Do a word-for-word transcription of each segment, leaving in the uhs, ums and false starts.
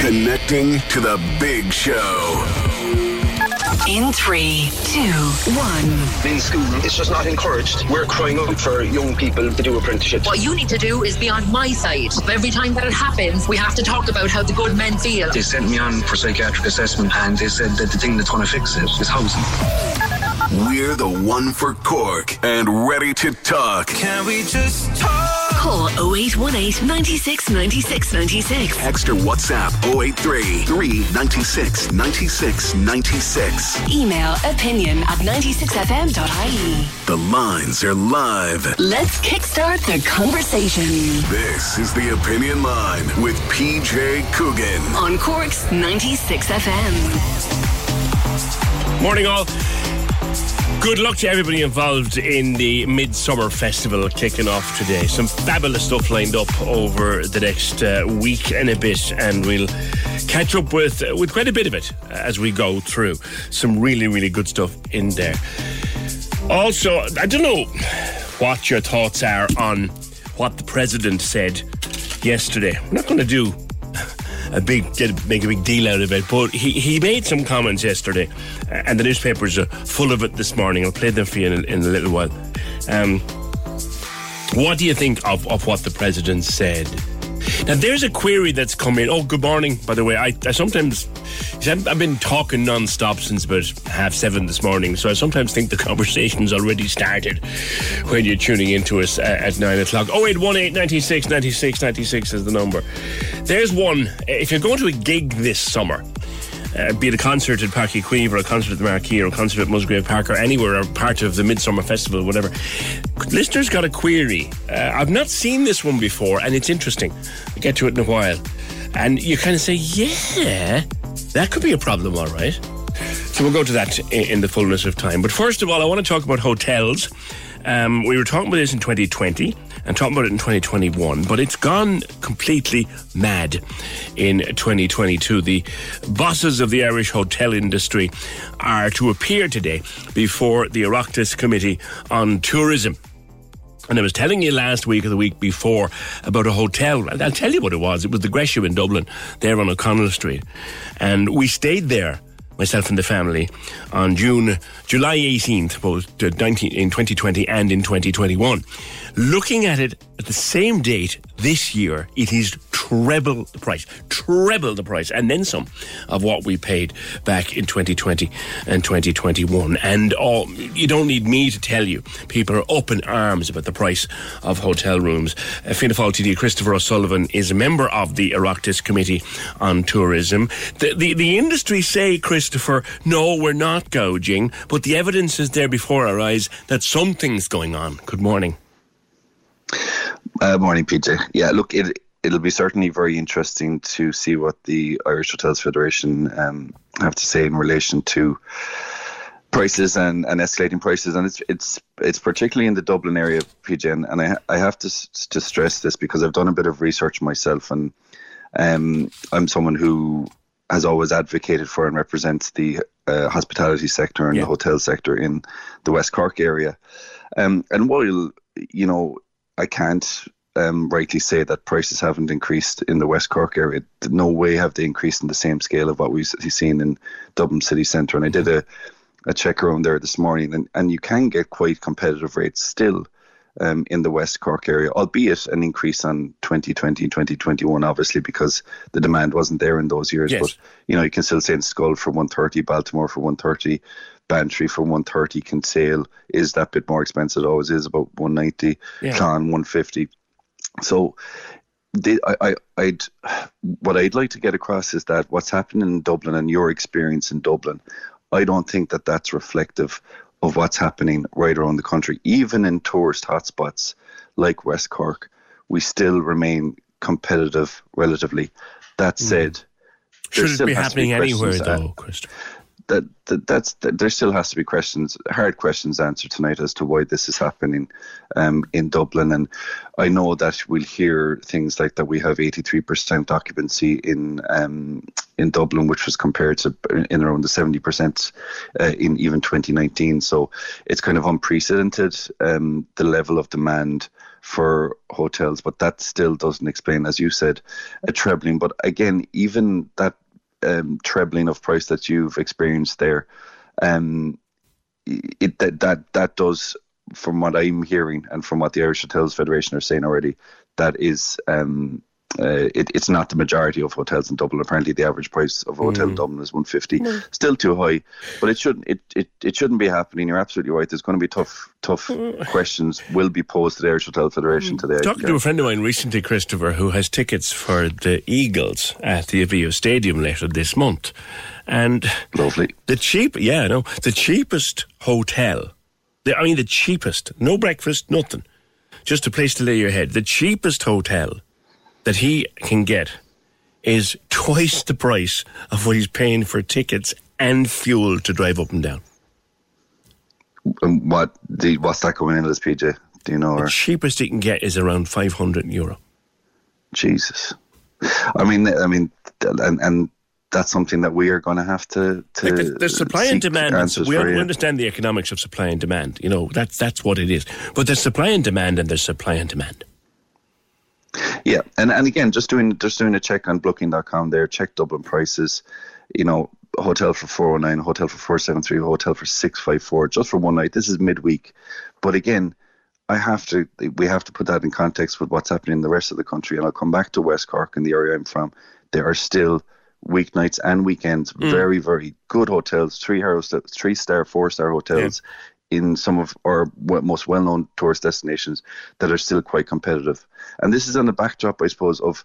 Connecting to the big show. In three, two, one. In school, it's just not encouraged. We're crying out for young people to do apprenticeships. What you need to do is be on my side. Every time that it happens, we have to talk about how the good men feel. They sent me on for psychiatric assessment and they said that the thing that's going to fix it is housing. We're the one for Cork and ready to talk. Can we just talk? Call oh eight one eight, nine six, nine six, nine six. Text or WhatsApp oh eight three, three nine six, nine six, nine six. Email opinion at ninety-six f m dot i e. The lines are live. Let's kickstart the conversation. This is the Opinion Line with P J Coogan on Cork's ninety-six F M. Morning, all. Good luck to everybody involved in the Midsummer Festival kicking off today. Some fabulous stuff lined up over the next uh, week and a bit, and we'll catch up with uh, with quite a bit of it as we go through. Some really, really good stuff in there. Also, I don't know what your thoughts are on what the president said yesterday. We're not going to do a big make a big deal out of it, but he, he made some comments yesterday, and the newspapers are full of it this morning. I'll play them for you in a, in a little while. Um, what do you think of, of what the president said? Now, there's a query that's come in. Oh, good morning, by the way. I, I sometimes, I've been talking non-stop since about half seven this morning, so I sometimes think the conversation's already started when you're tuning into us at nine o'clock. oh eight one eight, nine six, nine six, nine six is the number. There's one. If you're going to a gig this summer, Uh, be it a concert at Páirc Uí Chaoimh or a concert at the Marquee or a concert at Musgrave Park or anywhere or part of the Midsummer Festival or whatever, listeners got a query. Uh, I've not seen this one before, and it's interesting. I'll get to it in a while. And you kind of say, yeah, that could be a problem, all right. So we'll go to that in, in the fullness of time. But first of all, I want to talk about hotels. Um, we were talking about this in twenty twenty and talking about it in twenty twenty-one, but it's gone completely mad in twenty twenty-two. The bosses of the Irish hotel industry are to appear today before the Oireachtas Committee on Tourism. And I was telling you last week or the week before about a hotel. I'll tell you what it was. It was the Gresham in Dublin, there on O'Connell Street. And we stayed there, myself and the family, on June, July eighteenth, both in twenty twenty and in twenty twenty-one. Looking at it at the same date this year, it is treble the price, treble the price, and then some of what we paid back in twenty twenty and twenty twenty-one. And oh, you don't need me to tell you, people are up in arms about the price of hotel rooms. Uh, Fianna Fáil T D Christopher O'Sullivan is a member of the Oireachtas Committee on Tourism. The, the, the industry say, Christopher, no, we're not gouging, but the evidence is there before our eyes that something's going on. Good morning. Uh, morning, Peter. Yeah, look, it, it'll be certainly very interesting to see what the Irish Hotels Federation um, have to say in relation to prices and, and escalating prices. And it's it's it's particularly in the Dublin area, P J, and, and I, I have to, s- to stress this because I've done a bit of research myself, and um, I'm someone who has always advocated for and represents the uh, hospitality sector and yeah. the hotel sector in the West Cork area. Um, and while, you know, I can't um, rightly say that prices haven't increased in the West Cork area. No way have they increased in the same scale of what we've seen in Dublin city centre. And I did a, a check around there this morning, and, and you can get quite competitive rates still um, in the West Cork area, albeit an increase on twenty twenty and twenty twenty-one, obviously, because the demand wasn't there in those years. Yes. But, you know, you can still say in Scull for one thirty, Baltimore for one thirty, Bantry for one thirty, Kinsale is that bit more expensive, it always is, about one ninety, yeah. Clon one fifty. So they, I, I, I'd, what I'd like to get across is that what's happening in Dublin and your experience in Dublin, I don't think that that's reflective of what's happening right around the country. Even in tourist hotspots like West Cork, we still remain competitive relatively. That said, mm. should it be happening anywhere though, Christopher? That, that that's that there still has to be questions, hard questions answered tonight as to why this is happening um, in Dublin. And I know that we'll hear things like that we have eighty-three percent occupancy in um, in Dublin, which was compared to in around the seventy percent uh, in even twenty nineteen. So it's kind of unprecedented, um, the level of demand for hotels. But that still doesn't explain, as you said, a trebling. But again, even that Um, trebling of price that you've experienced there, um, it that, that that does, from what I'm hearing and from what the Irish Hotels Federation are saying already, that is um, uh, it, it's not the majority of hotels in Dublin. Apparently, the average price of a hotel mm. in Dublin is one fifty, mm. still too high, but it shouldn't it, it it shouldn't be happening. You're absolutely right. There's going to be tough tough questions will be posed to the Irish Hotel Federation today. Talking to a friend of mine recently, Christopher, who has tickets for the Eagles at the Aviva Stadium later this month, and lovely the cheap yeah no the cheapest hotel, the, I mean the cheapest, no breakfast, nothing, just a place to lay your head. The cheapest hotel that he can get is twice the price of what he's paying for tickets and fuel to drive up and down. And what the what's that going in as, P J? Do you know? Or? The cheapest he can get is around five hundred euro. Jesus, I mean, I mean, and, and that's something that we are going to have to to. Like the, the supply and demand. We, we understand the economics of supply and demand. You know, that's that's what it is. But there's supply and demand, and there's supply and demand. Yeah, and, and again, just doing just doing a check on booking dot com there, check Dublin prices, you know, hotel for four oh nine, hotel for four seventy-three, hotel for six fifty-four, just for one night. This is midweek. But again, I have to, we have to put that in context with what's happening in the rest of the country. And I'll come back to West Cork and the area I'm from. There are still weeknights and weekends, mm. very, very good hotels, three-star, three star, four-star hotels, yeah. in some of our most well-known tourist destinations that are still quite competitive. And this is on the backdrop, I suppose, of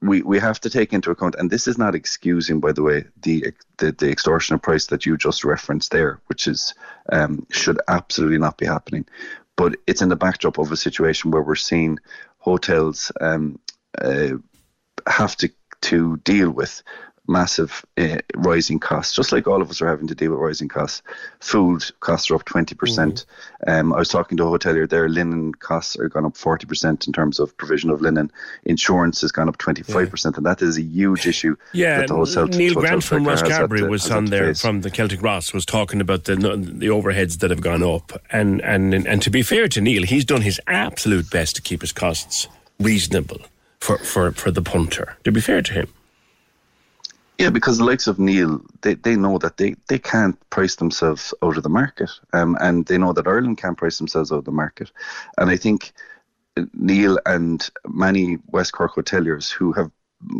we, we have to take into account, and this is not excusing, by the way, the the, the extortionate price that you just referenced there, which is um, should absolutely not be happening. But it's in the backdrop of a situation where we're seeing hotels um, uh, have to, to deal with massive uh, rising costs, just like all of us are having to deal with rising costs. Food costs are up twenty percent. Mm-hmm. Um, I was talking to a hotelier there, linen costs are gone up forty percent in terms of provision of linen. Insurance has gone up twenty-five percent, yeah. and that is a huge issue. Yeah, that the hotel Neil Grant from West Carbery was on there from the Celtic Ross, was talking about the the overheads that have gone up. And, and, and to be fair to Neil, he's done his absolute best to keep his costs reasonable for, for, for the punter, to be fair to him. Yeah, because the likes of Neil, they, they know that they, they can't price themselves out of the market, um, and they know that Ireland can't price themselves out of the market. And I think Neil and many West Cork hoteliers who have,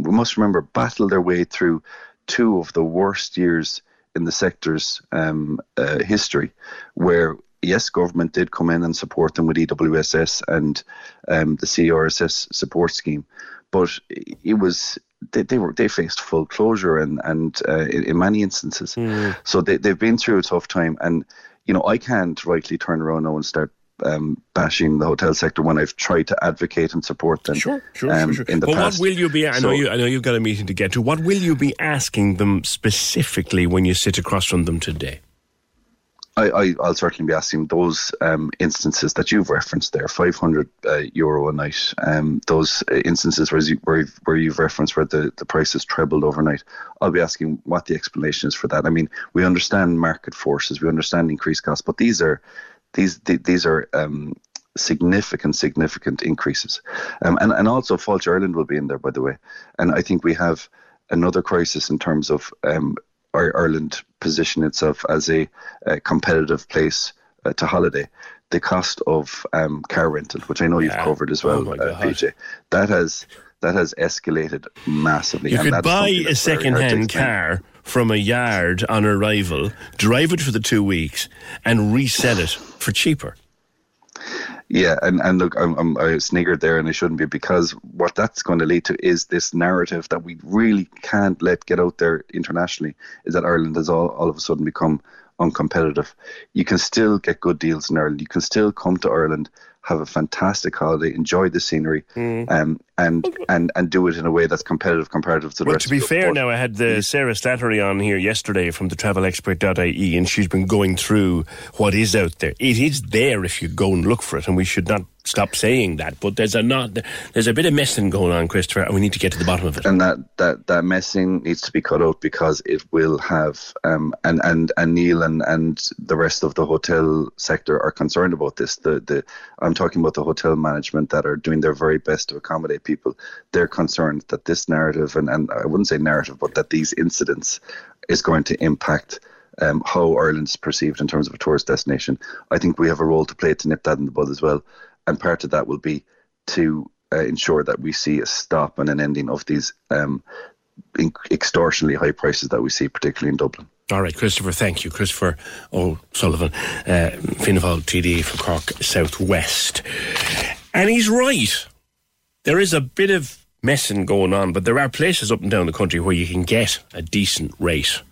we must remember, battled their way through two of the worst years in the sector's um, uh, history, where, yes, government did come in and support them with E W S S and um, the C R S S support scheme, but it was... They, they were they faced full closure and and uh, in, in many instances, mm. so they they've been through a tough time. And you know, I can't rightly turn around now and start um, bashing the hotel sector when I've tried to advocate and support them. Sure, sure, um, sure, sure. In the but past. What will you be? I so, know you. I know you've got a meeting to get to. What will you be asking them specifically when you sit across from them today? I, I, I'll certainly be asking those um, instances that you've referenced there, five hundred uh, euro a night, um, those instances where, you, where, where you've referenced where the, the price has trebled overnight. I'll be asking what the explanation is for that. I mean, we understand market forces, we understand increased costs, but these are these th- these are um, significant, significant increases. Um, and, and also Falch Ireland will be in there, by the way. And I think we have another crisis in terms of um, Ireland position itself as a, a competitive place uh, to holiday, the cost of um, car rental, which I know yeah. you've covered as well, oh uh, P J, that has that has escalated massively. You and could buy a second-hand car from a yard on arrival, drive it for the two weeks, and resell it for cheaper. Yeah, and, and look, I'm, I'm, I sniggered there, and I shouldn't be, because what that's going to lead to is this narrative that we really can't let get out there internationally, is that Ireland has all, all of a sudden become uncompetitive. You can still get good deals in Ireland. You can still come to Ireland, have a fantastic holiday, enjoy the scenery, mm. um, and and and do it in a way that's competitive comparative to the well, rest of the world. To be fair, now, I had the Sarah Slattery on here yesterday from the travel expert dot I E, and she's been going through what is out there. It is there if you go and look for it, and we should not stop saying that. But there's a not there's a bit of messing going on, Christopher, and we need to get to the bottom of it. And that that, that messing needs to be cut out, because it will have um and and, and Neil and, and the rest of the hotel sector are concerned about this. The the I'm talking about the hotel management that are doing their very best to accommodate people. They're concerned that this narrative and, and I wouldn't say narrative, but that these incidents is going to impact um, how Ireland's perceived in terms of a tourist destination. I think we have a role to play to nip that in the bud as well. And part of that will be to uh, ensure that we see a stop and an ending of these um, extortionately high prices that we see, particularly in Dublin. All right, Christopher, thank you. Christopher O'Sullivan, uh, Fianna Fáil T D for Cork South West. And he's right. There is a bit of messing going on, but there are places up and down the country where you can get a decent rate.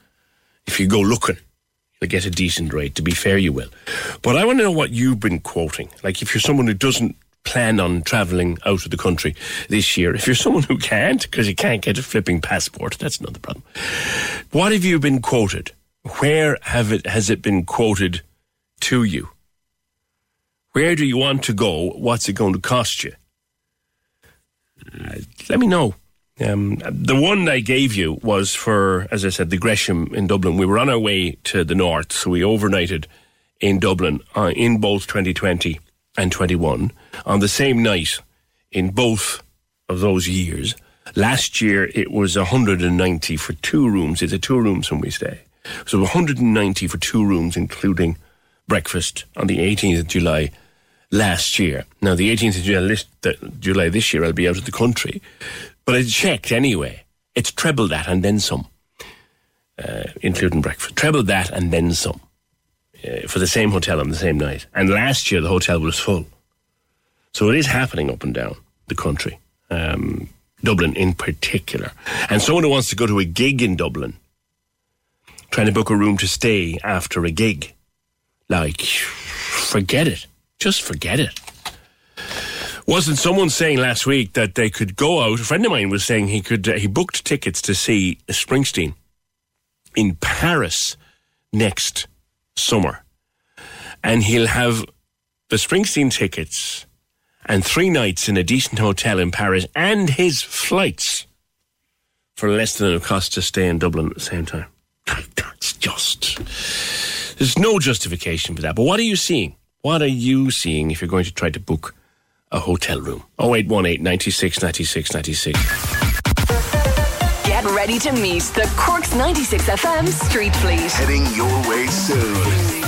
If you go looking, to get a decent rate. To be fair, you will. But I want to know what you've been quoting. Like, if you're someone who doesn't plan on travelling out of the country this year, if you're someone who can't, because you can't get a flipping passport, that's another problem. What have you been quoted? Where have it has it been quoted to you? Where do you want to go? What's it going to cost you? Uh, let me know. Um, the one I gave you was for, as I said, the Gresham in Dublin. We were on our way to the north, so we overnighted in Dublin uh, in both twenty twenty and twenty-one on the same night in both of those years. Last year it was one hundred ninety for two rooms. It's a two rooms from we stay. So one hundred ninety for two rooms, including breakfast, on the eighteenth of July last year. Now, the eighteenth of July this year, I'll be out of the country. But I checked anyway. It's treble that and then some, uh, including breakfast. Treble that and then some uh, for the same hotel on the same night. And last year the hotel was full. So it is happening up and down the country, um, Dublin in particular. And someone who wants to go to a gig in Dublin, trying to book a room to stay after a gig, like, forget it. Just forget it. Wasn't someone saying last week that they could go out? A friend of mine was saying he could. Uh, he booked tickets to see Springsteen in Paris next summer, and he'll have the Springsteen tickets and three nights in a decent hotel in Paris and his flights for less than it costs to stay in Dublin at the same time. That's just. There's no justification for that. But what are you seeing? What are you seeing if you're going to try to book a hotel room? oh eight one eight, nine six, nine six, nine six. Get ready to meet the Cork's ninety-six F M Street Fleet. Heading your way soon.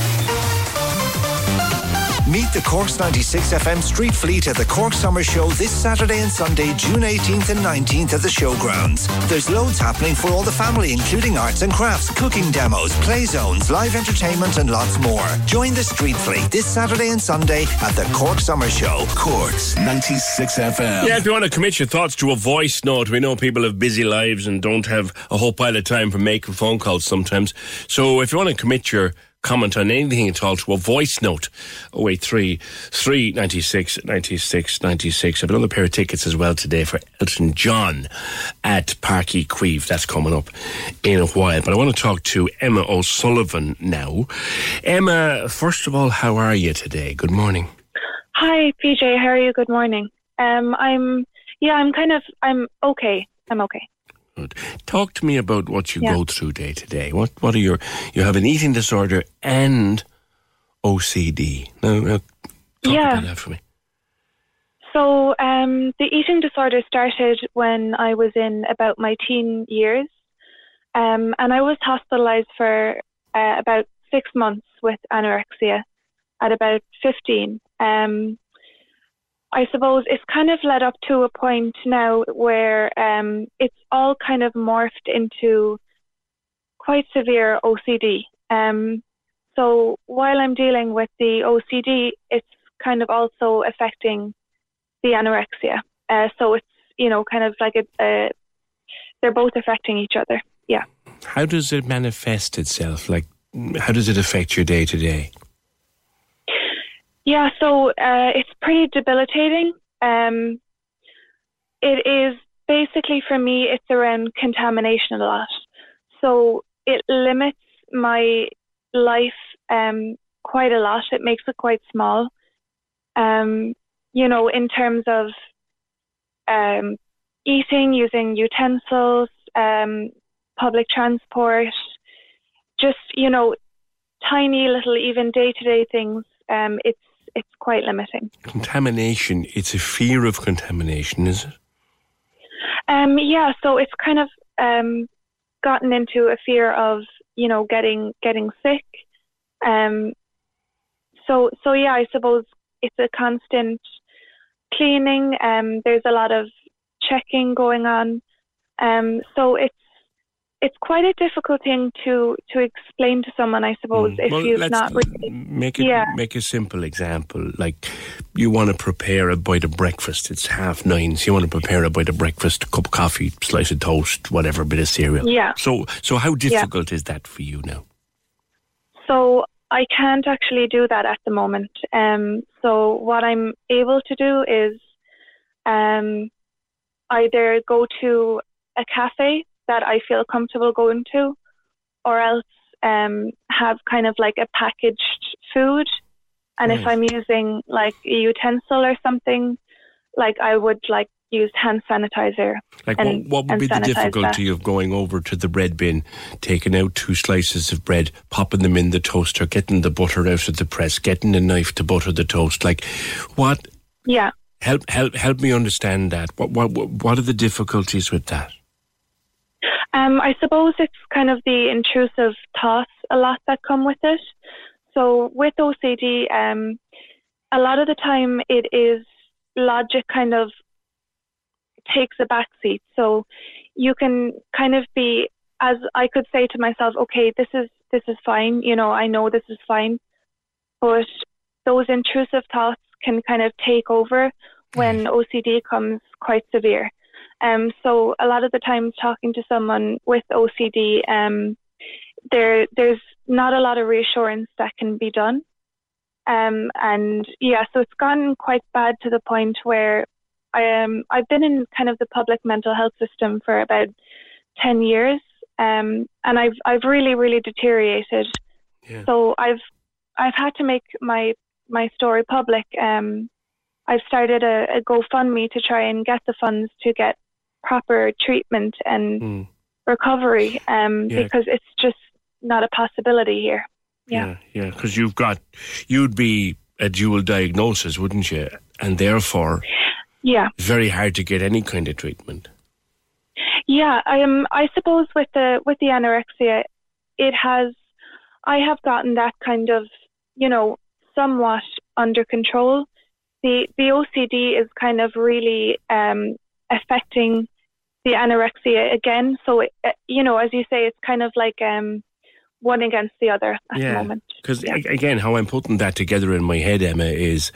Meet the Cork's ninety-six F M Street Fleet at the Cork Summer Show this Saturday and Sunday, June eighteenth and nineteenth at the showgrounds. There's loads happening for all the family, including arts and crafts, cooking demos, play zones, live entertainment and lots more. Join the Street Fleet this Saturday and Sunday at the Cork Summer Show. Cork's ninety-six F M. Yeah, if you want to commit your thoughts to a voice note, we know people have busy lives and don't have a whole pile of time for making phone calls sometimes. So if you want to commit your comment on anything at all to a voice note, oh eight three, three nine six, nine six, nine six. I have another pair of tickets as well today for Elton John at Páirc Uí Chaoimh. That's coming up in a while. But I want to talk to Emma O'Sullivan now. Emma, first of all, how are you today? Good morning. Hi, P J. How are you? Good morning. Um, I'm, yeah, I'm kind of, I'm okay. I'm okay. Good. Talk to me about what you yeah. go through day to day. What what are your... You have an eating disorder and O C D. Now, now talk yeah. about that for me. So um, the eating disorder started when I was in about my teen years. Um, and I was hospitalised for uh, about six months with anorexia. at about fifteen. Um, I suppose it's kind of led up to a point now where um, it's all kind of morphed into quite severe O C D. Um, so while I'm dealing with the O C D, it's kind of also affecting the anorexia. Uh, so it's, you know, kind of like a, a, they're both affecting each other. Yeah. How does it manifest itself? Like, how does it affect your day to day? Yeah, so uh, it's pretty debilitating. Um, it is basically, for me, it's around contamination a lot. So it limits my life um, quite a lot. It makes it quite small. Um, you know, in terms of um, eating, using utensils, um, public transport, just, you know, tiny little even day-to-day things. Um, it's it's quite limiting. Contamination, it's a fear of contamination, is it? Um, yeah, so it's kind of um, gotten into a fear of, you know, getting getting sick. Um, so, so yeah, I suppose it's a constant cleaning. Um, there's a lot of checking going on. Um, so it's It's quite a difficult thing to, to explain to someone, I suppose, mm. if well, you've let's not really... Make, it, yeah. make a simple example. Like, you want to prepare a bite of breakfast. It's half nine, so you want to prepare a bite of breakfast, a cup of coffee, slice of toast, whatever, bit of cereal. Yeah. So, so how difficult yeah. is that for you now? So, I can't actually do that at the moment. Um, so, what I'm able to do is um, either go to a cafe that I feel comfortable going to, or else um, have kind of like a packaged food. And nice. If I'm using like a utensil or something, like I would like use hand sanitizer. Like and, what, what would be the difficulty that. of going over to the bread bin, taking out two slices of bread, popping them in the toaster, getting the butter out of the press, getting a knife to butter the toast? Like what? Yeah. Help help help me understand that. What what what are the difficulties with that? Um, I suppose it's kind of the intrusive thoughts a lot that come with it. So with O C D, um, a lot of the time it is logic kind of takes a backseat. So you can kind of be, as I could say to myself, okay, this is this is fine. You know, I know this is fine. But those intrusive thoughts can kind of take over when O C D comes quite severe. Um, so a lot of the times talking to someone with O C D, um, there there's not a lot of reassurance that can be done. Um, and yeah, so it's gotten quite bad to the point where I, um, I've been in kind of the public mental health system for about ten years. Um, and I've, I've really, really deteriorated. Yeah. So I've, I've had to make my, my story public. Um, I've started a, a GoFundMe to try and get the funds to get proper treatment and mm. recovery um, yeah. because it's just not a possibility here. Yeah, yeah, because yeah. you've got, you'd be a dual diagnosis, wouldn't you? And therefore, yeah, very hard to get any kind of treatment. Yeah, I am. I suppose with the with the anorexia, it has. I have gotten that kind of, you know, somewhat under control. The the O C D is kind of really um, affecting the anorexia again. So, it, you know, as you say, it's kind of like um, one against the other at yeah, the moment. Because, yeah. again, how I'm putting that together in my head, Emma, is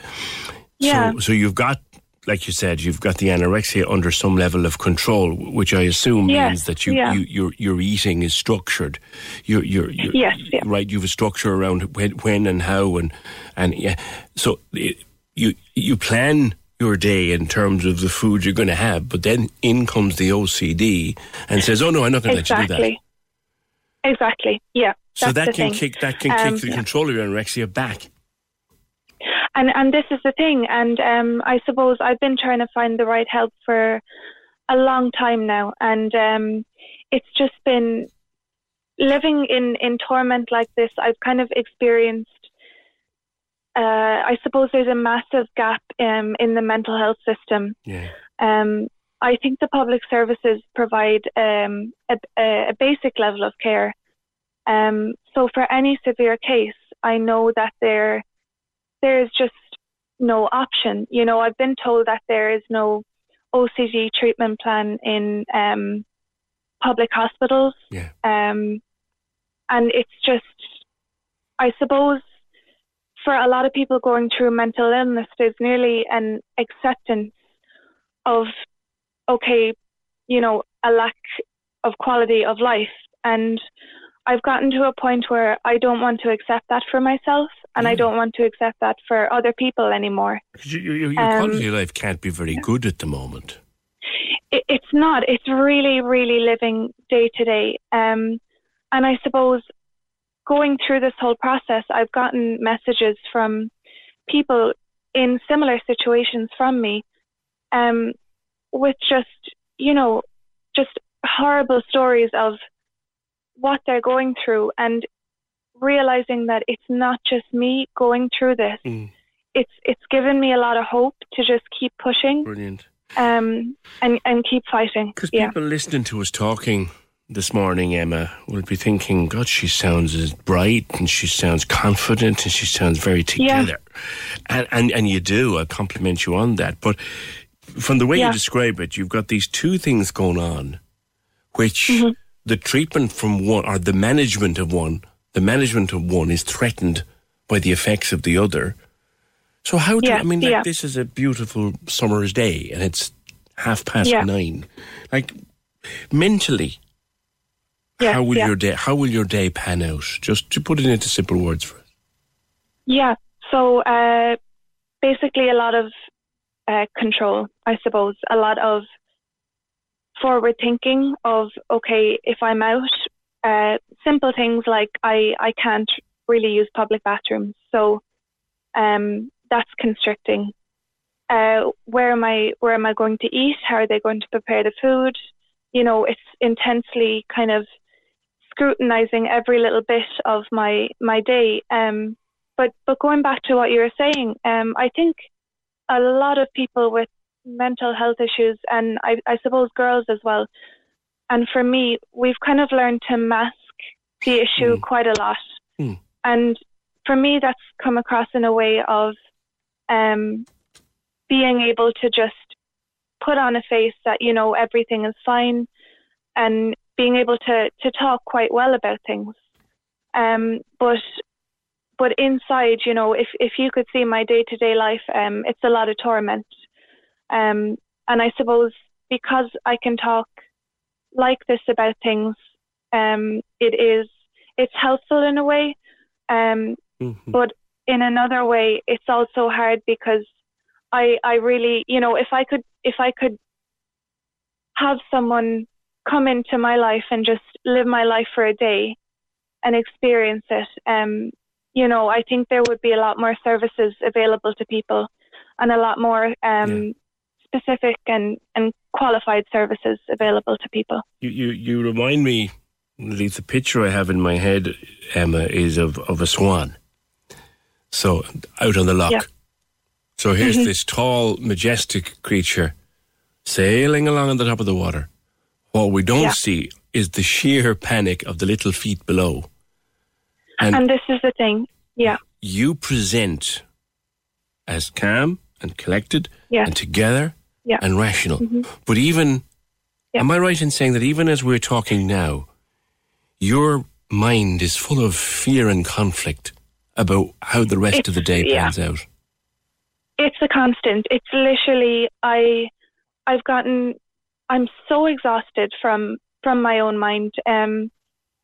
yeah. so, so you've got, like you said, you've got the anorexia under some level of control, which I assume yes, means that you, yeah. you, your your eating is structured. You're, you're, you're, yes, yeah. Right, you have a structure around when, when and how. and and yeah. So... It, You you plan your day in terms of the food you're going to have, but then in comes the O C D and says, "Oh no, I'm not going to exactly. let you do that." Exactly. Yeah. So that can thing. kick that can um, kick the yeah. control of your anorexia back. And and this is the thing. And um, I suppose I've been trying to find the right help for a long time now, and um, it's just been living in, in torment like this. I've kind of experienced. Uh, I suppose there's a massive gap um, in the mental health system. Yeah. Um, I think the public services provide um, a, a basic level of care. Um, so for any severe case, I know that there there's just no option. You know, I've been told that there is no O C G treatment plan in um, public hospitals. Yeah. Um, and it's just, I suppose, for a lot of people going through mental illness, there's nearly an acceptance of, okay, you know, a lack of quality of life. And I've gotten to a point where I don't want to accept that for myself, and yeah. I don't want to accept that for other people anymore. You, you, your um, quality of life can't be very good at the moment. It, it's not. It's really, really living day to day. Um, and I suppose going through this whole process, I've gotten messages from people in similar situations from me um, with just, you know, just horrible stories of what they're going through, and realizing that it's not just me going through this. Mm. It's it's given me a lot of hope to just keep pushing. Brilliant. Um, and, and keep fighting. Because yeah. people listening to us talking this morning, Emma, will be thinking, God, she sounds as bright and she sounds confident and she sounds very together. Yeah. And, and, and you do. I compliment you on that. But from the way yeah. you describe it, you've got these two things going on, which... Mm-hmm. The treatment from one, or the management of one, the management of one is threatened by the effects of the other. So how do, yeah, I mean, like yeah. this is a beautiful summer's day and it's half past yeah. nine. Like, mentally, yeah, how will yeah. your day, how will your day pan out? Just to put it into simple words for us. Yeah, so uh, basically a lot of uh, control, I suppose, a lot of forward thinking of, okay, if I'm out, uh, simple things like I, I can't really use public bathrooms. So um, that's constricting. Uh, where am I, where am I going to eat? How are they going to prepare the food? You know, it's intensely kind of scrutinizing every little bit of my, my day. Um, but, but going back to what you were saying, um, I think a lot of people with mental health issues, and I, I suppose girls as well, and for me, we've kind of learned to mask the issue mm. quite a lot. Mm. And for me, that's come across in a way of um, being able to just put on a face that, you know, everything is fine, and being able to, to talk quite well about things. Um, but but inside, you know, if, if you could see my day-to-day life, um, it's a lot of torment. Um, and I suppose because I can talk like this about things, um, it is, it's helpful in a way, um, mm-hmm. but in another way, it's also hard because I, I really, you know, if I could, if I could have someone come into my life and just live my life for a day and experience it, um, you know, I think there would be a lot more services available to people, and a lot more, um, yeah. specific and, and qualified services available to people. You, you you remind me, the picture I have in my head, Emma, is of, of a swan. So out on the loch. Yeah. So here's mm-hmm. this tall, majestic creature sailing along on the top of the water. What we don't yeah. see is the sheer panic of the little feet below. And, and this is the thing, yeah. you present as calm and collected yeah. and together yeah. and rational. Mm-hmm. But even, yeah. am I right in saying that even as we're talking now, your mind is full of fear and conflict about how the rest it's, of the day pans yeah. out? It's a constant. It's literally, I, I've gotten, I'm so exhausted from, from my own mind. Um,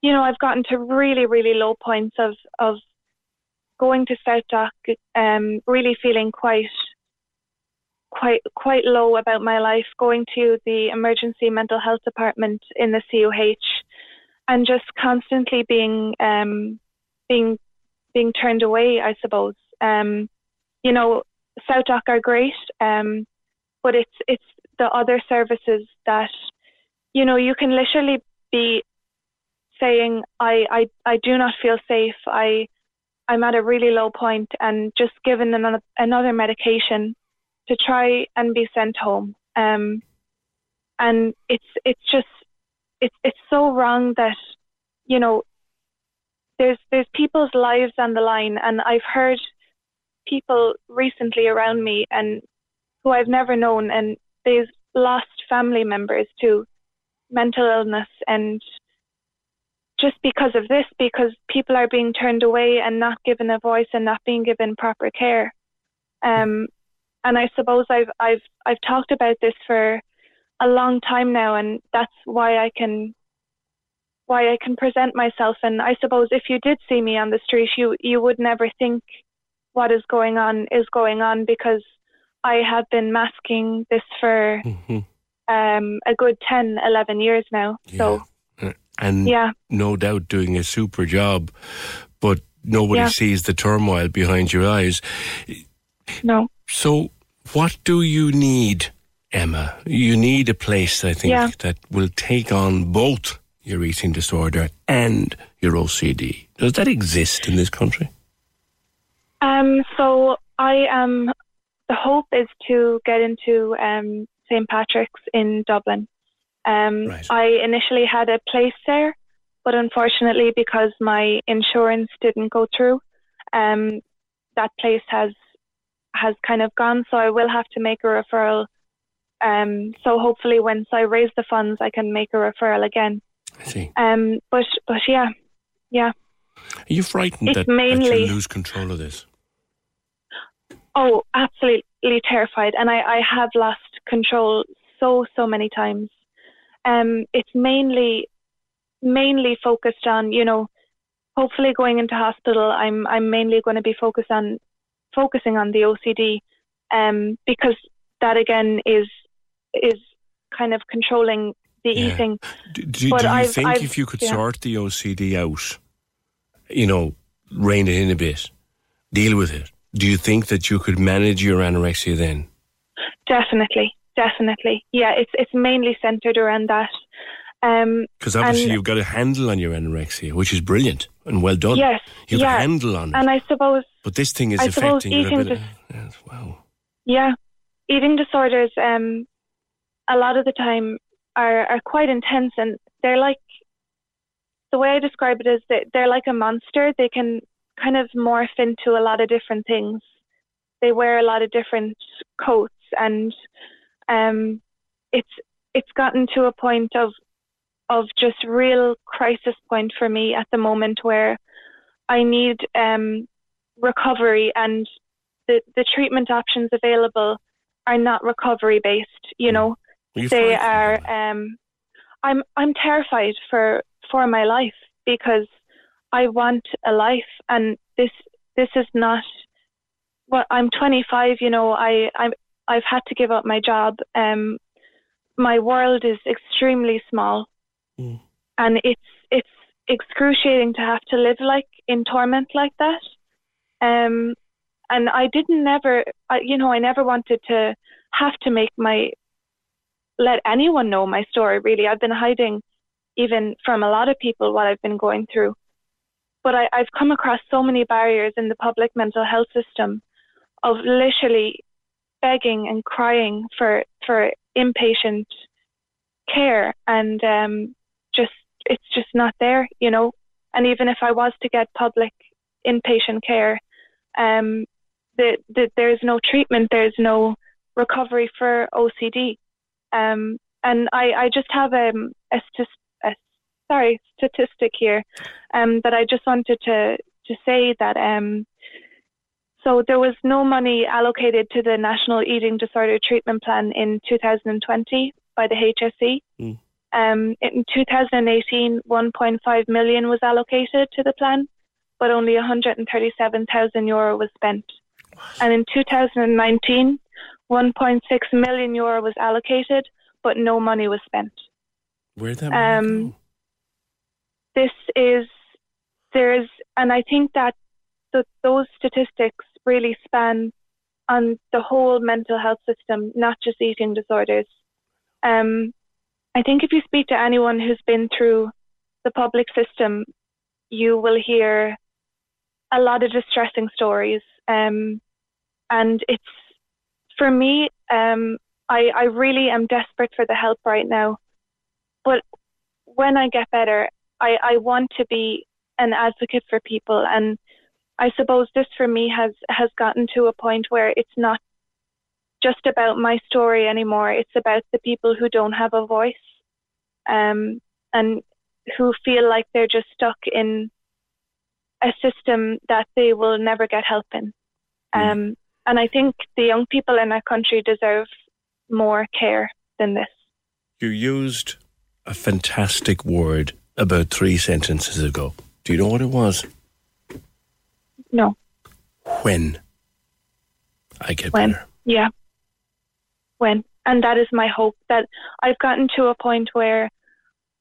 you know, I've gotten to really, really low points of, of going to South Dock, um, really feeling quite quite quite low about my life, going to the emergency mental health department in the C O H and just constantly being um, being being turned away, I suppose. Um, you know, South Dock are great, um, but it's it's the other services that, you know, you can literally be saying, I, I, I do not feel safe, I, I'm at a really low point, and just given another, another medication to try and be sent home. Um, and it's it's just it's it's so wrong that, you know, there's there's people's lives on the line, and I've heard people recently around me and who I've never known, and they've lost family members to mental illness, and just because of this, because people are being turned away and not given a voice and not being given proper care. Um, and I suppose I've I've I've talked about this for a long time now, and that's why I can why I can present myself. And I suppose if you did see me on the street, you you would never think what is going on is going on, because I have been masking this for mm-hmm. um, a good ten, eleven years now. Yeah. So and yeah. no doubt doing a super job, but nobody yeah. sees the turmoil behind your eyes. No. So what do you need, Emma? You need a place, I think, yeah. that will take on both your eating disorder and your O C D. Does that exist in this country? Um, so I am... Um, the hope is to get into um, Saint Patrick's in Dublin. Um, right. I initially had a place there, but unfortunately, because my insurance didn't go through, um, that place has has kind of gone, so I will have to make a referral. Um, so hopefully once I raise the funds, I can make a referral again. I see. Um, but, but yeah, yeah. Are you frightened that, mainly, that you'll lose control of this? Oh, absolutely terrified. And I, I have lost control so, so many times. Um, it's mainly, mainly focused on, you know, hopefully going into hospital, I'm, I'm mainly going to be focused on focusing on the O C D, um, because that again is, is kind of controlling the yeah. eating. Do, do, do you I've, think I've, if you could yeah. sort the O C D out, you know, rein it in a bit, deal with it, do you think that you could manage your anorexia then? Definitely, definitely. Yeah, it's it's mainly centred around that. Because um, obviously and, you've got a handle on your anorexia, which is brilliant and well done. Yes, you've yeah. got a handle on it. And I suppose... But this thing is I affecting your ability. Di- yes, wow. Yeah, eating disorders um, a lot of the time are, are quite intense, and they're like... The way I describe it is that they're like a monster. They can... kind of morph into a lot of different things. They wear a lot of different coats, and um, it's it's gotten to a point of of just real crisis point for me at the moment, where I need um, recovery, and the the treatment options available are not recovery based. You know, you they are. Um, I'm I'm terrified for for my life, because I want a life, and this this is not well, I'm twenty-five, you know, I, I, I've had to give up my job. Um, my world is extremely small, mm. and it's it's excruciating to have to live like in torment like that. Um, and I didn't never, I, you know, I never wanted to have to make my, let anyone know my story, really. I've been hiding even from a lot of people what I've been going through. But I, I've come across so many barriers in the public mental health system of literally begging and crying for for inpatient care, and um, just it's just not there, you know. And even if I was to get public inpatient care, um, the, the, there's no treatment, there's no recovery for O C D. Um, and I, I just have um, a statistic. Sorry, statistic here um, that I just wanted to, to say that um, so there was no money allocated to the National Eating Disorder Treatment Plan in two thousand twenty by the H S E. Mm. Um, in two thousand eighteen, one point five million was allocated to the plan, but only one hundred thirty-seven thousand euro was spent. And in two thousand nineteen, one point six million euro was allocated, but no money was spent. Where that money um, go? This is, there is, and I think that th- those statistics really span on the whole mental health system, not just eating disorders. Um, I think if you speak to anyone who's been through the public system, you will hear a lot of distressing stories. Um, and it's, for me, um, I, I really am desperate for the help right now. But when I get better, I, I want to be an advocate for people, and I suppose this for me has, has gotten to a point where it's not just about my story anymore. It's about the people who don't have a voice, um, and who feel like they're just stuck in a system that they will never get help in. Um, and I think the young people in our country deserve more care than this. You used a fantastic word about three sentences ago. Do you know what it was? No. When. I get when. Better. Yeah. When. And that is my hope, that I've gotten to a point where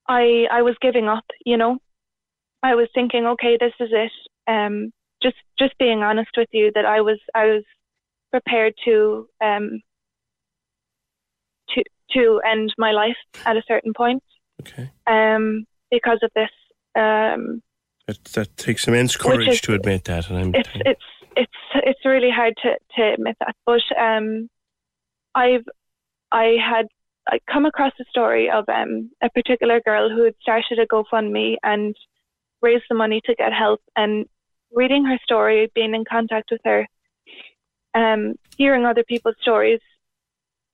I I was giving up, you know. I was thinking, okay, this is it. Um, just just being honest with you, that I was I was prepared to um to to end my life at a certain point. Okay. Um, because of this. Um, that that takes immense courage is, to admit that, and I'm. It's it's it's it's really hard to, to admit that, but um, I've I had. I come across a story of um, a particular girl who had started a GoFundMe and raised the money to get help, and reading her story, being in contact with her, um, hearing other people's stories,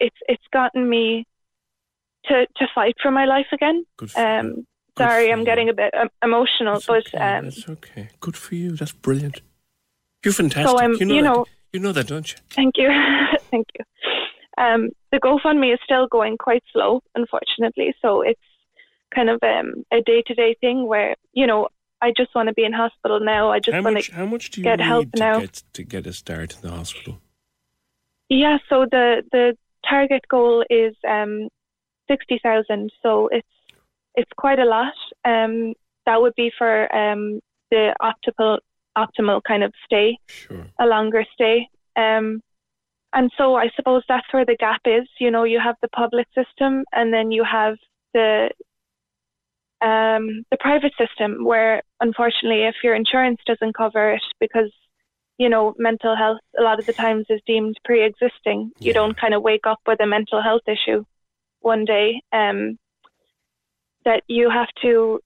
it's it's gotten me to to fight for my life again. Good for um, you. Sorry, Good for I'm you. Getting a bit um, emotional, that's but... Okay. Um, that's okay. Good for you. That's brilliant. You're fantastic. So, um, you know, you, know, you know that, don't you? Thank you. Thank you. Um, the GoFundMe is still going quite slow, unfortunately. So it's kind of um, a day-to-day thing where, you know, I just want to be in hospital now. I just want to how much do you get help to now. Get, to get a start in the hospital? Yeah, so the, the target goal is um, sixty thousand. So it's it's quite a lot. Um, that would be for um, the optimal optimal kind of stay, sure. A longer stay. Um And so I suppose that's where the gap is. You know, you have the public system, and then you have the um, the private system, where unfortunately, if your insurance doesn't cover it, because you know mental health a lot of the times is deemed pre-existing. Yeah. You don't kind of wake up with a mental health issue one day. Um, that you have to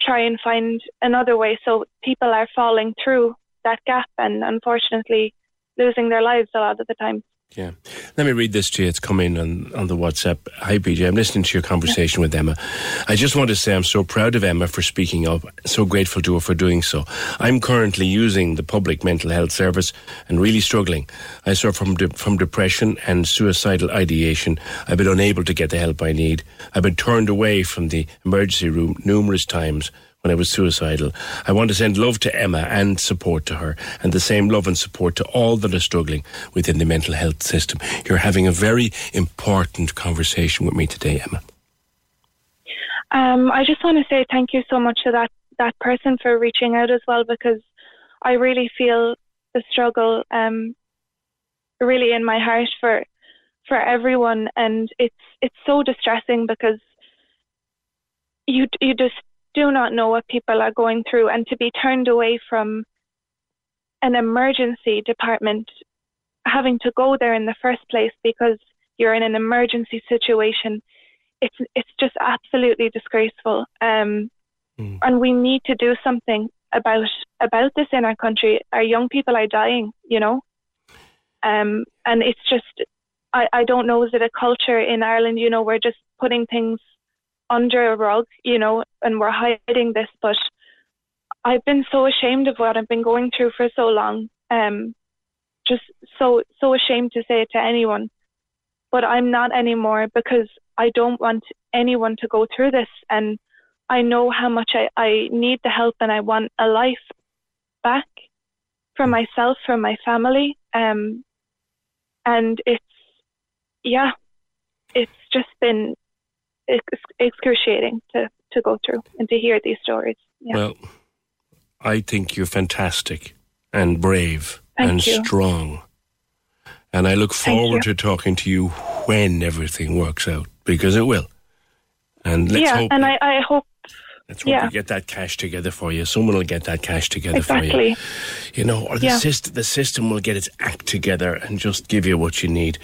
try and find another way. So people are falling through that gap, and unfortunately. Losing their lives a lot of the time. Yeah. Let me read this to you. It's come in on, on the WhatsApp. Hi, P J. I'm listening to your conversation with Emma. I just want to say I'm so proud of Emma for speaking up, so grateful to her for doing so. I'm currently using the public mental health service and really struggling. I suffer from, de- from depression and suicidal ideation. I've been unable to get the help I need. I've been turned away from the emergency room numerous times when I was suicidal. I want to send love to Emma and support to her, and the same love and support to all that are struggling within the mental health system. You're having a very important conversation with me today, Emma. Um, I just want to say thank you so much to that, that person for reaching out as well, because I really feel the struggle um, really in my heart for for everyone, and it's it's so distressing because you you just do not know what people are going through, and to be turned away from an emergency department, having to go there in the first place because you're in an emergency situation, it's it's just absolutely disgraceful. Um, mm. And we need to do something about about this in our country. Our young people are dying, you know. Um, and it's just, I, I don't know, is it a culture in Ireland, you know, we're just putting things under a rug, you know, and we're hiding this, but I've been so ashamed of what I've been going through for so long, um, just so so ashamed to say it to anyone, but I'm not anymore, because I don't want anyone to go through this, and I know how much I, I need the help, and I want a life back for myself, for my family, um, and it's, yeah, it's just been It's excruciating to, to go through and to hear these stories. Yeah. Well, I think you're fantastic and brave Thank and you. Strong. And I look forward to talking to you when everything works out, because it will. And let's yeah, hope and I, I hope Let's hope yeah. we get that cash together for you. Someone will get that cash together exactly. for you. You know, or the, yeah. syst- the system will get its act together and just give you what you need.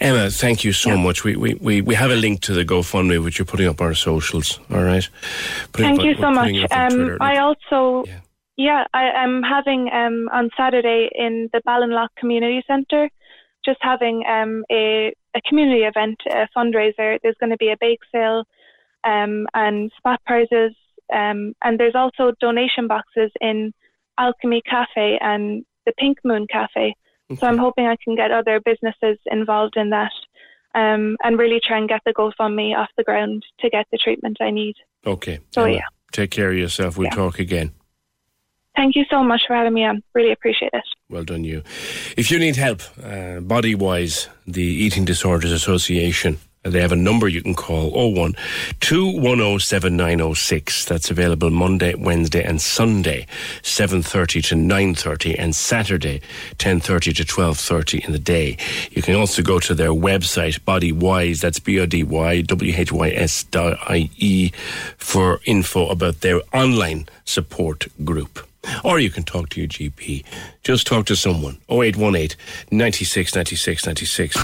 Emma, thank you so yeah. much. We, we we we have a link to the GoFundMe, which you're putting up on our socials, all right? Putting thank up, you so much. Um, I also yeah. Yeah, I, I'm having um, on Saturday in the Ballinlock Community Centre, just having um, a, a community event, a fundraiser. There's going to be a bake sale um, and spot prizes. Um, and there's also donation boxes in Alchemy Cafe and the Pink Moon Cafe. Okay. So I'm hoping I can get other businesses involved in that um, and really try and get the GoFundMe off the ground to get the treatment I need. Okay. So, Emma, yeah. Take care of yourself. We'll yeah. talk again. Thank you so much for having me on. Really appreciate it. Well done, you. If you need help, uh, BodyWise, the Eating Disorders Association, they have a number you can call, oh one, two one oh, seven nine oh six. That's available Monday, Wednesday and Sunday, seven thirty to nine thirty, and Saturday, ten thirty to twelve thirty in the day. You can also go to their website, BodyWise, that's B O D Y W H Y S dot I E, for info about their online support group. Or you can talk to your G P. Just talk to someone. oh eight one eight, nine six, nine six, nine six.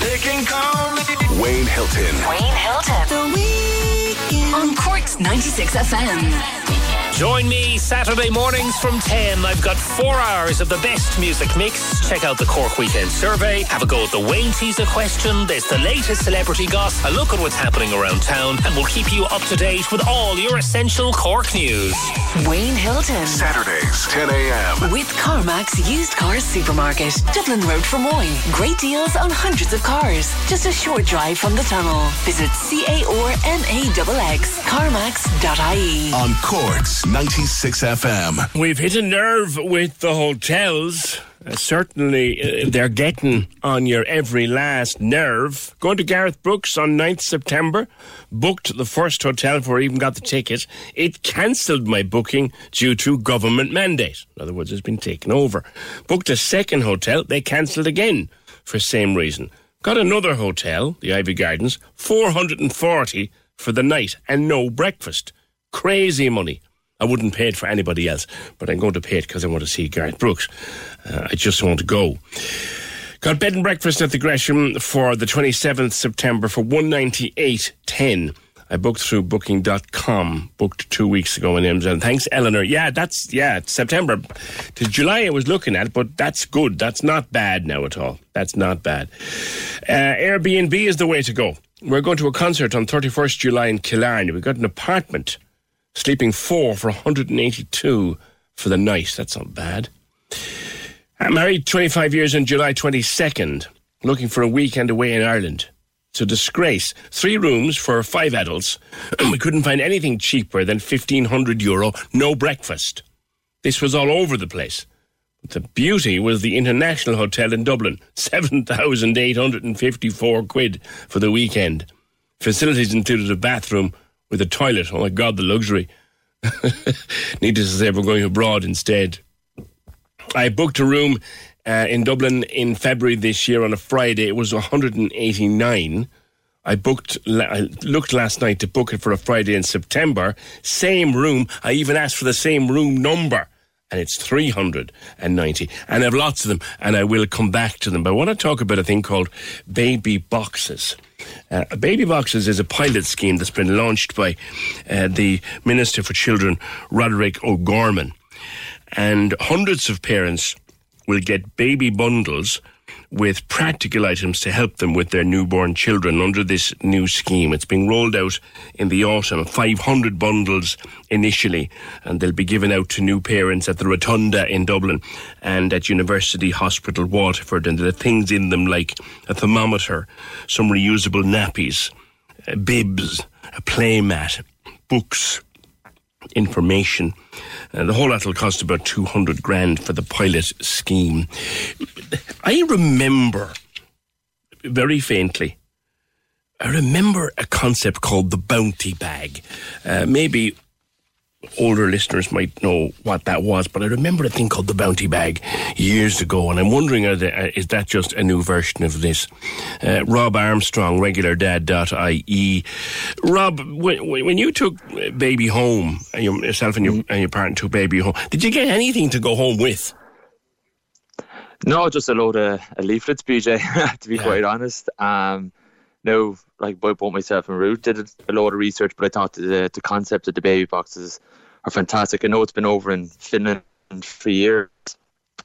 They can call me Wayne Hilton. Wayne Hilton. The Weekend. On Cork's ninety-six F M. Join me Saturday mornings from ten. I've got four hours of the best music mix. Check out the Cork Weekend Survey. Have a go at the Wayne Teaser question. There's the latest celebrity goss. A look at what's happening around town. And we'll keep you up to date with all your essential Cork news. Wayne Hilton. Saturdays, ten a.m. with CarMax Used Cars Supermarket. Dublin Road, Fermoy. Great deals on hundreds of cars. Just a short drive from the tunnel. Visit C A R M A X X. CarMax dot I E. On Cork's ninety-six F M. We've hit a nerve with the hotels. Uh, certainly, uh, they're getting on your every last nerve. Going to Garth Brooks on ninth September. Booked the first hotel before I even got the ticket. It cancelled my booking due to government mandate. In other words, it's been taken over. Booked a second hotel. They cancelled again for same reason. Got another hotel, the Ivy Gardens, four hundred forty for the night and no breakfast. Crazy money. I wouldn't pay it for anybody else, but I'm going to pay it because I want to see Garth Brooks. Uh, I just want to go. Got bed and breakfast at the Gresham for the twenty-seventh September for one ninety-eight ten. I booked through booking dot com, booked two weeks ago in Amazon. Thanks, Eleanor. Yeah, that's, yeah, September to July I was looking at, but that's good. That's not bad now at all. That's not bad. Uh, Airbnb is the way to go. We're going to a concert on thirty-first July in Kildare. We've got an apartment. Sleeping four for one hundred eighty-two for the night. That's not bad. I'm married twenty-five years on July twenty-second. Looking for a weekend away in Ireland. It's a disgrace. Three rooms for five adults. We couldn't find anything cheaper than fifteen hundred euro. No breakfast. This was all over the place. The beauty was the International Hotel in Dublin. seven thousand eight hundred fifty-four quid for the weekend. Facilities included a bathroom with a toilet. Oh my God, the luxury. Needless to say, we're going abroad instead. I booked a room uh, in Dublin in February this year on a Friday. It was one hundred eighty-nine. I booked. I looked last night to book it for a Friday in September. Same room. I even asked for the same room number. And it's three hundred ninety. And I have lots of them, and I will come back to them. But I want to talk about a thing called baby boxes. Uh, baby boxes is a pilot scheme that's been launched by uh, the Minister for Children, Roderick O'Gorman. And hundreds of parents will get baby bundles with practical items to help them with their newborn children under this new scheme. It's being rolled out in the autumn, five hundred bundles initially, and they'll be given out to new parents at the Rotunda in Dublin and at University Hospital Waterford, and there are things in them like a thermometer, some reusable nappies, bibs, a playmat, books, information. Uh, the whole lot will cost about two hundred grand for the pilot scheme. I remember very faintly, I remember a concept called the Bounty Bag. Uh, maybe older listeners might know what that was, but I remember a thing called the Bounty Bag years ago, and I'm wondering, are there, is that just a new version of this? Uh, Rob Armstrong, regular dad dot I E. Rob, when, when you took baby home, yourself and your, and your parent took baby home, did you get anything to go home with? No, just a load of uh, leaflets, B J, to be yeah. quite honest. Um, no, like both myself and Ruth did a load of research, but I thought the, the concept of the baby boxes are fantastic. I know it's been over in Finland for years,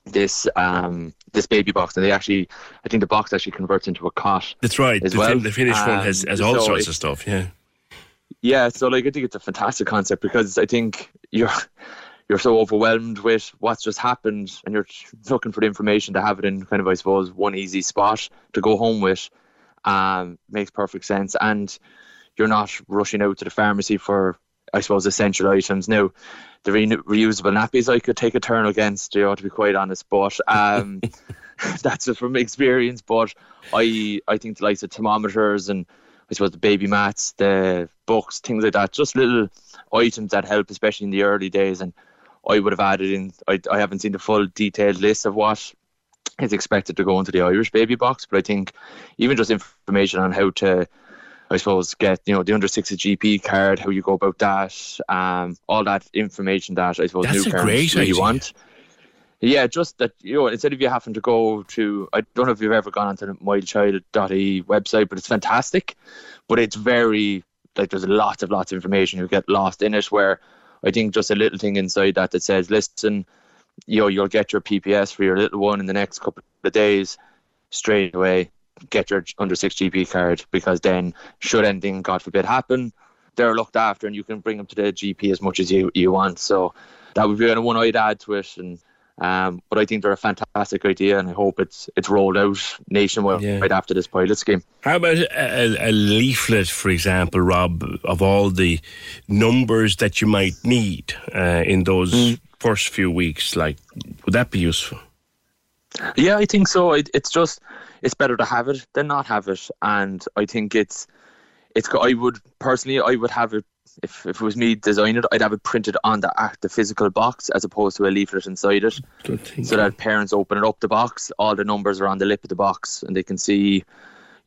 this um this baby box, and they actually, I think the box actually converts into a cot. That's right. As the, well. the Finnish um, one has, has all so sorts of stuff. Yeah. Yeah, so like I think it's a fantastic concept, because I think you're you're so overwhelmed with what's just happened, and you're looking for the information to have it in kind of, I suppose, one easy spot to go home with. Um, makes perfect sense, and you're not rushing out to the pharmacy for, I suppose, essential items. Now, the re- reusable nappies I could take a turn against, you know, to be quite honest, but um, that's just from experience. But I I think the likes of thermometers and I suppose the baby mats, the books, things like that, just little items that help, especially in the early days. And I would have added in, I, I haven't seen the full detailed list of what is expected to go into the Irish baby box, but I think even just information on how to, I suppose, get, you know, the under sixty G P card, how you go about that, um, all that information that I suppose That's new parents really idea. want. Yeah, just that, you know, instead of you having to go to, I don't know if you've ever gone onto the my child dot I E website, but it's fantastic. But it's very, like, there's lots of, lots of information. You get lost in it, where I think just a little thing inside that that says, listen, you know, you'll get your P P S for your little one in the next couple of days straight away. Get your under six G P card, because then should anything, God forbid, happen, they're looked after and you can bring them to the G P as much as you, you want. So that would be the one I'd add to it. And Um, but I think they're a fantastic idea, and I hope it's it's rolled out nationwide yeah. right after this pilot scheme. How about a, a leaflet, for example, Rob, of all the numbers that you might need uh, in those mm. first few weeks? Like, would that be useful? Yeah, I think so. It, it's just it's better to have it than not have it, and I think it's it's. I would personally, I would have it. If, if it was me designing it, I'd have it printed on the the physical box as opposed to a leaflet inside it, so that parents open it up the box, all the numbers are on the lip of the box, and they can see,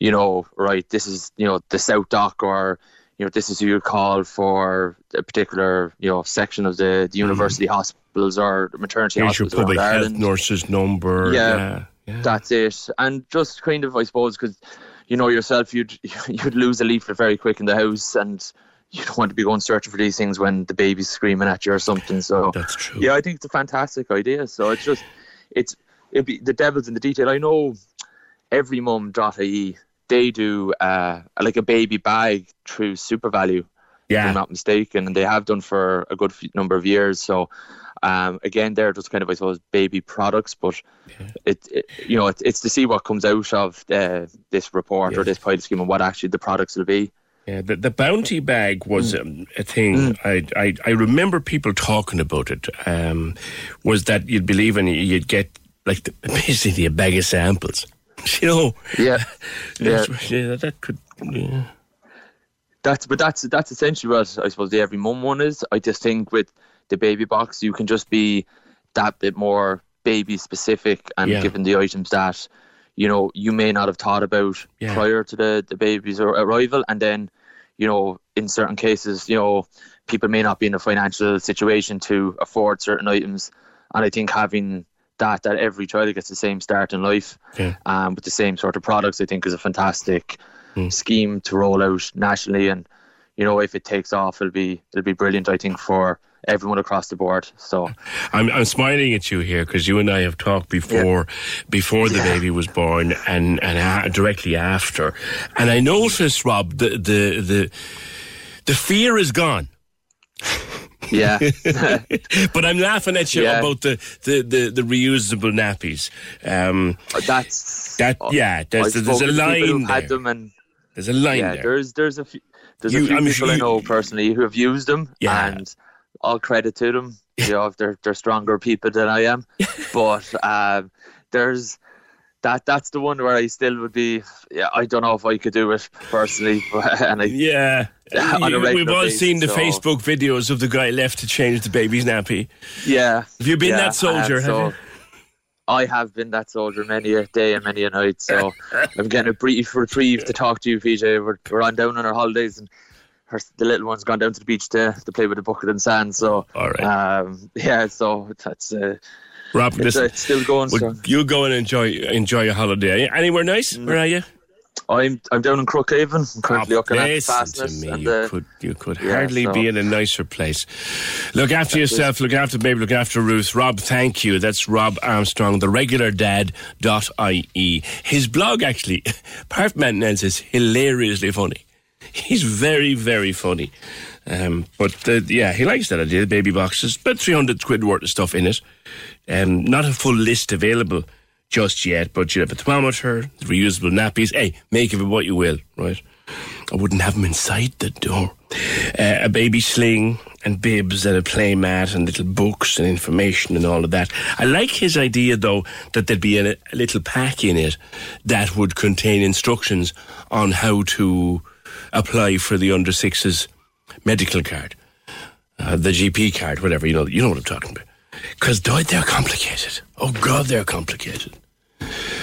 you know, right, this is, you know, the South Dock, or, you know, this is who you call for a particular, you know, section of the, the university mm-hmm. hospitals or maternity Here's hospitals. Your public health Ireland. nurse's number. Yeah, yeah, yeah, that's it. And just kind of, I suppose, because you know yourself, you'd you'd lose a leaflet very quick in the house, and you don't want to be going searching for these things when the baby's screaming at you or something. So that's true. Yeah, I think it's a fantastic idea. So it's just, it's it'd be the devil's in the detail. I know every mum dot I E, they do uh, like a baby bag through SuperValu, yeah. if I'm not mistaken, and they have done for a good number of years. So um, again, they're just kind of, I suppose, baby products, but yeah. it, it, you know, it, it's to see what comes out of uh, this report yes. or this pilot scheme and what actually the products will be. Yeah, the, the Bounty Bag was um, a thing. I, I I remember people talking about it. Um, was that you'd believe in, you'd get like the, basically a bag of samples, you know? Yeah, yeah. yeah that could. Yeah. That's but that's that's essentially what I suppose the every mum one is. I just think with the baby box, you can just be that bit more baby specific and yeah. given the items that, you know, you may not have thought about yeah. prior to the the baby's arrival, and then, you know, in certain cases, you know, people may not be in a financial situation to afford certain items. And I think having that, that every child gets the same start in life yeah. um, with the same sort of products, I think is a fantastic mm. scheme to roll out nationally. And, you know, if it takes off, it'll be, it'll be brilliant, I think, for everyone across the board. So I'm I'm smiling at you here, because you and I have talked before yeah. before the yeah. baby was born and and a- directly after, and I noticed, Rob, the the the, the fear is gone. Yeah. But I'm laughing at you yeah. about the, the, the, the reusable nappies. Um, that's that yeah. There's, there's a line there. Had them and, there's a line yeah, there. There's there's a few, there's you, a few people sure you, I know personally who have used them yeah. and. All credit to them, you know, they're they're stronger people than I am. But um, there's that that's the one where I still would be. Yeah, I don't know if I could do it personally. But, and I, yeah, on a regular we've all basis, seen the so. Facebook videos of the guy left to change the baby's nappy. Yeah, have you been yeah, that soldier? I have, so, have you? I have been that soldier many a day and many a night. So I'm getting a brief reprieve to talk to you, P J. We're we're on down on our holidays and. Her, the little one's gone down to the beach to, to play with a bucket and sand. So, all right. um, yeah, so that's uh, Rob, it's, listen, uh, it's still going. Well, so. You go and enjoy enjoy your holiday. Anywhere nice? Mm. Where are you? I'm I'm down in Crookhaven. I'm currently oh, looking at fastness. And, uh, you could, you could yeah, hardly so. be in a nicer place. Look after That's yourself. It. Look after baby. Look after Ruth. Rob, thank you. That's Rob Armstrong, the regular dad dot I E. His blog, actually, Páirc Maintenance, is hilariously funny. He's very, very funny. Um, but, uh, yeah, he likes that idea, the baby boxes. About three hundred quid worth of stuff in it. Um, not a full list available just yet, but you have a thermometer, reusable nappies. Hey, make of it what you will, right? I wouldn't have them inside the door. Uh, a baby sling and bibs and a play mat and little books and information and all of that. I like his idea, though, that there'd be a, a little pack in it that would contain instructions on how to apply for the under sixes medical card, uh, the G P card, whatever. You know, you know what I'm talking about. Because they're complicated. Oh, God, they're complicated.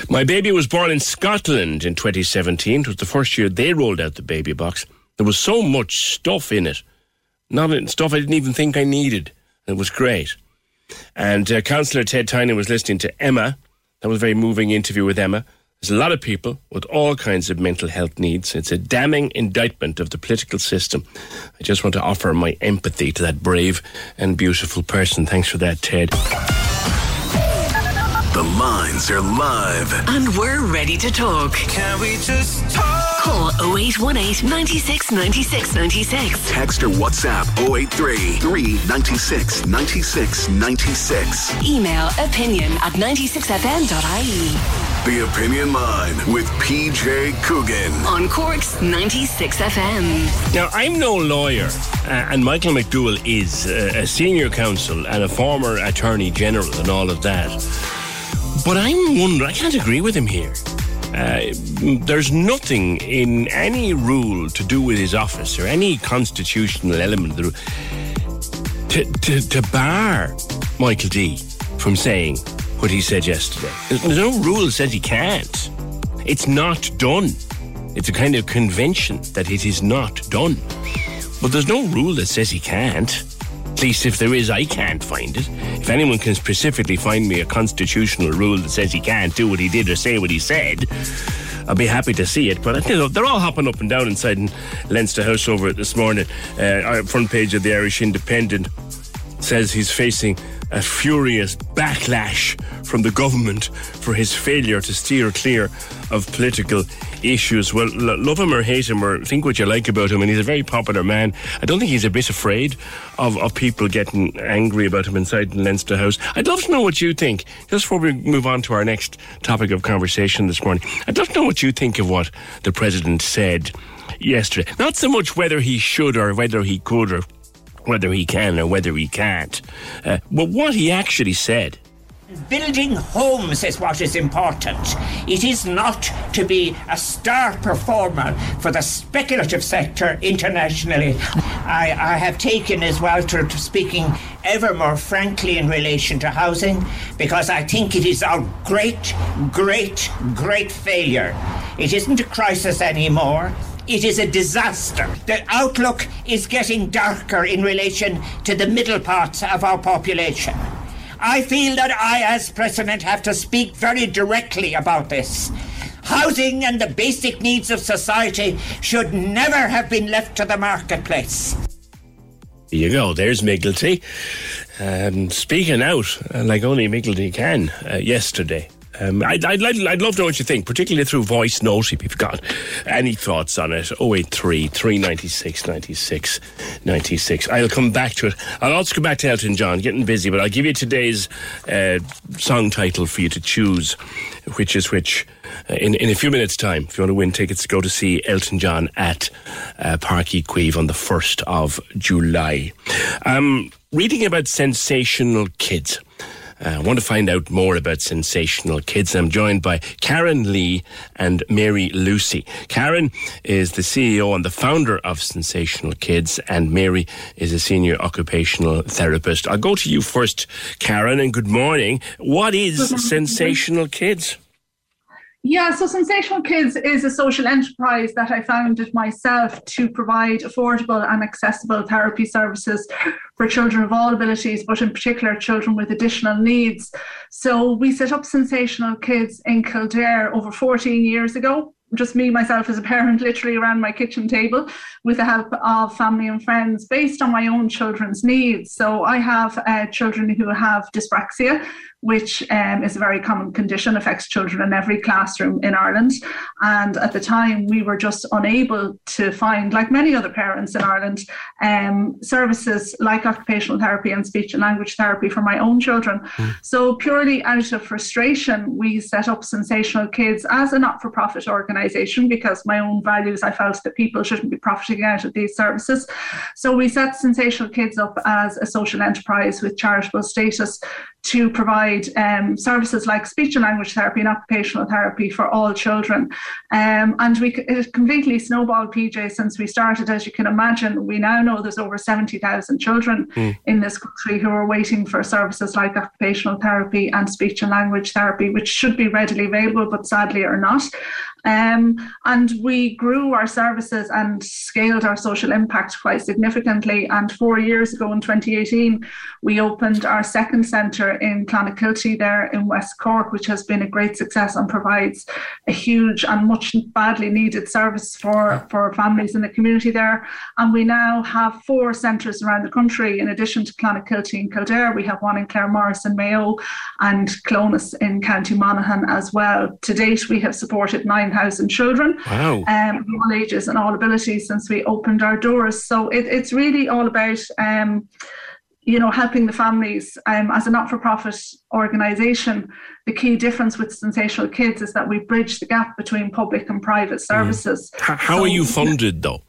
My baby was born in Scotland in twenty seventeen. It was the first year they rolled out the baby box. There was so much stuff in it. Not in stuff I didn't even think I needed. It was great. And uh, Councillor Ted Tynan was listening to Emma. That was a very moving interview with Emma. There's a lot of people with all kinds of mental health needs. It's a damning indictment of the political system. I just want to offer my empathy to that brave and beautiful person. Thanks for that, Ted. The lines are live. And we're ready to talk. Can we just talk? Call oh eight one eight, nine six, nine six, nine six. Text or WhatsApp oh eight three, three nine six, nine six, nine six. Email opinion at ninety-six f m dot i e. The Opinion Line with P J Coogan on Cork's ninety-six F M. Now, I'm no lawyer, uh, and Michael McDougall is uh, a senior counsel and a former attorney general and all of that. But I'm wondering, I can't agree with him here. Uh, there's nothing in any rule to do with his office or any constitutional element of the rule to, to, to bar Michael D from saying what he said yesterday. There's no rule that says he can't. It's not done. It's a kind of convention that it is not done. But there's no rule that says he can't. At least if there is, I can't find it. If anyone can specifically find me a constitutional rule that says he can't do what he did or say what he said, I'll be happy to see it. But you know, they're all hopping up and down inside Leinster House over it this morning. Uh, front page of the Irish Independent says he's facing a furious backlash from the government for his failure to steer clear of political issues. Well, love him or hate him or think what you like about him, and he's a very popular man. I don't think he's a bit afraid of, of people getting angry about him inside Leinster House. I'd love to know what you think, just before we move on to our next topic of conversation this morning. I'd love to know what you think of what the President said yesterday. Not so much whether he should or whether he could or whether he can or whether he can't. Uh, but what he actually said. Building homes is what is important. It is not to be a star performer for the speculative sector internationally. I, I have taken, as Walter, to speaking ever more frankly in relation to housing, because I think it is our great, great, great failure. It isn't a crisis anymore. It is a disaster. The outlook is getting darker in relation to the middle parts of our population. I feel that I, as President, have to speak very directly about this. Housing and the basic needs of society should never have been left to the marketplace. There you go, there's Miglety. Um, speaking out, like only Miglety can, uh, yesterday. Um, I'd, I'd, I'd love to know what you think, particularly through voice note, if you've got any thoughts on it. oh eight three, three nine six, nine six, nine six. I'll come back to it. I'll also come back to Elton John, getting busy, but I'll give you today's uh, song title for you to choose, which is which, uh, in, in a few minutes' time. If you want to win tickets, go to see Elton John at uh, Páirc Uí Chaoimh on the first of July. Um, reading about Sensational Kids. I uh, want to find out more about Sensational Kids. I'm joined by Karen Lee and Mary Lucy. Karen is the C E O and the founder of Sensational Kids, and Mary is a senior occupational therapist. I'll go to you first, Karen, and good morning. What is morning. Sensational Kids? Yeah, so Sensational Kids is a social enterprise that I founded myself to provide affordable and accessible therapy services for children of all abilities, but in particular children with additional needs. So we set up Sensational Kids in Kildare over fourteen years ago. just me, myself as a parent, literally around my kitchen table with the help of family and friends based on my own children's needs. So I have uh, children who have dyspraxia, which um, is a very common condition, affects children in every classroom in Ireland. And at the time, we were just unable to find, like many other parents in Ireland, um, services like occupational therapy and speech and language therapy for my own children. Mm. So purely out of frustration, we set up Sensational Kids as a not-for-profit organisation, because my own values, I felt that people shouldn't be profiting out of these services. So we set Sensational Kids up as a social enterprise with charitable status to provide um, services like speech and language therapy and occupational therapy for all children. Um, and we it completely snowballed, P J, since we started. As you can imagine, we now know there's over seventy thousand children mm. in this country who are waiting for services like occupational therapy and speech and language therapy, which should be readily available, but sadly are not. Um, and we grew our services and scaled our social impact quite significantly. And four years ago in twenty eighteen, we opened our second centre in Clonakilty there in West Cork, which has been a great success and provides a huge and much badly needed service for, for families in the community there. And we now have four centres around the country. In addition to Clonakilty and Kildare, we have one in Claremorris in Mayo and Clonus in County Monaghan as well. To date, we have supported nine thousand children, wow. um, all ages and all abilities, since we opened our doors. So it, it's really all about um, you know, helping the families. Um, as a not-for-profit organisation, the key difference with Sensational Kids is that we bridge the gap between public and private services. Mm. How, how so, are you funded, though?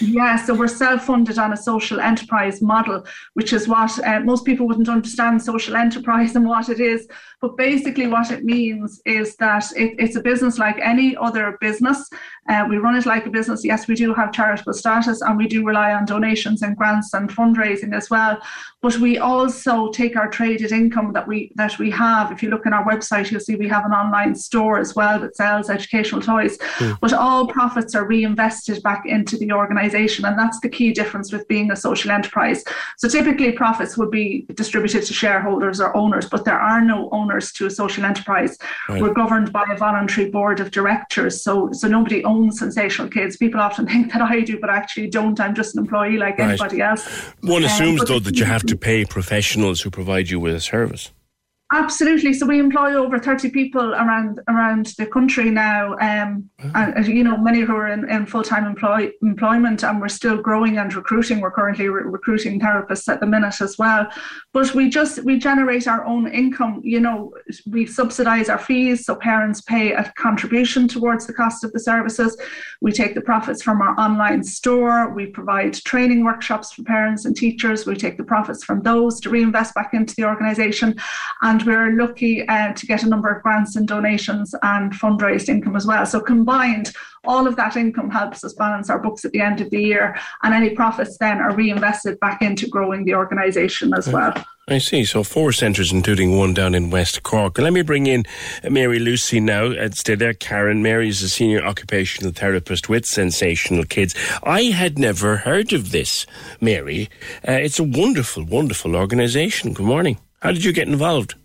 Yeah, so we're self-funded on a social enterprise model, which is what uh, most people wouldn't understand social enterprise and what it is. But basically what it means is that it, it's a business like any other business. Uh, we run it like a business. Yes, we do have charitable status and we do rely on donations and grants and fundraising as well. But we also take our traded income that we that we have. If you look on our website, you'll see we have an online store as well that sells educational toys. Mm. But all profits are reinvested back into the organisation. And that's the key difference with being a social enterprise. So typically profits would be distributed to shareholders or owners, but there are no owners to a social enterprise. Right. We're governed by a voluntary board of directors. So, so nobody owns Sensational Kids. People often think that I do, but I actually don't. I'm just an employee like right. anybody else. One assumes um, though that you have to pay professionals who provide you with a service. Absolutely. So we employ over thirty people around around the country now, um, and you know, many who are in, in full-time employ, employment, and we're still growing and recruiting. We're currently re- recruiting therapists at the minute as well. But we just we generate our own income. You know, we subsidise our fees, so parents pay a contribution towards the cost of the services. We take the profits from our online store. We provide training workshops for parents and teachers. We take the profits from those to reinvest back into the organisation, and we're lucky uh, to get a number of grants and donations and fundraised income as well. So combined, all of that income helps us balance our books at the end of the year, and any profits then are reinvested back into growing the organisation as well. I see. So four centres, including one down in West Cork. Let me bring in Mary Lucy now. Stay there, Karen. Mary is a senior occupational therapist with Sensational Kids. I had never heard of this, Mary. Uh, it's a wonderful, wonderful organisation. Good morning. How did you get involved?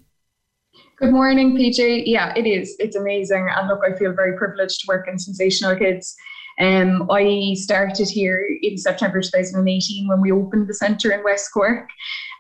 Good morning, P J. Yeah, it is. It's amazing. And look, I feel very privileged to work in Sensational Kids. Um, I started here in September twenty eighteen when we opened the centre in West Cork.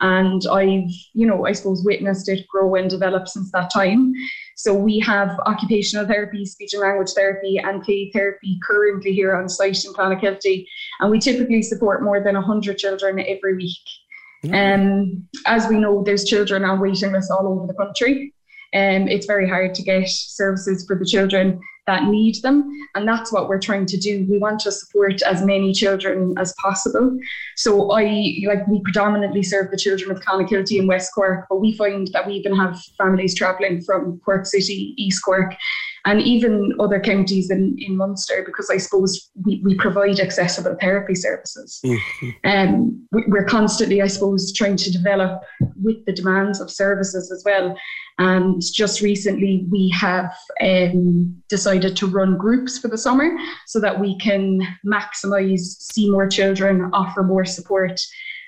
And I've, you know, I suppose witnessed it grow and develop since that time. So we have occupational therapy, speech and language therapy and play therapy currently here on site in Clonakilty. And we typically support more than one hundred children every week. Um, as we know, there's children on waiting lists all over the country. Um, it's very hard to get services for the children that need them, and that's what we're trying to do. We want to support as many children as possible. So I like we predominantly serve the children of Clonakilty and West Cork, but we find that we even have families travelling from Cork City, East Cork, and even other counties in, in Munster, because I suppose we, we provide accessible therapy services. Mm-hmm. Um, we're constantly, I suppose, trying to develop with the demands of services as well. And just recently we have um, decided to run groups for the summer so that we can maximise, see more children, offer more support,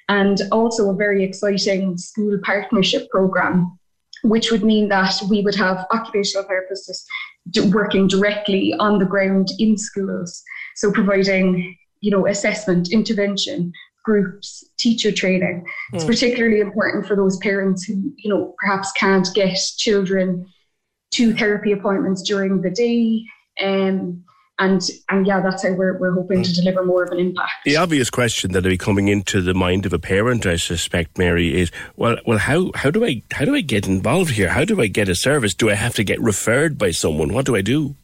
and also a very exciting school partnership programme. which would mean that we would have occupational therapists working directly on the ground in schools. So providing, you know, assessment, intervention, groups, teacher training. Mm. It's particularly important for those parents who, you know, perhaps can't get children to therapy appointments during the day. Um, and and yeah, that's how we're we're hoping mm. to deliver more of an impact. The obvious question that'll be coming into the mind of a parent, I suspect, Mary, is well, well, how how do I how do I get involved here? How do I get a service? Do I have to get referred by someone? What do I do?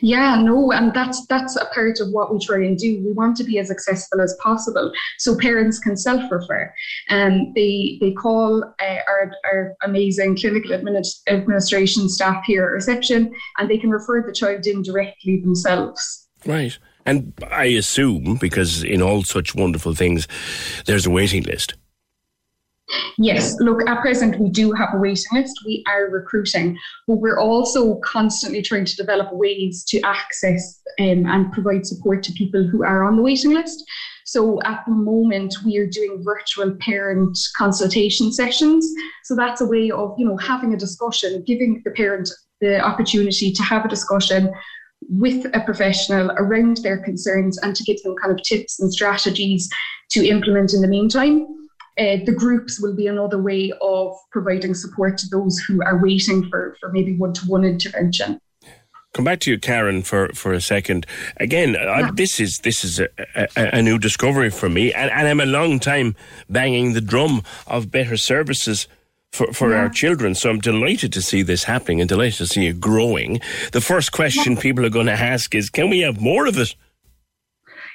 Yeah, no, and that's that's a part of what we try and do. We want to be as accessible as possible, so parents can self-refer. Um, they they call uh, our our amazing clinical administ- administration staff here at reception, and they can refer the child in directly themselves. Right, and I assume, because in all such wonderful things, there's a waiting list. Yes, look, at present we do have a waiting list. We are recruiting, but we're also constantly trying to develop ways to access um, and provide support to people who are on the waiting list. So at the moment we are doing virtual parent consultation sessions. So that's a way of, you know, having a discussion, giving the parent the opportunity to have a discussion with a professional around their concerns and to give them kind of tips and strategies to implement in the meantime. Uh, the groups will be another way of providing support to those who are waiting for, for maybe one-to-one intervention. Come back to you, Karen, for, for a second. Again, yeah. I, this is this is a, a, a new discovery for me, and, and I'm a long time banging the drum of better services for, for yeah. our children, so I'm delighted to see this happening and delighted to see it growing. The first question yeah. people are going to ask is, can we have more of it?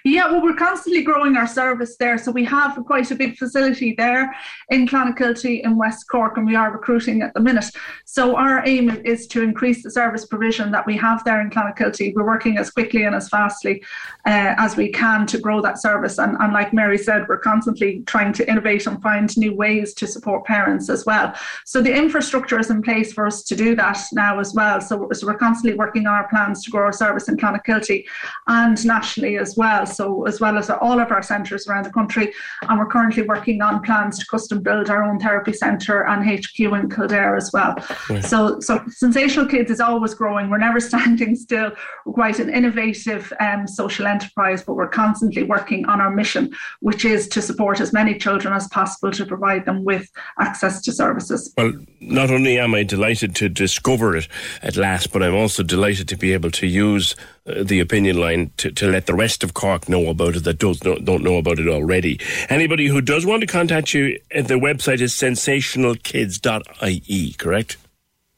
Yeah, well, we're constantly growing our service there. So we have quite a big facility there in Clonakilty in West Cork, and we are recruiting at the minute. So our aim is to increase the service provision that we have there in Clonakilty. We're working as quickly and as fastly uh, as we can to grow that service. And, and like Mary said, we're constantly trying to innovate and find new ways to support parents as well. So the infrastructure is in place for us to do that now as well. So, so we're constantly working on our plans to grow our service in Clonakilty and nationally as well. So as well as all of our centres around the country, and we're currently working on plans to custom build our own therapy centre and H Q in Kildare as well. Yeah. So, so Sensational Kids is always growing. We're never standing still. We're quite an innovative um, social enterprise, but we're constantly working on our mission, which is to support as many children as possible to provide them with access to services. Well, not only am I delighted to discover it at last, but I'm also delighted to be able to use the opinion line to, to let the rest of Cork know about it that does, don't, don't know about it already. Anybody who does want to contact you, the website is sensational kids dot I E, correct?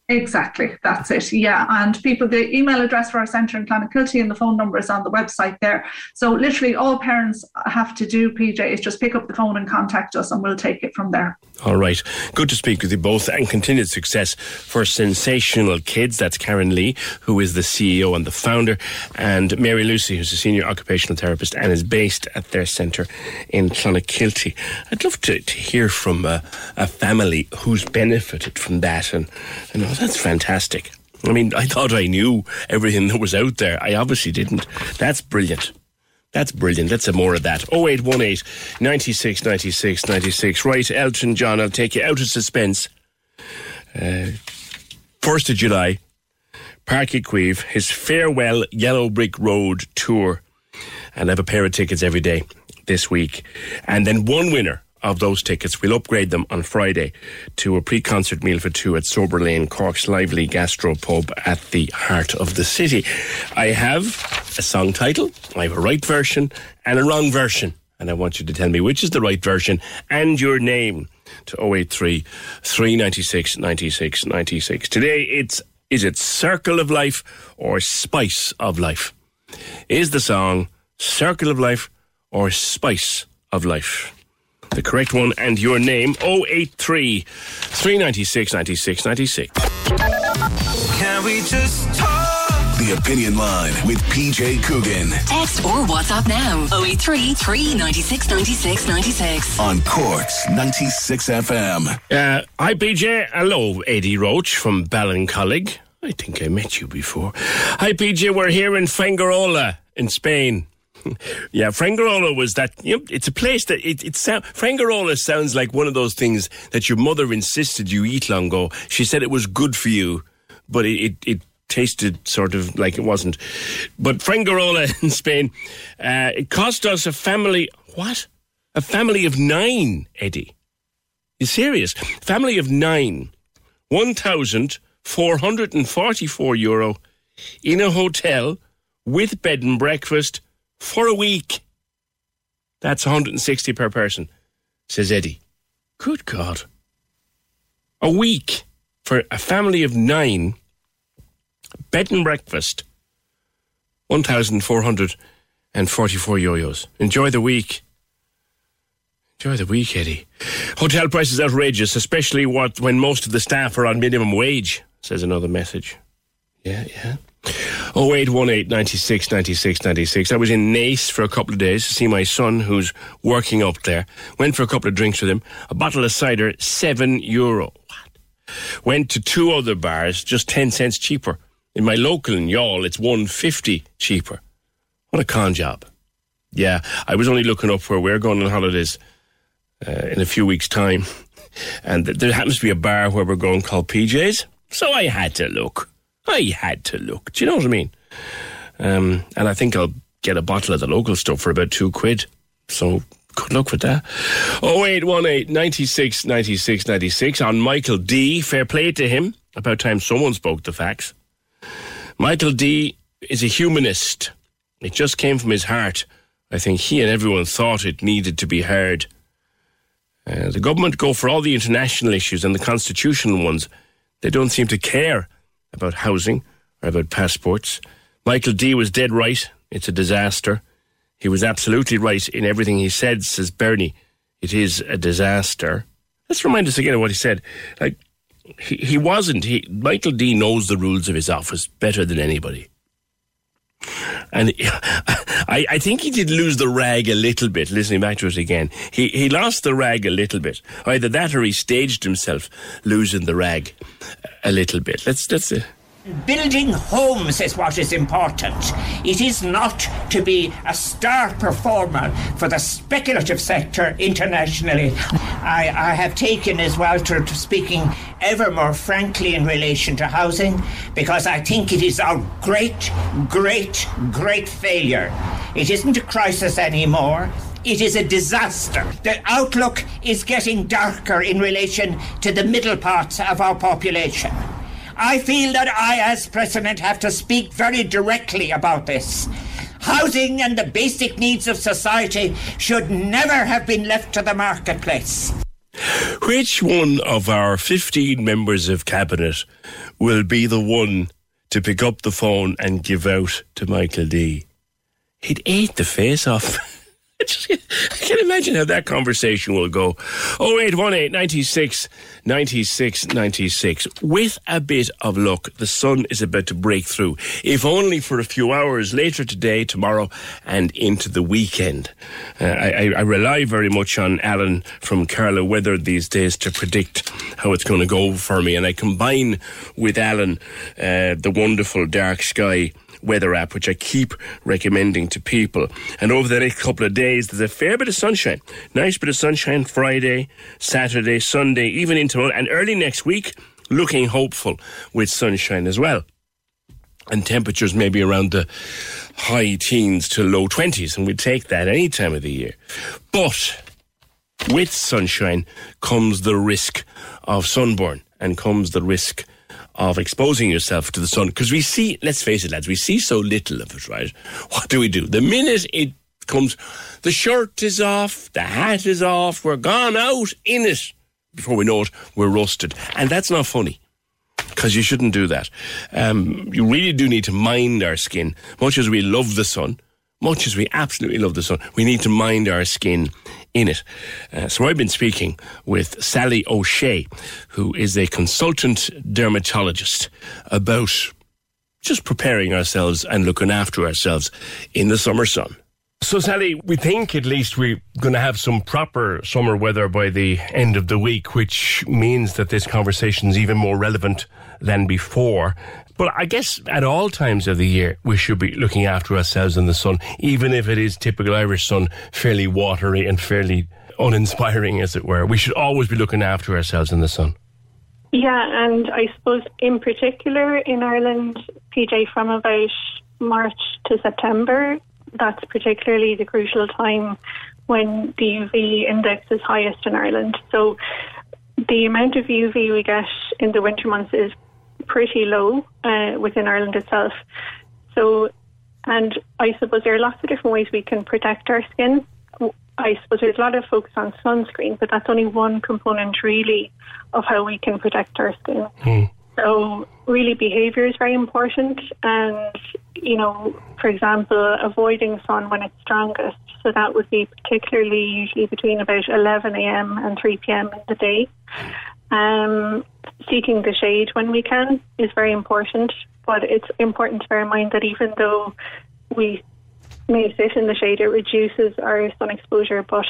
Exactly, that's it, yeah. And people, the email address for our centre in Clonakilty and the phone number is on the website there. So literally all parents have to do, P J, is just pick up the phone and contact us, and we'll take it from there. All right, good to speak with you both, and continued success for Sensational Kids. That's Karen Lee, who is the C E O and the founder, and Mary Lucy, who's a senior occupational therapist and is based at their centre in Clonakilty. I'd love to, to hear from a, a family who's benefited from that, and, and that's fantastic. I mean, I thought I knew everything that was out there. I obviously didn't. That's brilliant. That's brilliant. Let's have more of that. oh eight one eight, nine six, nine six, nine six. Right, Elton John, I'll take you out of suspense. Uh, first of July, Páirc Uí Chaoimh, his farewell Yellow Brick Road tour. And I have a pair of tickets every day this week. And then one winner of those tickets. We'll upgrade them on Friday to a pre-concert meal for two at Sober Lane, Cork's lively gastro pub at the heart of the city. I have a song title, I have a right version and a wrong version, and I want you to tell me which is the right version and your name to oh eight three, three nine six, nine six, nine six. Today it's, is it Circle of Life or Spice of Life? Is the song Circle of Life or Spice of Life? The correct one and your name, oh eight three, three nine six, nine six, nine six. Can we just talk? The Opinion Line with P J Coogan. Text or WhatsApp now, oh eight three, three nine six, nine six, nine six. On Cork's ninety-six F M. Uh, hi P J, hello Eddie Roach from Ballincollig. I think I met you before. Hi P J, we're here in Fuengirola in Spain. Yeah, Frangarola was that, you know, it's a place that, it, it sound, Frangarola sounds like one of those things that your mother insisted you eat long ago. She said it was good for you, but it, it, it tasted sort of like it wasn't. But Frangarola in Spain, uh, it cost us a family, what? A family of nine, Eddie. You serious? Family of nine, one thousand four hundred forty-four euro in a hotel with bed and breakfast for a week. That's one hundred sixty per person, says Eddie. Good God. A week for a family of nine, bed and breakfast, one thousand four hundred forty-four yo-yos. Enjoy the week. Enjoy the week, Eddie. Hotel prices outrageous, especially what when most of the staff are on minimum wage, says another message. Yeah, yeah. oh eight one eight, nine six, nine six, nine six. I was in Naas for a couple of days to see my son who's working up there. Went for a couple of drinks with him. A bottle of cider, seven euro. What? Went to two other bars, just ten cents cheaper. In my local in Yall, it's one fifty cheaper. What a con job. Yeah, I was only looking up where we're going on holidays uh, in a few weeks' time. And th- there happens to be a bar where we're going called P J's. So I had to look. I had to look. Do you know what I mean? Um, and I think I'll get a bottle of the local stuff for about two quid. So good luck with that. oh eight one eight, nine six, nine six, nine six. On Michael D. Fair play to him. About time someone spoke the facts. Michael D. is a humanist. It just came from his heart. I think he and everyone thought it needed to be heard. Uh, the government go for all the international issues and the constitutional ones. They don't seem to care about housing or about passports. Michael D was dead right. It's a disaster. He was absolutely right in everything he said, says Bernie. It is a disaster. Let's remind us again of what he said. Like he, he wasn't. He, Michael D knows the rules of his office better than anybody. And I, I think he did lose the rag a little bit, listening back to it again. He he lost the rag a little bit. Either that or he staged himself losing the rag a little bit. Let's... let's uh Building homes is what is important. It is not to be a star performer for the speculative sector internationally. I, I have taken, as Walter, to speaking ever more frankly in relation to housing, because I think it is our great, great, great failure. It isn't a crisis anymore. It is a disaster. The outlook is getting darker in relation to the middle parts of our population. I feel that I, as President, have to speak very directly about this. Housing and the basic needs of society should never have been left to the marketplace. Which one of our fifteen members of Cabinet will be the one to pick up the phone and give out to Michael D? He'd ate the face off. I can't imagine how that conversation will go. oh eight one eight, nine six, nine six, nine six. With a bit of luck, the sun is about to break through, if only for a few hours later today, tomorrow, and into the weekend. Uh, I, I rely very much on Alan from Carlow Weather these days to predict how it's going to go for me, and I combine with Alan uh, the wonderful Dark Sky weather app, which I keep recommending to people. And over the next couple of days, there's a fair bit of sunshine. Nice bit of sunshine Friday, Saturday, Sunday, even into and early next week, looking hopeful with sunshine as well. And temperatures maybe around the high teens to low twenties, and we'd take that any time of the year. But with sunshine comes the risk of sunburn and comes the risk of exposing yourself to the sun, because we see, let's face it, lads, we see so little of it, right? What do we do? The minute it comes, the shirt is off, the hat is off, we're gone out in it. Before we know it, we're rusted. And that's not funny, because you shouldn't do that. Um, you really do need to mind our skin. Much as we love the sun, much as we absolutely love the sun, we need to mind our skin in it. Uh, so I've been speaking with Sally O'Shea, who is a consultant dermatologist, about just preparing ourselves and looking after ourselves in the summer sun. So Sally, we think at least we're going to have some proper summer weather by the end of the week, which means that this conversation is even more relevant than before. But I guess at all times of the year, we should be looking after ourselves in the sun, even if it is typical Irish sun, fairly watery and fairly uninspiring, as it were. We should always be looking after ourselves in the sun. Yeah, and I suppose in particular in Ireland, P J, from about March to September, that's particularly the crucial time when the U V index is highest in Ireland. So the amount of U V we get in the winter months is pretty low uh, within Ireland itself. So, and I suppose there are lots of different ways we can protect our skin. I suppose there's a lot of focus on sunscreen, but that's only one component really of how we can protect our skin. Mm. So really behaviour is very important, and, you know, for example, avoiding sun when it's strongest. So that would be particularly usually between about eleven a.m. and three p.m. in the day. Um, seeking the shade when we can is very important, but it's important to bear in mind that even though we may sit in the shade, it reduces our sun exposure, but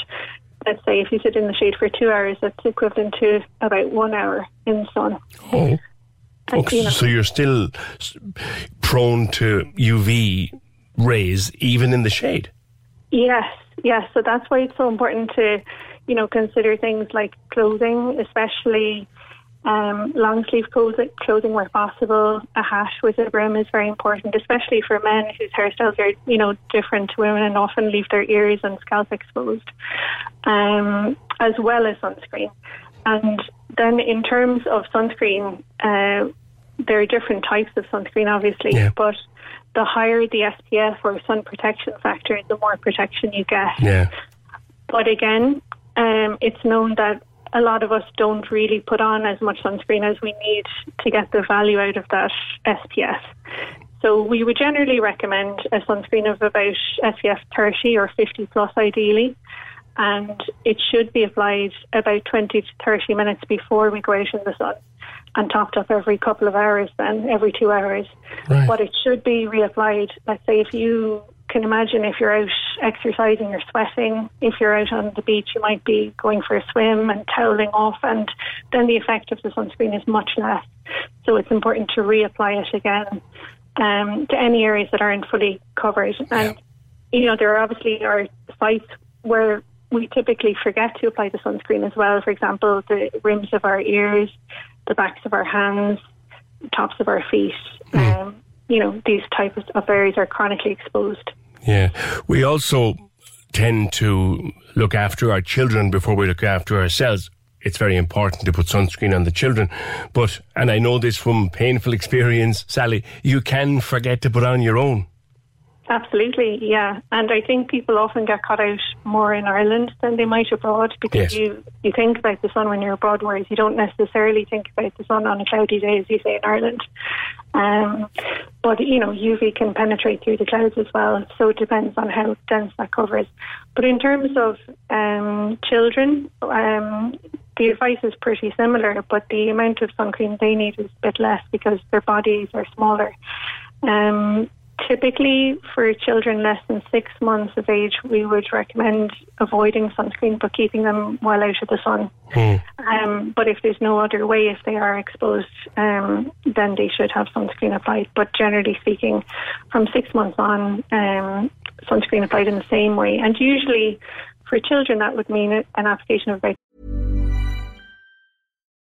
let's say if you sit in the shade for two hours, that's equivalent to about one hour in the sun. Oh, okay. You know, so you're still prone to U V rays even in the shade? Yes, yes. So that's why it's so important to, you know, consider things like clothing, especially um, long-sleeve clothing, clothing where possible. A hat with a brim is very important, especially for men whose hairstyles are, you know, different to women and often leave their ears and scalp exposed, um, as well as sunscreen. And then in terms of sunscreen, uh, there are different types of sunscreen, obviously, yeah. But the higher the S P F or sun protection factor, the more protection you get. Yeah. But again, Um, it's known that a lot of us don't really put on as much sunscreen as we need to get the value out of that S P F. So we would generally recommend a sunscreen of about S P F thirty or fifty plus ideally, and it should be applied about twenty to thirty minutes before we go out in the sun, and topped up every couple of hours then, every two hours. Right. But it should be reapplied, let's say if you... can imagine if you're out exercising or sweating, if you're out on the beach, you might be going for a swim and toweling off, and then the effect of the sunscreen is much less. So it's important to reapply it again um, to any areas that aren't fully covered. And, yeah. you know, there are obviously are sites where we typically forget to apply the sunscreen as well. For example, the rims of our ears, the backs of our hands, the tops of our feet. Mm. Um, you know, these types of areas are chronically exposed. Yeah. We also tend to look after our children before we look after ourselves. It's very important to put sunscreen on the children. But, and I know this from painful experience, Sally, you can forget to put on your own. Absolutely, yeah. And I think people often get caught out more in Ireland than they might abroad, because yes. you, you think about the sun when you're abroad, whereas you don't necessarily think about the sun on a cloudy day, as you say, in Ireland. Um, but, you know, U V can penetrate through the clouds as well, so it depends on how dense that cover is. But in terms of um, children, um, the advice is pretty similar, but the amount of sun cream they need is a bit less because their bodies are smaller. Um Typically, for children less than six months of age, we would recommend avoiding sunscreen but keeping them well out of the sun. Mm. Um, but if there's no other way, if they are exposed, um, then they should have sunscreen applied. But generally speaking, from six months on, um, sunscreen applied in the same way. And usually, for children, that would mean an application of about...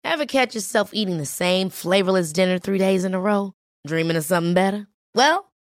Ever catch yourself eating the same flavorless dinner three days in a row? Dreaming of something better? Well...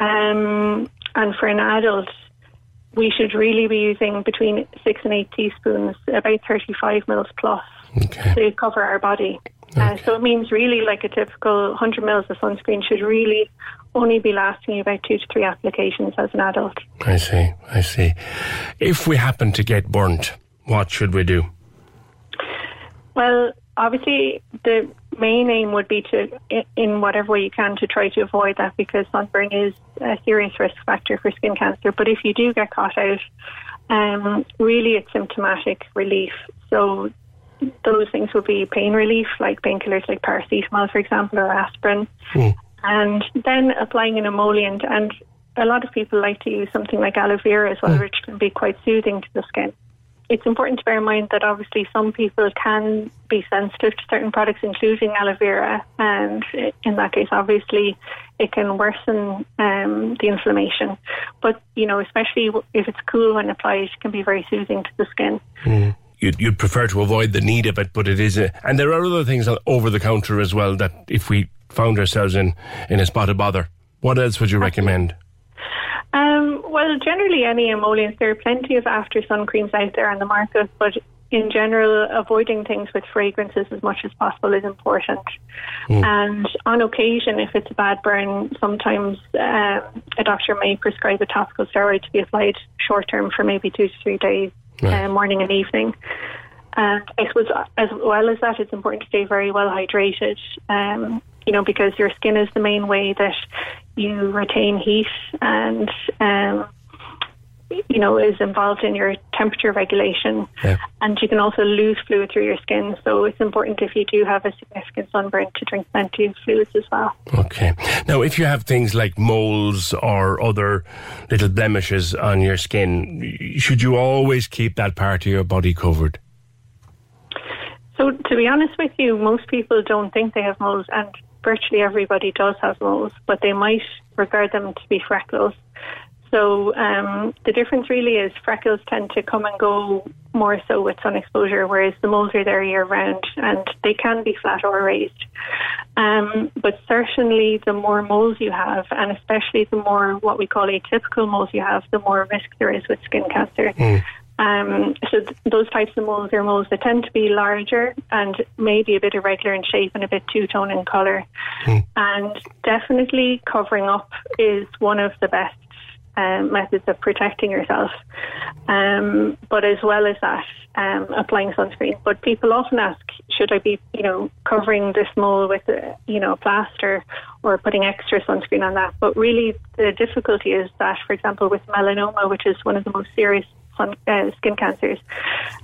Um, and for an adult, we should really be using between six and eight teaspoons, about thirty-five mils plus, okay. to cover our body. Okay. Uh, so it means really like a typical one hundred mils of sunscreen should really only be lasting about two to three applications as an adult. I see, I see. If we happen to get burnt, what should we do? Well, obviously the main aim would be to, in whatever way you can, to try to avoid that, because sunburn is a serious risk factor for skin cancer. But if you do get caught out, um, really it's symptomatic relief. So those things would be pain relief, like painkillers like paracetamol, for example, or aspirin. Mm. And then applying an emollient. And a lot of people like to use something like aloe vera as well, mm. which can be quite soothing to the skin. It's important to bear in mind that obviously some people can be sensitive to certain products, including aloe vera, and in that case, obviously, it can worsen um, the inflammation. But, you know, especially if it's cool when applied, it can be very soothing to the skin. Mm. You'd, you'd prefer to avoid the need of it, but it is a, and there are other things over the counter as well that if we found ourselves in, in a spot of bother, what else would you recommend? Um, well, generally any emollients. There are plenty of after sun creams out there on the market, but in general, avoiding things with fragrances as much as possible is important. Mm. And on occasion, if it's a bad burn, sometimes uh, a doctor may prescribe a topical steroid to be applied short term for maybe two to three days, right. uh, morning and evening. And I suppose as well as that, it's important to stay very well hydrated. Um, You know, because your skin is the main way that you retain heat and, um, you know, is involved in your temperature regulation. Yeah. And you can also lose fluid through your skin. So it's important if you do have a significant sunburn to drink plenty of fluids as well. Okay. Now, if you have things like moles or other little blemishes on your skin, should you always keep that part of your body covered? So to be honest with you, most people don't think they have moles, and virtually everybody does have moles, but they might regard them to be freckles. So um, the difference really is freckles tend to come and go more so with sun exposure, whereas the moles are there year round, and they can be flat or raised. Um, but certainly the more moles you have, and especially the more what we call atypical moles you have, the more risk there is with skin cancer. Mm. Um, so th- those types of moles are moles that tend to be larger and maybe a bit irregular in shape and a bit two-tone in colour. Mm. And definitely covering up is one of the best um, methods of protecting yourself. Um, but as well as that, um, applying sunscreen. But people often ask, should I be, you know, covering this mole with, a, you know, a plaster or putting extra sunscreen on that? But really the difficulty is that, for example, with melanoma, which is one of the most serious Sun, uh, skin cancers,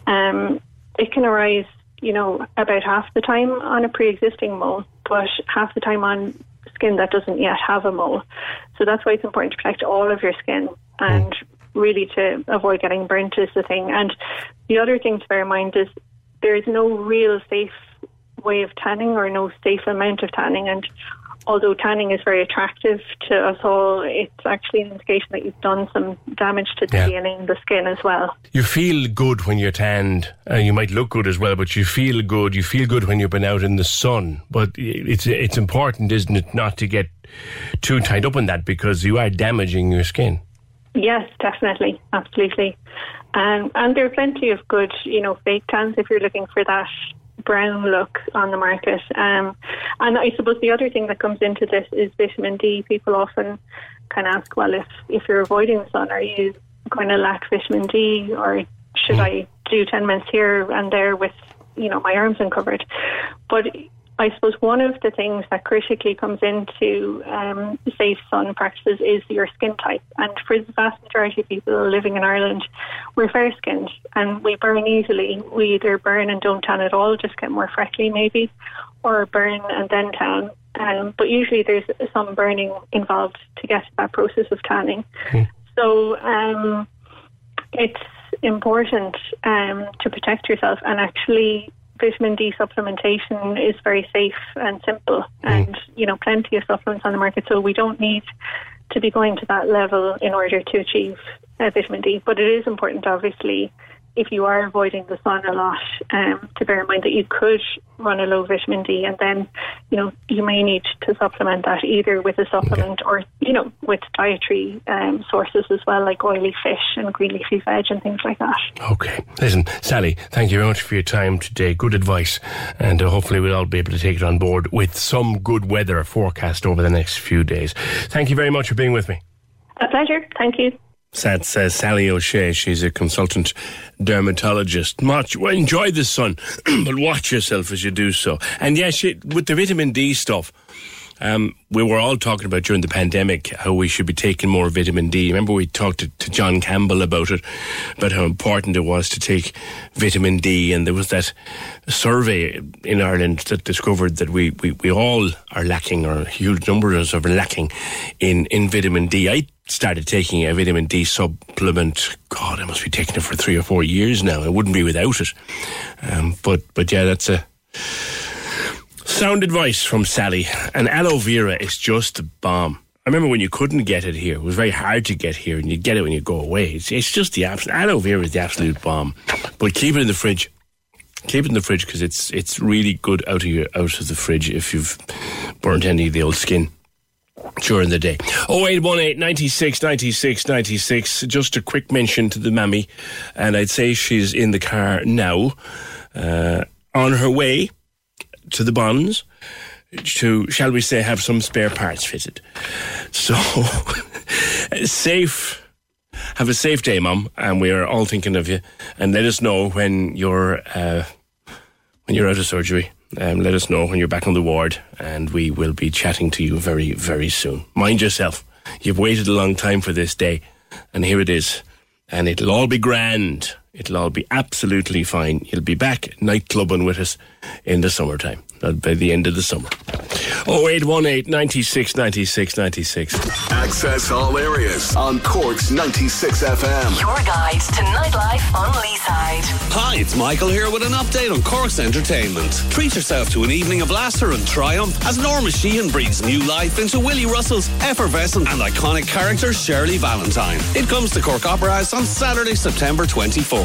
um, it can arise, you know, about half the time on a pre-existing mole, but half the time on skin that doesn't yet have a mole. So that's why it's important to protect all of your skin, and really to avoid getting burnt is the thing. And the other thing to bear in mind is there is no real safe way of tanning or no safe amount of tanning, and although tanning is very attractive to us all, it's actually an indication that you've done some damage to the yeah. D N A in the skin as well. You feel good when you're tanned, and you might look good as well, but you feel good. You feel good when you've been out in the sun. But it's it's important, isn't it, not to get too tied up in that, because you are damaging your skin. Yes, definitely, absolutely. Um, and there are plenty of good, you know, fake tans if you're looking for that brown look on the market. Um, and I suppose the other thing that comes into this is vitamin D. People often can ask, well, if, if you're avoiding the sun, are you going to lack vitamin D, or should mm. I do ten minutes here and there with, you know, my arms uncovered? But I suppose one of the things that critically comes into um, safe sun practices is your skin type. And for the vast majority of people living in Ireland, we're fair-skinned and we burn easily. We either burn and don't tan at all, just get more freckly maybe, or burn and then tan. Um, but usually there's some burning involved to get to that process of tanning. Mm. So um, it's important um, to protect yourself, and actually vitamin D supplementation is very safe and simple, and mm. you know, plenty of supplements on the market, so we don't need to be going to that level in order to achieve uh, vitamin D. But it is important, obviously, if you are avoiding the sun a lot, um, to bear in mind that you could run a low vitamin D, and then, you know, you may need to supplement that either with a supplement okay. or, you know, with dietary um, sources as well, like oily fish and green leafy veg and things like that. Okay. Listen, Sally, thank you very much for your time today. Good advice. And uh, hopefully we'll all be able to take it on board with some good weather forecast over the next few days. Thank you very much for being with me. A pleasure. Thank you. That's uh, Sally O'Shea. She's a consultant dermatologist. Much, well, enjoy the sun, but watch yourself as you do so. And yes, yeah, with the vitamin D stuff, um, we were all talking about during the pandemic how we should be taking more vitamin D. Remember we talked to, to John Campbell about it, about how important it was to take vitamin D. And there was that survey in Ireland that discovered that we, we, we all are lacking, or a huge number of us are lacking in, in vitamin D. I started taking a vitamin D supplement. God, I must be taking it for three or four years now. I wouldn't be without it. Um, but but yeah, that's a sound advice from Sally. And aloe vera is just the bomb. I remember when you couldn't get it here. It was very hard to get here, and you'd get it when you go away. It's, it's just the absolute... Aloe vera is the absolute bomb. But keep it in the fridge. Keep it in the fridge, because it's it's really good out of your out of the fridge if you've burnt any of the old skin during the day. oh eight one eight, nine six, nine six, nine six. Just a quick mention to the mammy, and I'd say she's in the car now, uh, on her way to the bonds to, shall we say, have some spare parts fitted. So, safe. Have a safe day, Mum, and we are all thinking of you. And let us know when you're uh, when you're out of surgery. Um, let us know when you're back on the ward, and we will be chatting to you very, very soon. Mind yourself. You've waited a long time for this day, and here it is. And it'll all be grand. It'll all be absolutely fine. You'll be back nightclubbing with us in the summertime, by the end of the summer. oh eight one eight, nine six, nine six, nine six. Access all areas on Cork's ninety-six F M. Your guide to nightlife on Leaside. Hi, it's Michael here with an update on Cork's entertainment. Treat yourself to an evening of laughter and triumph as Norma Sheehan breathes new life into Willie Russell's effervescent and iconic character Shirley Valentine. It comes to Cork Opera House on Saturday, September twenty-fourth.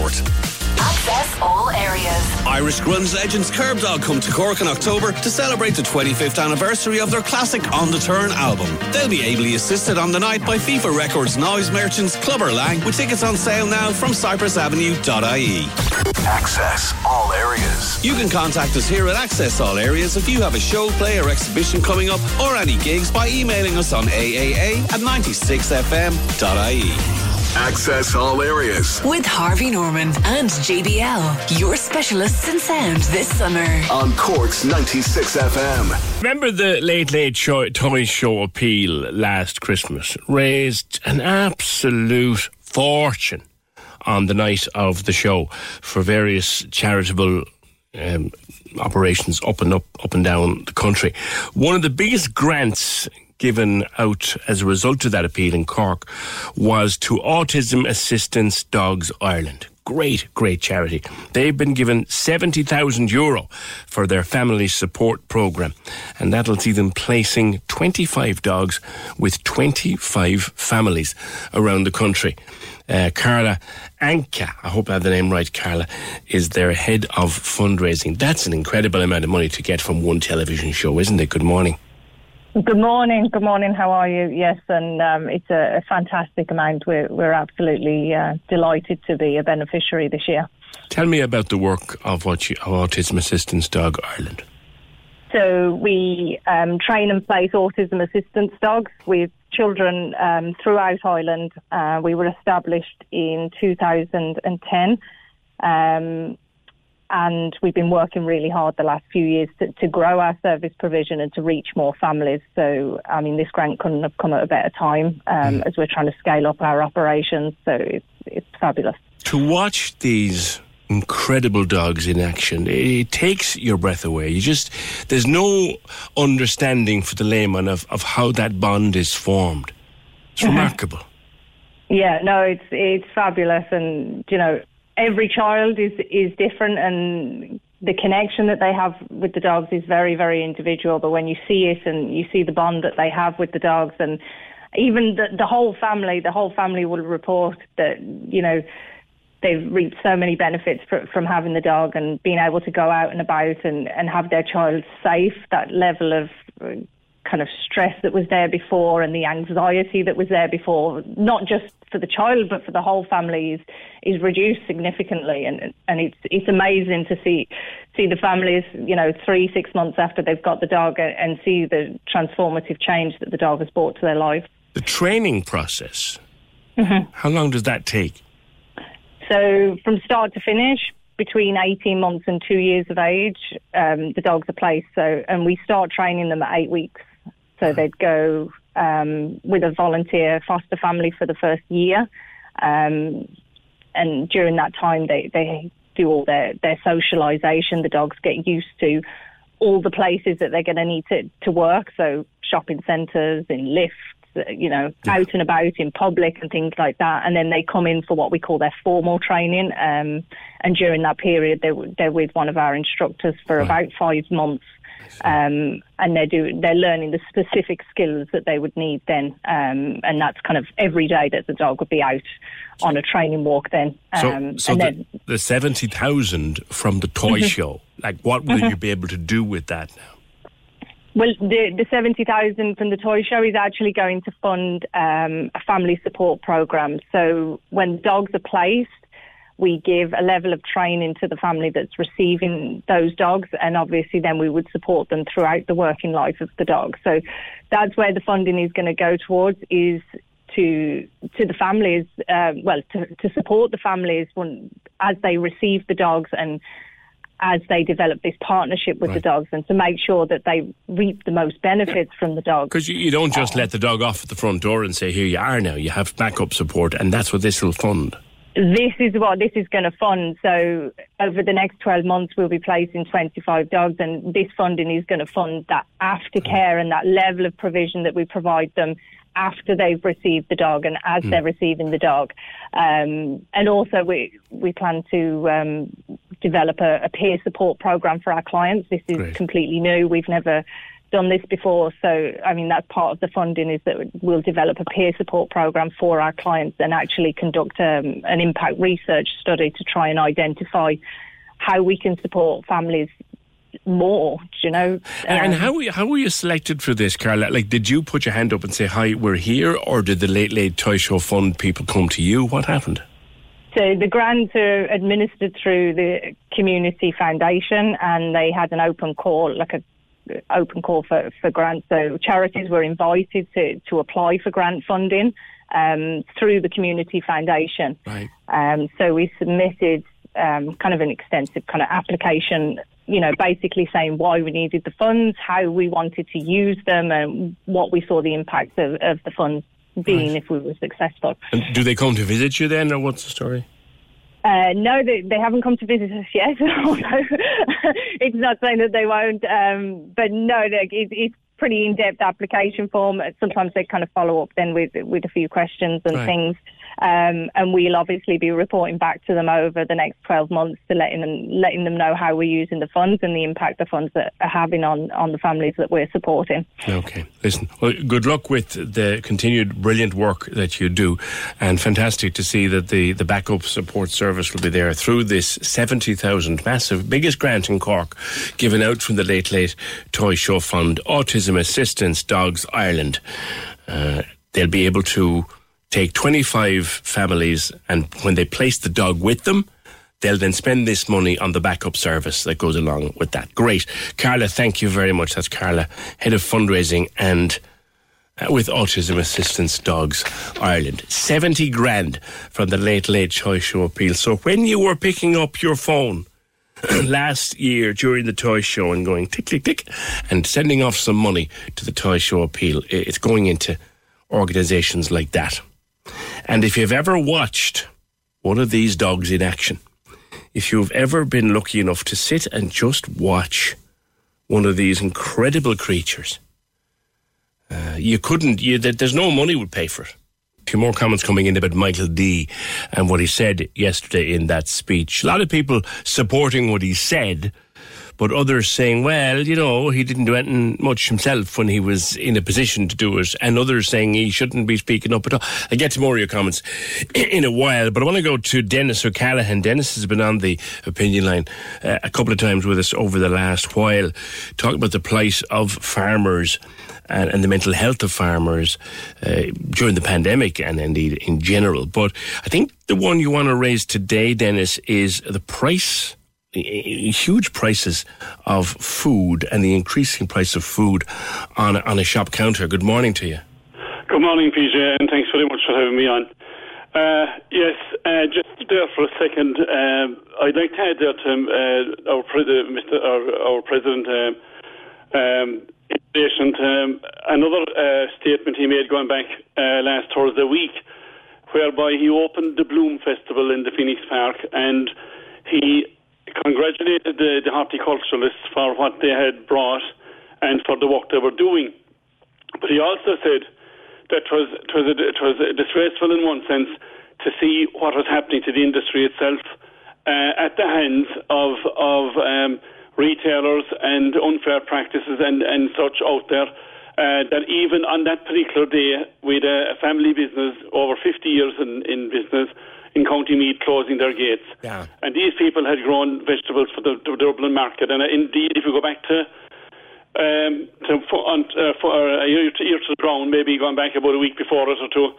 Access all areas. Irish grunge legends Curb Dog come to Cork in October to celebrate the twenty-fifth anniversary of their classic On the Turn album. They'll be ably assisted on the night by FIFA Records noise merchants Clubber Lang, with tickets on sale now from cypress avenue dot I E. Access all areas. You can contact us here at Access All Areas if you have a show, play or exhibition coming up, or any gigs, by emailing us on A A A at ninety-six F M dot I E. Access all areas with Harvey Norman and J B L, your specialists in sound this summer on Cork's ninety-six F M. Remember the Late Late Show, Toy Show appeal last Christmas? Raised an absolute fortune on the night of the show for various charitable um, operations up and up, up and down the country. One of the biggest grants given out as a result of that appeal in Cork was to Autism Assistance Dogs Ireland. Great, great charity. They've been given seventy thousand euro for their family support programme, and that'll see them placing twenty-five dogs with twenty-five families around the country. Uh, Carla Anka, I hope I have the name right, Carla, is their head of fundraising. That's an incredible amount of money to get from one television show, isn't it? Good morning. Good morning, good morning, how are you? Yes, and um, it's a, a fantastic amount. We're, we're absolutely uh, delighted to be a beneficiary this year. Tell me about the work of, what you, of Autism Assistance Dog Ireland. So we um, train and place autism assistance dogs with children um, throughout Ireland. Uh, we were established in two thousand ten. Um And we've been working really hard the last few years to, to grow our service provision and to reach more families. So, I mean, this grant couldn't have come at a better time um, mm. as we're trying to scale up our operations. So it's, it's fabulous. To watch these incredible dogs in action, it takes your breath away. You just, there's no understanding for the layman of, of how that bond is formed. It's mm-hmm. remarkable. Yeah, no, it's it's fabulous. And, you know, every child is, is different, and the connection that they have with the dogs is very, very individual. But when you see it and you see the bond that they have with the dogs, and even the, the whole family, the whole family will report that, you know, they've reaped so many benefits pr- from having the dog and being able to go out and about and, and have their child safe. That level of uh, kind of stress that was there before and the anxiety that was there before, not just for the child but for the whole family, is is reduced significantly, and and it's it's amazing to see see the families, you know, three six months after they've got the dog, and, and see the transformative change that the dog has brought to their life. The training process Mm-hmm. How long does that take? So from start to finish, between eighteen months and two years of age, um, the dogs are placed. So, and we start training them at eight weeks. So they'd go um, with a volunteer foster family for the first year. Um, and during that time, they, they do all their, their socialisation. The dogs get used to all the places that they're going to need to, to work. So shopping centres, in lifts, you know, yeah. out and about in public and things like that. And then they come in for what we call their formal training. Um, and during that period, they're, they're with one of our instructors for right. about five months. Um, and they're, do, they're learning the specific skills that they would need then. Um, and that's kind of every day that the dog would be out on a training walk then. Um, so so and then, the, the seventy thousand from the toy mm-hmm. show, like what will mm-hmm. you be able to do with that now? Well, the, the seventy thousand from the toy show is actually going to fund um, a family support program. So when dogs are placed, we give a level of training to the family that's receiving those dogs, and obviously then we would support them throughout the working life of the dog. So that's where the funding is going to go towards, is to to the families, uh, well, to, to support the families when, as they receive the dogs and as they develop this partnership with right. the dogs, and to make sure that they reap the most benefits yeah. from the dogs. Because you, you don't just let the dog off at the front door and say, here you are now, you have backup support, and that's what this will fund. This is what this is going to fund. So over the next twelve months, we'll be placing twenty-five dogs, and this funding is going to fund that aftercare and that level of provision that we provide them after they've received the dog and as mm. they're receiving the dog. Um, and also we we plan to um, develop a, a peer support program for our clients. This is Great. completely new. We've never done this before, so I mean that's part of the funding, is that we'll develop a peer support program for our clients and actually conduct um, an impact research study to try and identify how we can support families more, do you know. Um, and how how were you selected for this, Carla? Like, did you put your hand up and say, hi, we're here, or did the Late Late Toy Show Fund people come to you? What happened? So the grants are administered through the community foundation, and they had an open call, like a open call for, for grants. So charities were invited to, to apply for grant funding um, through the community foundation. Right. Um, so we submitted um, kind of an extensive kind of application, you know, basically saying why we needed the funds, how we wanted to use them, and what we saw the impact of, of the funds being right. if we were successful. And do they come to visit you then, or what's the story? Uh, no, they, they haven't come to visit us yet. It's not saying that they won't, um, but no, it, it's pretty in-depth application form. Sometimes they kind of follow up then with with a few questions and right. things, um, and we'll obviously be reporting back to them over the next twelve months to letting them letting them know how we're using the funds and the impact the funds are having on, on the families that we're supporting. Okay, listen, well, good luck with the continued brilliant work that you do, and fantastic to see that the, the backup support service will be there through this seventy thousand massive, biggest grant in Cork, given out from the Late Late Toy Show Fund, Autism Assistance Dogs Ireland. Uh, they'll be able to take twenty-five families, and when they place the dog with them, they'll then spend this money on the backup service that goes along with that. Great. Carla, thank you very much. That's Carla, Head of Fundraising and uh, with Autism Assistance Dogs Ireland. seventy grand from the Late Late Toy Show Appeal. So when you were picking up your phone last year during the toy show and going tick, tick, tick, and sending off some money to the toy show appeal, it's going into organisations like that. And if you've ever watched one of these dogs in action, if you've ever been lucky enough to sit and just watch one of these incredible creatures, uh, you couldn't, you, there's no money would pay for it. A few more comments coming in about Michael D and what he said yesterday in that speech. A lot of people supporting what he said, but others saying, well, you know, he didn't do anything much himself when he was in a position to do it, and others saying he shouldn't be speaking up at all. I'll get to more of your comments in a while, but I want to go to Dennis O'Callaghan. Dennis has been on the opinion line uh, a couple of times with us over the last while, talking about the plight of farmers and, and the mental health of farmers uh, during the pandemic and indeed in general. But I think the one you want to raise today, Dennis, is the price huge prices of food and the increasing price of food on, on a shop counter. Good morning to you. Good morning, P J, and thanks very much for having me on. Uh, yes, uh, just there for a second. Um, I'd like to add that um, uh, our, pre- Mister, our, our president, um, um, in relation to um, another uh, statement he made going back uh, last Thursday week, whereby he opened the Bloom Festival in the Phoenix Park, and he congratulated the, the horticulturalists for what they had brought and for the work they were doing. But he also said that it was, it was, a, it was a disgraceful in one sense to see what was happening to the industry itself uh, at the hands of, of um, retailers and unfair practices and, and such out there. Uh, that even on that particular day, with a family business over fifty years in, in business in County Meath closing their gates. Yeah. And these people had grown vegetables for the, the Dublin market. And indeed, if you go back to, um, to for, uh, for a year to, year to the ground, maybe going back about a week before it or two,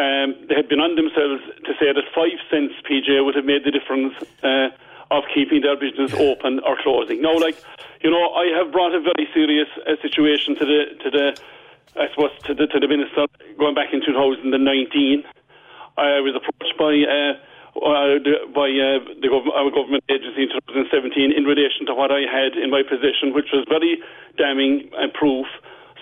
um, they had been on themselves to say that five cents P J would have made the difference uh, of keeping their business open or closing. Now, like, you know, I have brought a very serious uh, situation to the, to the, I suppose, to the, to the minister going back in two thousand nineteen. I was approached by uh, by uh, the gov- our government agency in twenty seventeen in relation to what I had in my position, which was very damning and proof,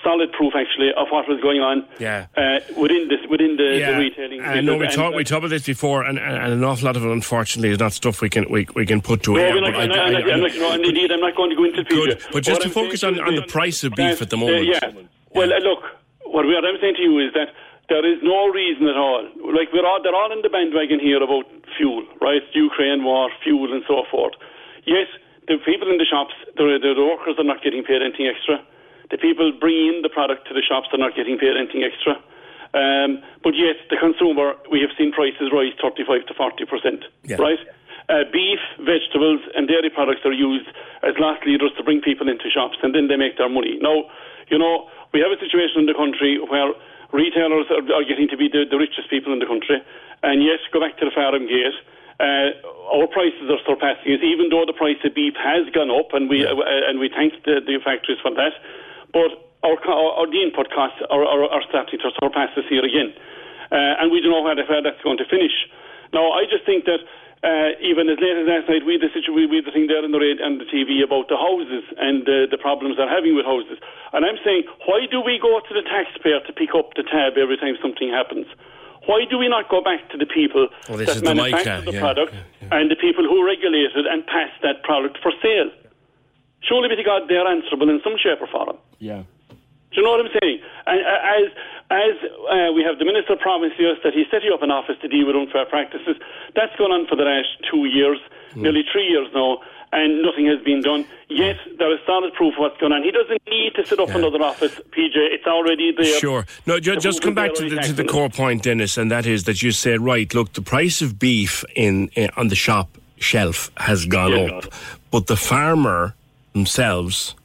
solid proof actually, of what was going on yeah. uh, within this within the, yeah. the retailing. I know we talked we talked about this before, and, and, and an awful lot of it, unfortunately, is not stuff we can we, we can put to air. No, and indeed, I'm not going to go into the future. But just what to I'm focus on, on the price of beef uh, at the moment. Uh, yeah. yeah. Well, uh, look, what I'm saying to you is that there is no reason at all. Like, we're all, they're all in the bandwagon here about fuel, right? Ukraine war, fuel, and so forth. Yes, the people in the shops, the, the workers are not getting paid anything extra. The people bringing in the product to the shops are not getting paid anything extra. Um, but yes, the consumer, we have seen prices rise thirty-five to forty percent, yeah. right? Uh, beef, vegetables, and dairy products are used as loss leaders to bring people into shops, and then they make their money. Now, you know, we have a situation in the country where retailers are, are getting to be the, the richest people in the country. And yes, go back to the farm gate. Uh, our prices are surpassing it, even though the price of beef has gone up, and we yeah. uh, and we thank the, the factories for that. But our, our, our the input costs are, are, are starting to surpass us here again. Uh, and we don't know where, where that's going to finish. Now, I just think that uh, even as late as last night, we had the, situ- we had the thing there on the radio and the T V about the houses and uh, the problems they're having with houses. And I'm saying, why do we go to the taxpayer to pick up the tab every time something happens? Why do we not go back to the people well, that manufacture the, the yeah, product yeah, yeah. and the people who regulate it and pass that product for sale? Surely, be to God, they're answerable in some shape or form. Yeah. Do you know what I'm saying? And as as uh, we have the minister promising us that he's setting up an office to deal with unfair practices, that's gone on for the last two years, mm. nearly three years now, and nothing has been done. Yet, there is solid proof of what's going on. He doesn't need to set up yeah. another office, P J. It's already there. Sure. No, just, just come back to the, to the core point, Dennis, and that is that you say, right, look, the price of beef in, in on the shop shelf has gone yeah, up, God. But the farmer themselves,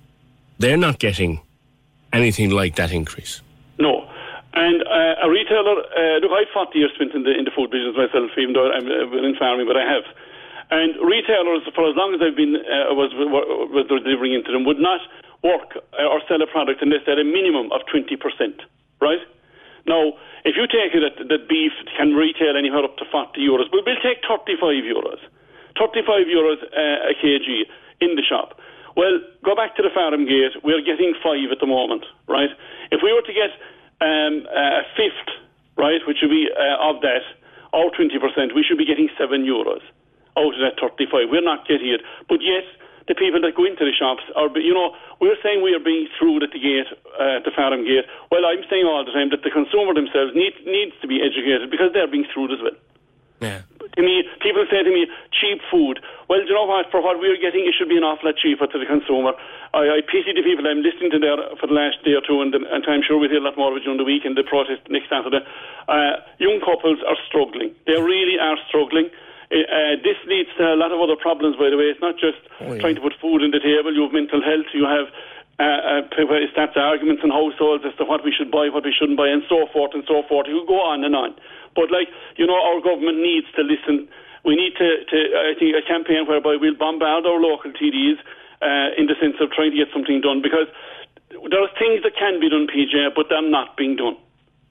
they're not getting anything like that increase. No. And uh, a retailer, uh, look, I've forty years spent in the, in the food business myself, even though I'm uh, in farming, but I have. And retailers, for as long as I've been uh, was, was delivering into them, would not work or sell a product unless they had a minimum of twenty percent, right? Now, if you take it that, that beef can retail anywhere up to forty euros, we'll take thirty-five euros. thirty-five euros uh, a kg in the shop. Well, go back to the farm gate. We're getting five at the moment, right? If we were to get um, a fifth, right, which would be uh, of that, or twenty percent, we should be getting seven euros. Out of that thirty-five, we're not getting it. But yes, the people that go into the shops are, you know, we're saying we are being thrilled at the gate, uh, the farm gate. Well, I'm saying all the time that the consumer themselves need, needs to be educated because they're being thrilled as well. Yeah. To me, people say to me, cheap food. Well, do you know what? For what we're getting, it should be an awful lot cheaper to the consumer. I, I pity the people I'm listening to there for the last day or two, and, and I'm sure we'll hear a lot more of it during the week and the protest next Saturday. Uh, young couples are struggling. They really are struggling. Uh, this leads to a lot of other problems, by the way. It's not just oh, yeah. trying to put food on the table. You have mental health. You have uh, uh, it starts arguments in households as to what we should buy, what we shouldn't buy, and so forth and so forth. You go on and on. But, like, you know, our government needs to listen. We need to, to I think, a campaign whereby we'll bombard our local T Ds uh, in the sense of trying to get something done, because there are things that can be done, P J, but they're not being done.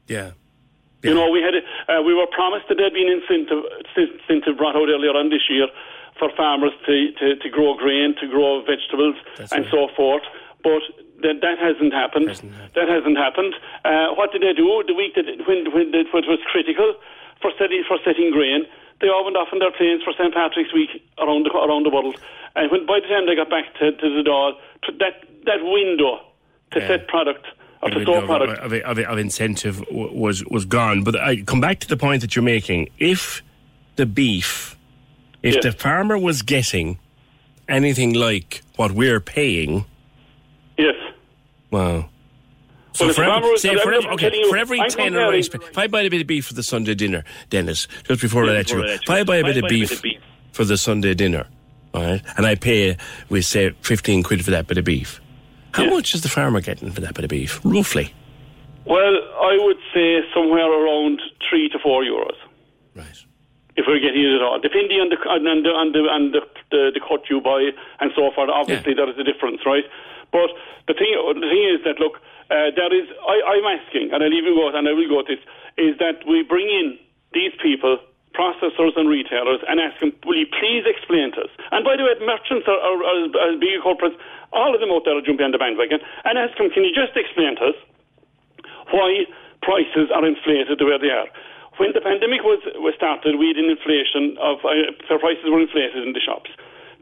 Yeah. Yeah. You know, we had a, uh, we were promised that there'd be an incentive, incentive brought out earlier on this year for farmers to, to, to grow grain, to grow vegetables, That's and right. so forth. But that that hasn't happened. Hasn't happened. That hasn't happened. Uh, what did they do the week that when when it was critical for setting for setting grain? They all went off on their planes for Saint Patrick's week around the around the world. And when by the time they got back to, to the door, to that that window to yeah. set product. Of, of, of, of incentive w- was was gone. But I come back to the point that you're making. If the beef, if yes. the farmer was getting anything like what we're paying, yes, wow. So well, for, every, say for, every, okay, for every tenner I spend, if I buy a bit of beef for the Sunday dinner, Dennis, just before yeah, I let you go, if I buy a bit, I of, buy beef a bit of beef for the Sunday dinner, all right, and I pay, we say, fifteen quid for that bit of beef. How yeah. much is the farmer getting for that bit of beef, roughly? Well, I would say somewhere around three to four euros. Right. If we're getting it at all, depending on the on the on the, on the, the, the cut you buy and so forth. Obviously, yeah. there is a difference, right? But the thing the thing is that look, uh, there is I, I'm asking, and I'll even go and I will go to this, is that we bring in these people, processors and retailers, and ask them, will you please explain to us? And by the way, merchants are, are, are, are big corporates, all of them out there are jumping on the bandwagon, and ask them, can you just explain to us why prices are inflated the way they are? When the pandemic was, was started, we had an inflation of, uh, prices were inflated in the shops.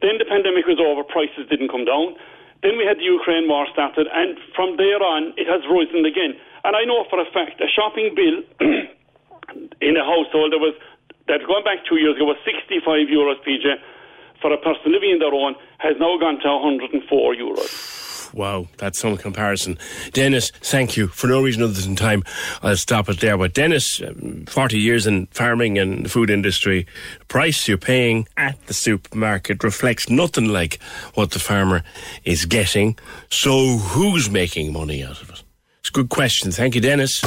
Then the pandemic was over, prices didn't come down. Then we had the Ukraine war started, and from there on, it has risen again. And I know for a fact, a shopping bill in a household that was that going back two years ago was sixty-five euros, P J, for a person living in their own, has now gone to one hundred four euros. Wow, that's some comparison. Dennis, thank you. For no reason other than time, I'll stop it there. But Dennis, forty years in farming and the food industry, the price you're paying at the supermarket reflects nothing like what the farmer is getting. So who's making money out of it? It's a good question. Thank you, Dennis.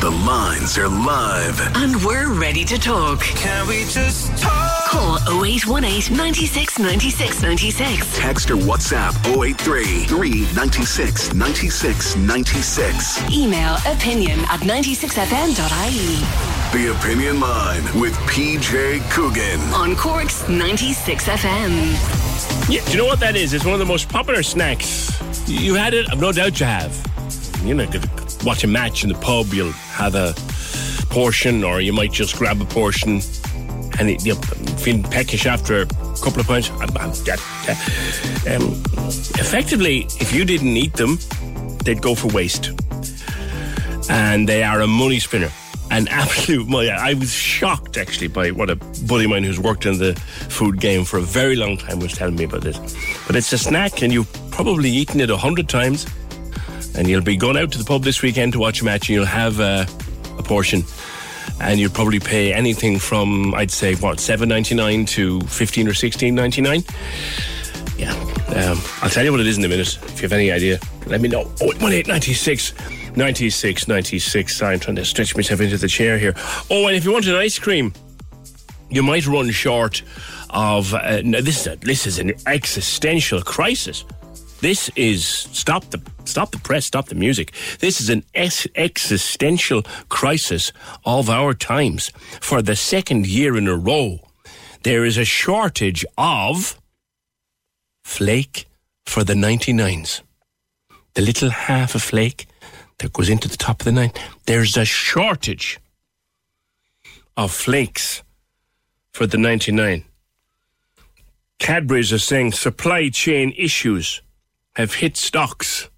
The lines are live. And we're ready to talk. Can we just talk? Call oh eight one eight, nine six, nine six, nine six. Text or WhatsApp oh eight three, three nine six, nine six, nine six. Email opinion at ninety-six f m dot i e. The Opinion Line with P J Coogan. On Cork's ninety-six F M. Yeah, do you know what that is? It's one of the most popular snacks. You had it? I've no doubt you have. You know, watch a match in the pub, you'll have a portion, or you might just grab a portion, and it, you'll feel peckish after a couple of pints. Um, effectively, if you didn't eat them, they'd go for waste. And they are a money spinner. An absolute money. I was shocked, actually, by what a buddy of mine who's worked in the food game for a very long time was telling me about this. But it's a snack, and you've probably eaten it a hundred times. And you'll be going out to the pub this weekend to watch a match, and you'll have uh, a portion, and you'll probably pay anything from, I'd say, what, seven ninety-nine to fifteen or sixteen ninety-nine. Yeah, um, I'll tell you what it is in a minute. If you have any idea, let me know. Oh, one eight nine six, nine six, nine six. I'm trying to stretch myself into the chair here. Oh, and if you want an ice cream, you might run short of. Uh, no, this is a, this is an existential crisis. This is stop the stop the press, stop the music. This is an ex- existential crisis of our times. For the second year in a row, there is a shortage of flake for the ninety-nines. The little half a flake that goes into the top of the nine. There's a shortage of flakes for the ninety-nine. Cadbury's are saying supply chain issues have hit stocks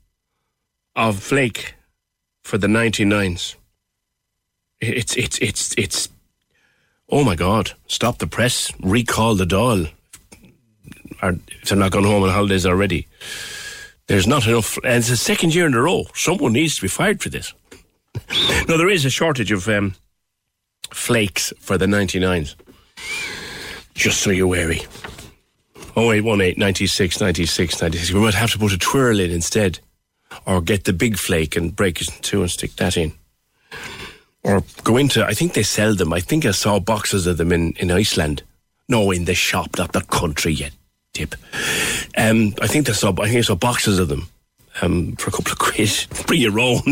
of flake for the ninety-nines. It's, it's, it's, it's, oh my God, stop the press, recall the doll. Or if they're not going home on holidays already, there's not enough, and it's the second year in a row, someone needs to be fired for this. No, there is a shortage of um, flakes for the ninety-nines. Just so you're wary. oh eight one eight, nine six, nine six, nine six. We might have to put a twirl in instead. Or get the big flake and break it in two and stick that in. Or go into, I think they sell them. I think I saw boxes of them in, in Iceland. No, in the shop, not the country yet, tip. Um, I think they saw, I think I saw boxes of them um, for a couple of quid. Bring your own.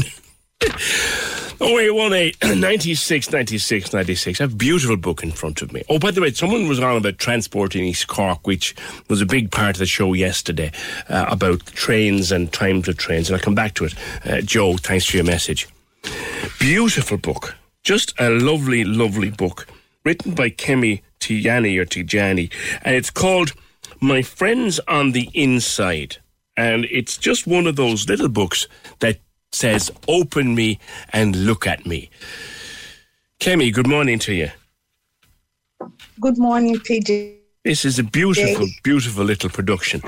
oh eight one eight, nine six, nine six, nine six. I have a beautiful book in front of me. Oh, by the way, someone was on about transport in East Cork, which was a big part of the show yesterday, uh, about trains and times of trains. And I'll come back to it. Uh, Joe, thanks for your message. Beautiful book. Just a lovely, lovely book. Written by Kemi Tijani or Tijani. And it's called My Friends on the Inside. And it's just one of those little books that says, open me and look at me. Kemi, good morning to you. Good morning, P J. This is a beautiful, beautiful little production.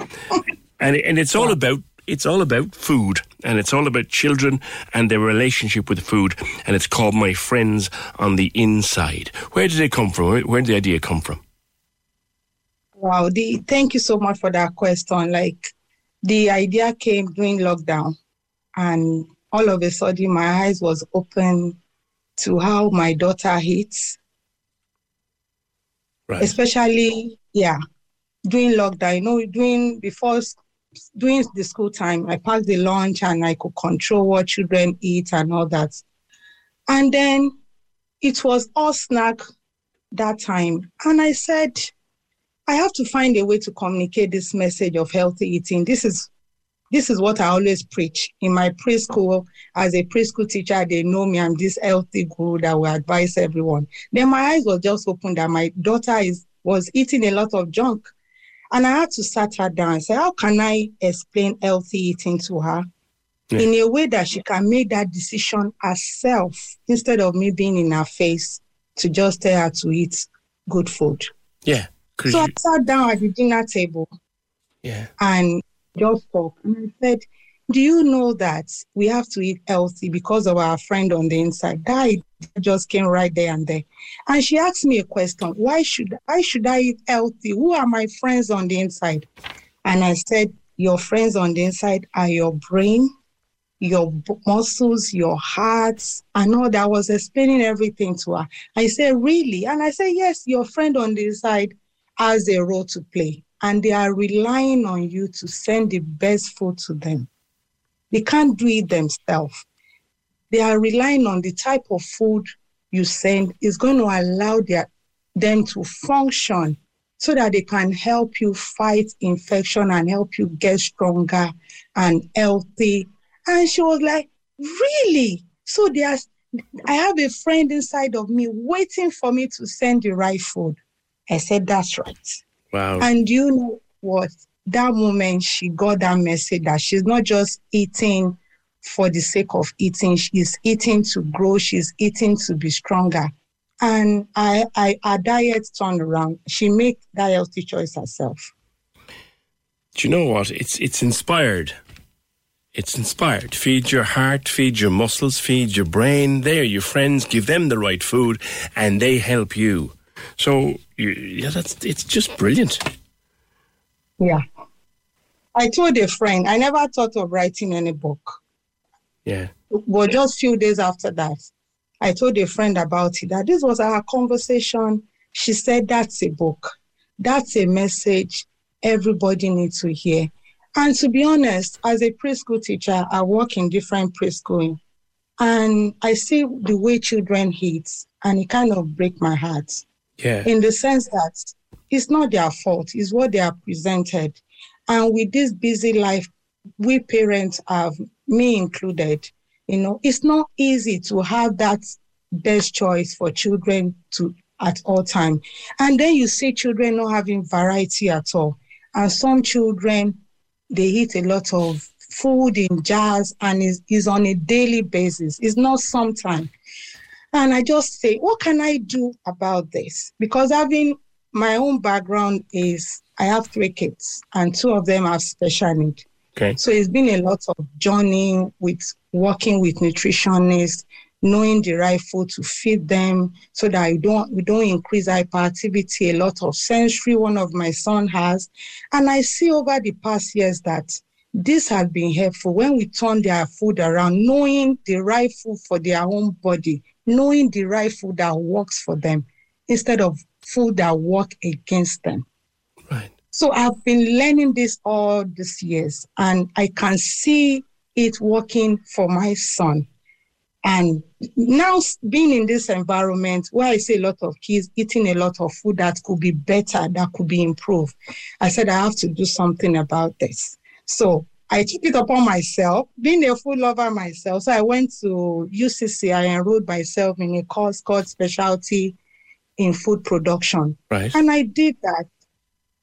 And and it's all about it's all about food, and it's all about children and their relationship with food, and it's called My Friends on the Inside. Where did it come from? Where did the idea come from? Wow, the, thank you so much for that question. Like, the idea came during lockdown, and all of a sudden my eyes was open to how my daughter eats. Right. Especially, yeah, during lockdown, you know, during, before, during the school time, I packed the lunch and I could control what children eat and all that. And then it was all snack that time. And I said, I have to find a way to communicate this message of healthy eating. This is This is what I always preach. In my preschool, as a preschool teacher, they know me. I'm this healthy guru that will advise everyone. Then my eyes were just open that my daughter is was eating a lot of junk. And I had to sat her down and say, how can I explain healthy eating to her yeah. in a way that she can make that decision herself instead of me being in her face to just tell her to eat good food? Yeah. Could so you... I sat down at the dinner table. Yeah. And... Just talk. And I said, do you know that we have to eat healthy because of our friend on the inside? That just came right there and there. And she asked me a question. Why should, why should I eat healthy? Who are my friends on the inside? And I said, your friends on the inside are your brain, your muscles, your hearts. I know that I was explaining everything to her. I said, really? And I said, yes, your friend on the inside has a role to play. And they are relying on you to send the best food to them. They can't do it themselves. They are relying on the type of food you send is going to allow their, them to function so that they can help you fight infection and help you get stronger and healthy. And she was like, really? So they are, I have a friend inside of me waiting for me to send the right food. I said, that's right. Wow. And you know what? That moment she got that message that she's not just eating for the sake of eating. She's eating to grow. She's eating to be stronger. And I, I, our diet turned around. She made that healthy choice herself. Do you know what? It's it's inspired. It's inspired. Feed your heart, feed your muscles, feed your brain. They are your friends. Give them the right food and they help you. So, yeah, that's it's just brilliant. Yeah. I told a friend, I never thought of writing any book. Yeah. But just a few days after that, I told a friend about it, that this was our conversation. She said, that's a book. That's a message everybody needs to hear. And to be honest, as a preschool teacher, I work in different preschools. And I see the way children eat, and it kind of breaks my heart. Yeah. In the sense that it's not their fault, it's what they are presented. And with this busy life, we parents have, me included, you know, it's not easy to have that best choice for children to at all time. And then you see children not having variety at all. And some children, they eat a lot of food in jars and is, is on a daily basis. It's not sometime. And I just say, what can I do about this? Because having my own background is, I have three kids and two of them have special needs. Okay. So it's been a lot of journeying with working with nutritionists, knowing the right food to feed them so that I don't, we don't increase hyperactivity, a lot of sensory one of my son has. And I see over the past years that this has been helpful when we turn their food around, knowing the right food for their own body, knowing the right food that works for them instead of food that work against them. Right. So I've been learning this all these years and I can see it working for my son. And now being in this environment where I see a lot of kids eating a lot of food that could be better, that could be improved, I said, I have to do something about this. So I took it upon myself, being a food lover myself. So I went to U C C. I enrolled myself in a course called Specialty in Food Production. Right. And I did that.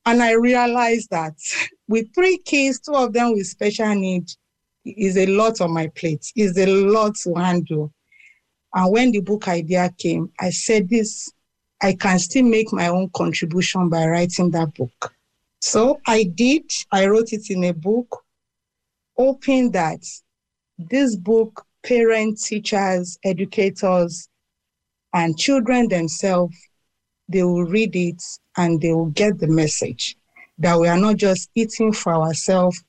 And I realized that with three kids, two of them with special needs, is a lot on my plate. It's a lot to handle. And when the book idea came, I said this, I can still make my own contribution by writing that book. So I did. I wrote it in a book, hoping that this book, parents, teachers, educators, and children themselves, they will read it and they will get the message that we are not just eating for ourselves,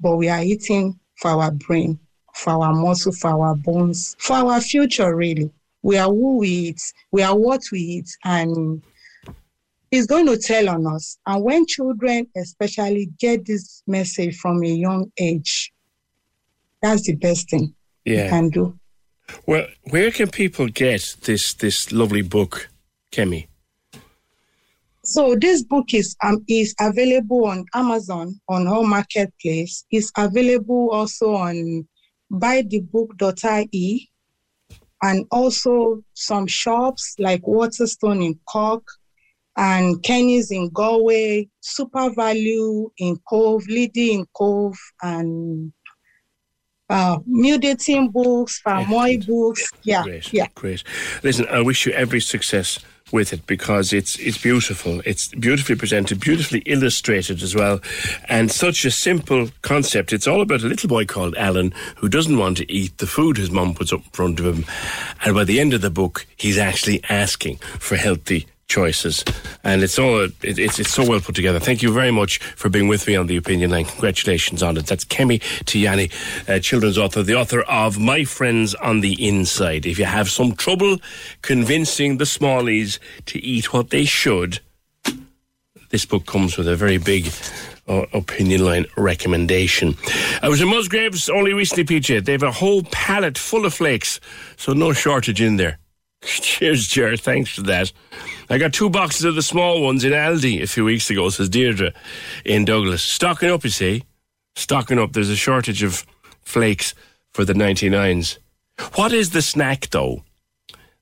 but we are eating for our brain, for our muscle, for our bones, for our future, really. We are who we eat. We are what we eat. And it's going to tell on us. And when children especially get this message from a young age, that's the best thing yeah. you can do. Well, where can people get this, this lovely book, Kemi? So this book is um, is available on Amazon, on all marketplace. It's available also on buy the book dot I E and also some shops like Waterstone in Cork and Kenny's in Galway, Super Value in Cove, Liddy in Cove, and Uh, New Dating Books, Farmoy Books. Yeah, great, yeah. Great. Listen, I wish you every success with it because it's it's beautiful. It's beautifully presented, beautifully illustrated as well, and such a simple concept. It's all about a little boy called Alan who doesn't want to eat the food his mum puts up in front of him, and by the end of the book, he's actually asking for healthy choices. And it's all it, it's it's so well put together. Thank you very much for being with me on The Opinion Line. Congratulations on it. That's Kemi Tiani, uh, children's author, the author of My Friends on the Inside. If you have some trouble convincing the smallies to eat what they should, this book comes with a very big uh, Opinion Line recommendation. I was in Musgraves only recently, P J. They have a whole pallet full of flakes, so no shortage in there. Cheers, Ger. Thanks for that. I got two boxes of the small ones in Aldi a few weeks ago, says Deirdre in Douglas. Stocking up, you see. Stocking up. There's a shortage of flakes for the ninety-nines. What is the snack, though,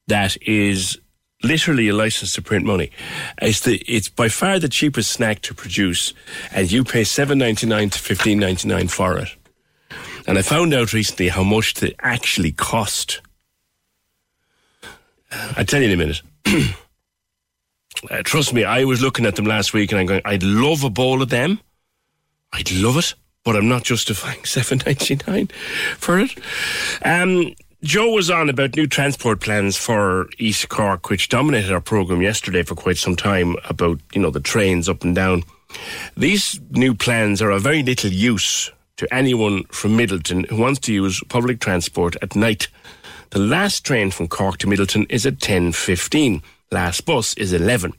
that is literally a license to print money? It's the it's by far the cheapest snack to produce, and you pay seven ninety-nine to fifteen ninety-nine for it. And I found out recently how much they actually cost. I'll tell you in a minute. uh, trust me, I was looking at them last week and I'm going, I'd love a bowl of them. I'd love it, but I'm not justifying seven ninety-nine for it. Um, Joe was on about new transport plans for East Cork, which dominated our programme yesterday for quite some time about, you know, the trains up and down. These new plans are of very little use to anyone from Middleton who wants to use public transport at night. The last train from Cork to Middleton is at ten fifteen. Last bus is eleven.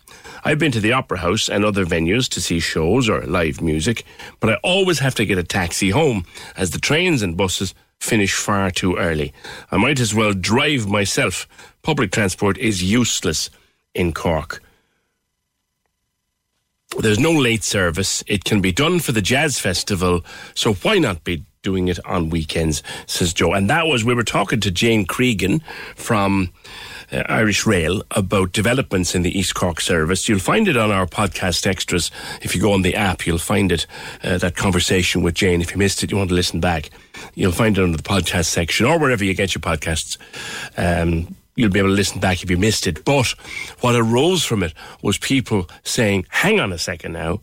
I've been to the Opera House and other venues to see shows or live music, but I always have to get a taxi home as the trains and buses finish far too early. I might as well drive myself. Public transport is useless in Cork. There's no late service. It can be done for the jazz festival, so why not be doing it on weekends, says Joe. And that was, we were talking to Jane Cregan from uh, Irish Rail about developments in the East Cork service. You'll find it on our podcast extras. If you go on the app, you'll find it, uh, that conversation with Jane. If you missed it, you want to listen back, you'll find it under the podcast section or wherever you get your podcasts. Um, you'll be able to listen back if you missed it. But what arose from it was people saying, hang on a second now,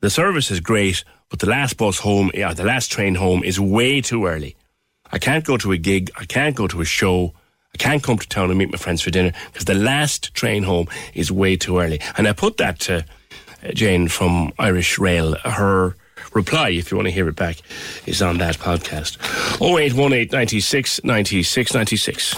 the service is great, but the last bus home, yeah, the last train home is way too early. I can't go to a gig. I can't go to a show. I can't come to town and meet my friends for dinner because the last train home is way too early. And I put that to Jane from Irish Rail. Her reply, if you want to hear it back, is on that podcast. oh eight one eight, nine six, nine six, nine six.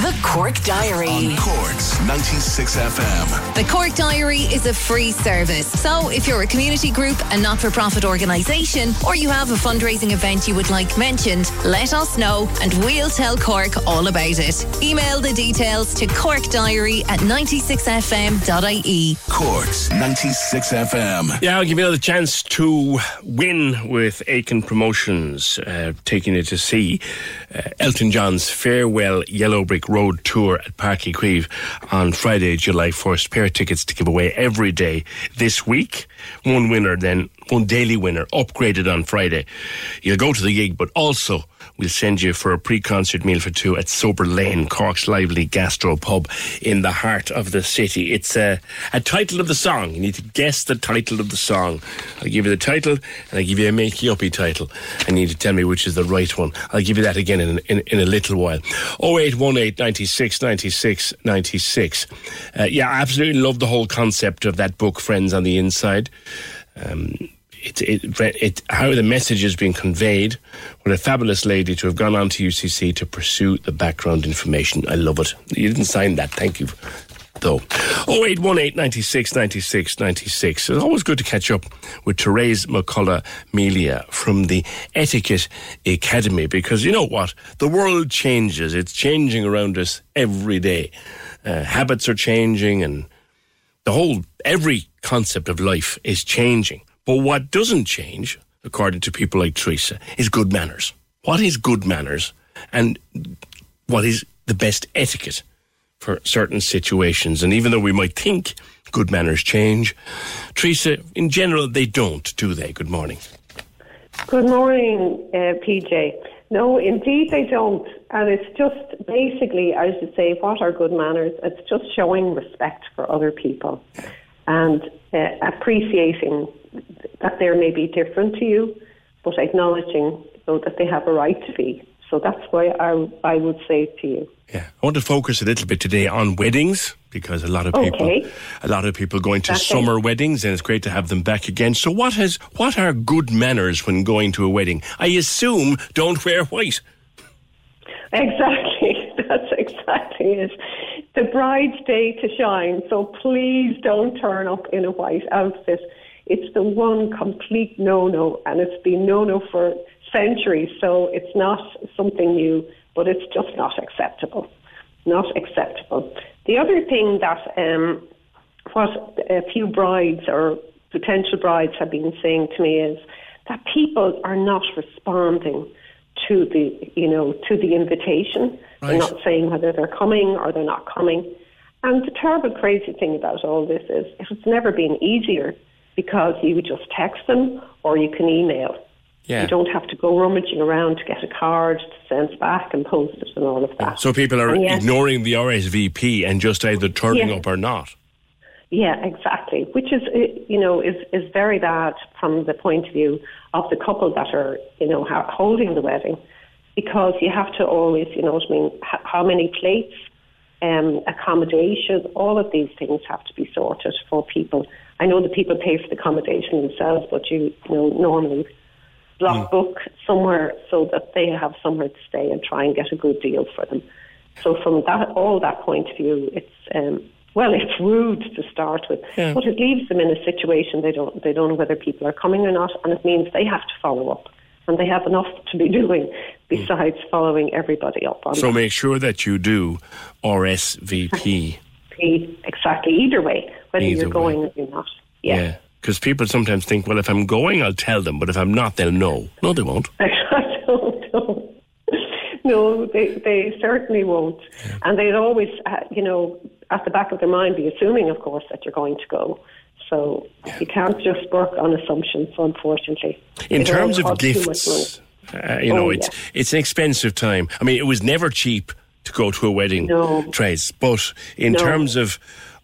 The Cork Diary. On Cork's ninety-six F M. The Cork Diary is a free service. So if you're a community group, a not-for-profit organisation, or you have a fundraising event you would like mentioned, let us know and we'll tell Cork all about it. Email the details to corkdiary at ninety-six f m dot i e. Cork's ninety-six F M. Yeah, I'll give you another chance to win with Aiken Promotions, uh, taking you to see uh, Elton John's Farewell Yellow Brick Road Tour at Páirc Uí Chaoimh on Friday, July first. Pair of tickets to give away every day this week. One winner then, one daily winner, upgraded on Friday. You'll go to the gig, but also we'll send you for a pre-concert meal for two at Sober Lane, Cork's lively gastro pub in the heart of the city. It's a, a title of the song. You need to guess the title of the song. I'll give you the title and I'll give you a makey-uppy title. I need to tell me which is the right one. I'll give you that again in in, in a little while. oh eight one eight, nine six, nine six, nine six. Uh, yeah, I absolutely love the whole concept of that book, Friends on the Inside. Um, it, it, it, how the message has been conveyed. What a fabulous lady to have gone on to U C C to pursue the background information. I love it. You didn't sign that. Thank you, though. oh eight one eight, nine six, nine six, nine six. It's always good to catch up with Therese McCullough Melia from the Etiquette Academy, because you know what? The world changes. It's changing around us every day. Uh, habits are changing and the whole, every concept of life is changing. But what doesn't change, according to people like Teresa, is good manners. What is good manners and what is the best etiquette for certain situations? And even though we might think good manners change, Teresa, in general, they don't, do they? Good morning. Good morning, uh, P J. No, indeed they don't. And it's just basically, as you say, what are good manners? It's just showing respect for other people and uh, appreciating that they may be different to you, but acknowledging so that they have a right to be. So that's why I, I would say to you. Yeah, I want to focus a little bit today on weddings, because a lot of people, okay. a lot of people going to that's summer it. weddings, and it's great to have them back again. So, what has, what are good manners when going to a wedding? I assume don't wear white. Exactly, that's exactly it. The bride's day to shine. So please don't turn up in a white outfit. It's the one complete no-no, and it's been no-no for centuries. So it's not something new, but it's just not acceptable. Not acceptable. The other thing that um, what a few brides or potential brides have been saying to me is that people are not responding to the, you know, to the invitation. Right. They're not saying whether they're coming or they're not coming. And the terrible, crazy thing about all this is it's never been easier, because you would just text them or you can email. Yeah. You don't have to go rummaging around to get a card to send back and post it and all of that. So people are yes, ignoring the R S V P and just either turning yes. up or not. Yeah, exactly. Which is, you know, is, is very bad from the point of view of the couple that are, you know, holding the wedding, because you have to always, you know what I mean, how many plates, um, accommodation, all of these things have to be sorted for people. I know the people pay for the accommodation themselves, but you, you know, normally block mm. book somewhere so that they have somewhere to stay and try and get a good deal for them. So from that, all that point of view, it's um, well, it's rude to start with, yeah. but it leaves them in a situation they don't they don't know whether people are coming or not, and it means they have to follow up, and they have enough to be doing besides mm. following everybody up on. So that. Make sure that you do R S V P. Exactly. Either way, whether Either you're going way. or you're not. Yeah. Because yeah. people sometimes think, well, if I'm going, I'll tell them, but if I'm not, they'll know. No, they won't. no, no. no they, they certainly won't. Yeah. And they'd always, uh, you know, at the back of their mind be assuming, of course, that you're going to go. So yeah. you can't just work on assumptions, unfortunately. In terms of gifts, uh, you know, oh, it's yeah. it's an expensive time. I mean, it was never cheap to go to a wedding, no. Trace. But in no. terms of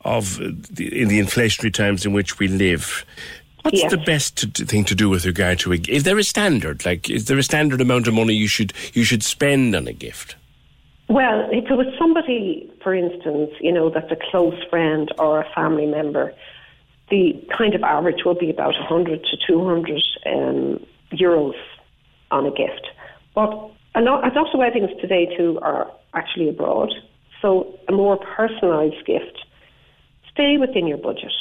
of the, in the inflationary times in which we live, what's yes. the best to, to, thing to do with regard to a? Is there a standard? Like, is there a standard amount of money you should you should spend on a gift? Well, if it was somebody, for instance, you know, that's a close friend or a family member, the kind of average will be about one hundred to two hundred um, euros on a gift. But a lot, a lot of weddings today too are actually abroad. So a more personalised gift. Stay within your budget.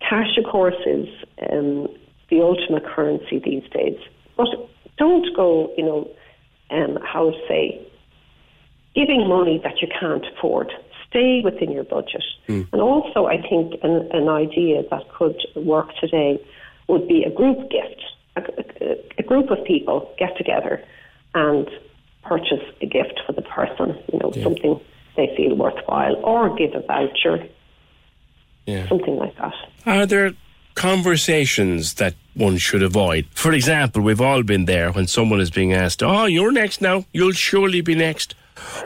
Cash, of course, is um, the ultimate currency these days. But don't go, you know, um, how to say, giving money that you can't afford. Stay within your budget. Mm. And also, I think an, an idea that could work today would be a group gift. A, a group of people get together and purchase a gift for the person, you know, yeah. something they feel worthwhile, or give a voucher, yeah. something like that. Are there conversations that one should avoid? For example, we've all been there when someone is being asked, oh, you're next now, you'll surely be next.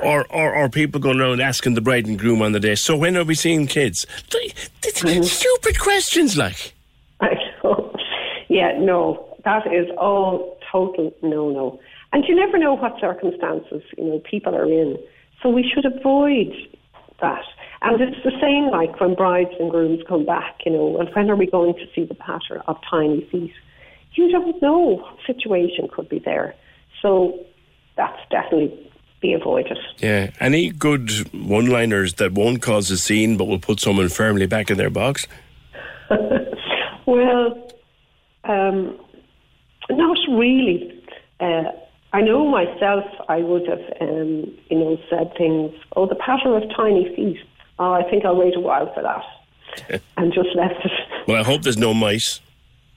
Or, or or people going around asking the bride and groom on the day, so when are we seeing kids? Mm-hmm. Stupid questions, like. I know. Yeah, no, that is all total no-no. And you never know what circumstances, you know, people are in. So we should avoid that. And it's the same like when brides and grooms come back, you know, and when are we going to see the patter of tiny feet? You don't know what situation could be there. So that's definitely be avoided. Yeah. Any good one-liners that won't cause a scene but will put someone firmly back in their box? Well, um, not really. Uh, I know myself, I would have, um, you know, said things, oh, the patter of tiny feet. Oh, I think I'll wait a while for that. And just left it. Well, I hope there's no mice.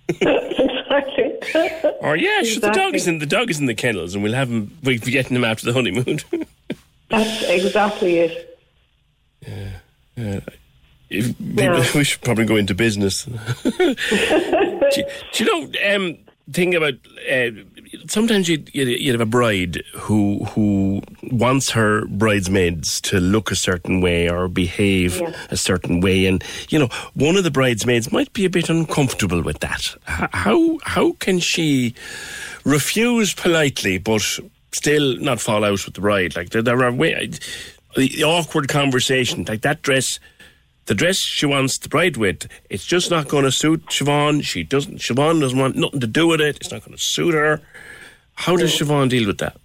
Exactly. Or yeah, exactly. the dog is in the dog is in the kennels, and we'll have him. We'll be getting him after the honeymoon. That's exactly it. Yeah, yeah. If, yeah. We should probably go into business. do, you, do you know? Um, thing about uh, sometimes you you have a bride who who wants her bridesmaids to look a certain way or behave yeah. a certain way, and you know one of the bridesmaids might be a bit uncomfortable with that. How how can she refuse politely but still not fall out with the bride? Like there, there are way, the awkward conversation like that dress. The dress she wants the bride with, it's just not going to suit Siobhan. She doesn't. Siobhan doesn't want nothing to do with it. It's not going to suit her. How does Siobhan deal with that?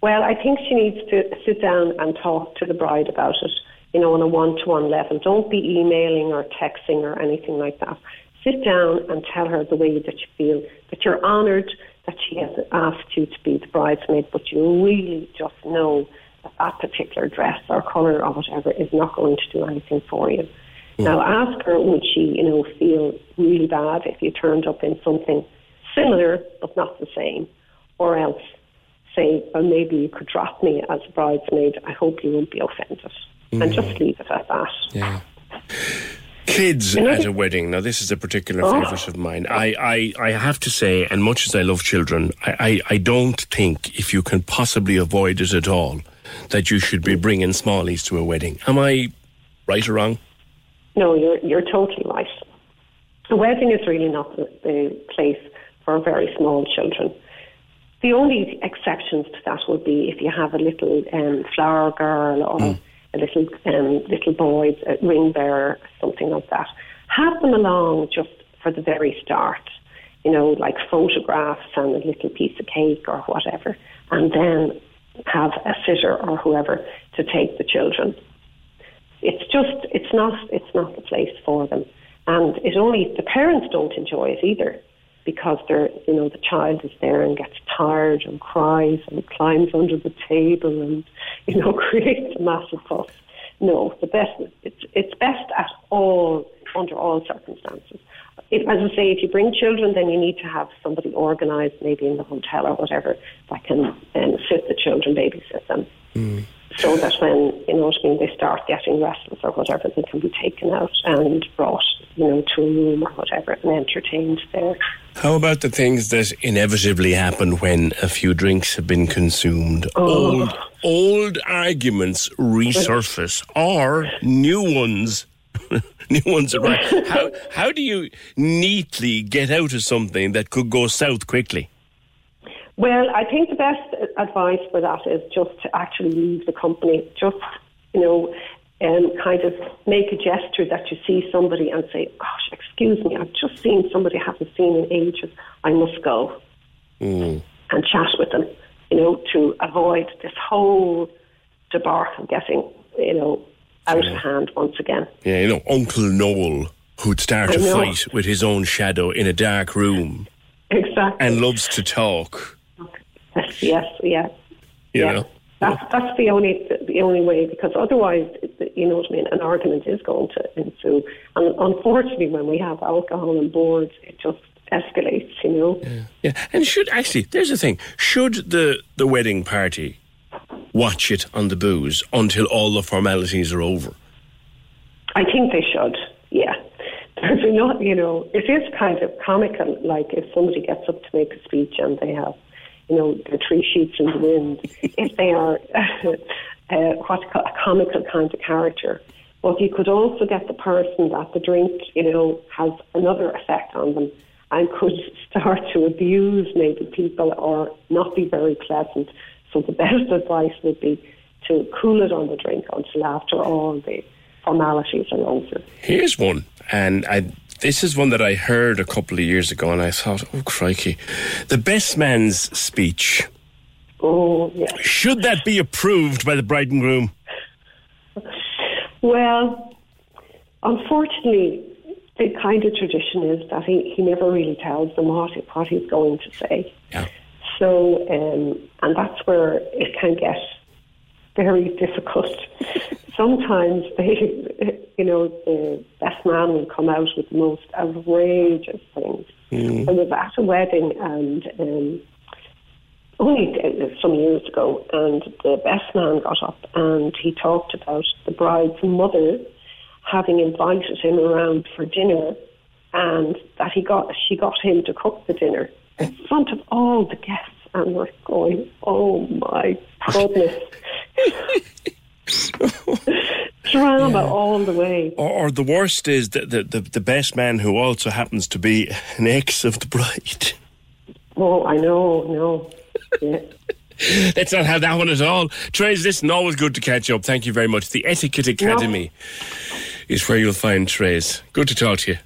Well, I think she needs to sit down and talk to the bride about it, you know, on a one-to-one level. Don't be emailing or texting or anything like that. Sit down and tell her the way that you feel, that you're honoured that she has asked you to be the bridesmaid, but you really just know that particular dress or colour or whatever is not going to do anything for you. Mm. Now ask her, would she, you know, feel really bad if you turned up in something similar but not the same? Or else say, well, maybe you could drop me as a bridesmaid. I hope you won't be offended. Mm. And just leave it at that. Yeah. Kids you know, at a wedding. Now, this is a particular oh. favourite of mine. I, I, I have to say, and much as I love children, I, I, I don't think, if you can possibly avoid it at all, that you should be bringing smallies to a wedding. Am I right or wrong? No, you're you're totally right. A wedding is really not the, the place for very small children. The only exceptions to that would be if you have a little um, flower girl or mm. a little um, little boy, a ring bearer, something like that. Have them along just for the very start, you know, like photographs and a little piece of cake or whatever, and then have a sitter or whoever to take the children. It's just, it's not, it's not the place for them, and it only the parents don't enjoy it either, because they're, you know, the child is there and gets tired and cries and climbs under the table and, you know, creates a massive fuss. No, the best, it's it's best at all under all circumstances. If, as I say, if you bring children, then you need to have somebody organised, maybe in the hotel or whatever, that can um, sit the children, babysit them, mm. so that when, you know what I mean, they start getting restless or whatever, they can be taken out and brought, you know, to a room or whatever and entertained there. How about the things that inevitably happen when a few drinks have been consumed? Oh. Old, old arguments resurface, or new ones. New ones arrive. How how do you neatly get out of something that could go south quickly? Well, I think the best advice for that is just to actually leave the company. Just, you know, um, kind of make a gesture that you see somebody and say, gosh, excuse me, I've just seen somebody I haven't seen in ages, I must go mm. and chat with them, you know, to avoid this whole debacle getting, you know, out yeah. of hand once again. Yeah, you know, Uncle Noel, who'd start I a know. fight with his own shadow in a dark room. Exactly. And loves to talk. Yes, yes, yeah. You yeah. know? That's, that's the only the only way, because otherwise, you know what I mean, an argument is going to ensue. And unfortunately, when we have alcohol on board, it just escalates, you know. Yeah, yeah. And should, actually, there's the thing, should the, the wedding party watch it on the booze until all the formalities are over? I think they should, yeah. There's not, you know, it is kind of comical, like if somebody gets up to make a speech and they have, you know, the three sheets in the wind, if they are uh, what a comical kind of character. But you could also get the person that the drink, you know, has another effect on them and could start to abuse maybe people or not be very pleasant. So the best advice would be to cool it on the drink until after all the formalities are over. Here's one, and I... This is one that I heard a couple of years ago and I thought, oh, crikey. The best man's speech. Oh, yes. Should that be approved by the bride and groom? Well, unfortunately, the kind of tradition is that he, he never really tells them what, what he's going to say. Yeah. So, um, and that's where it can get very difficult. Sometimes they, you know, the best man will come out with the most outrageous things. Mm. I was at a wedding and um, only some years ago, and the best man got up and he talked about the bride's mother having invited him around for dinner, and that he got she got him to cook the dinner in front of all the guests. And we're going, oh my goodness. Drama yeah. all the way. Or, or the worst is the, the, the, the best man who also happens to be an ex of the bride. Oh, I know, no. Yeah. Let's not have that one at all. Trace, listen, always good to catch up. Thank you very much. The Etiquette Academy no. is where you'll find Trace. Good to talk to you.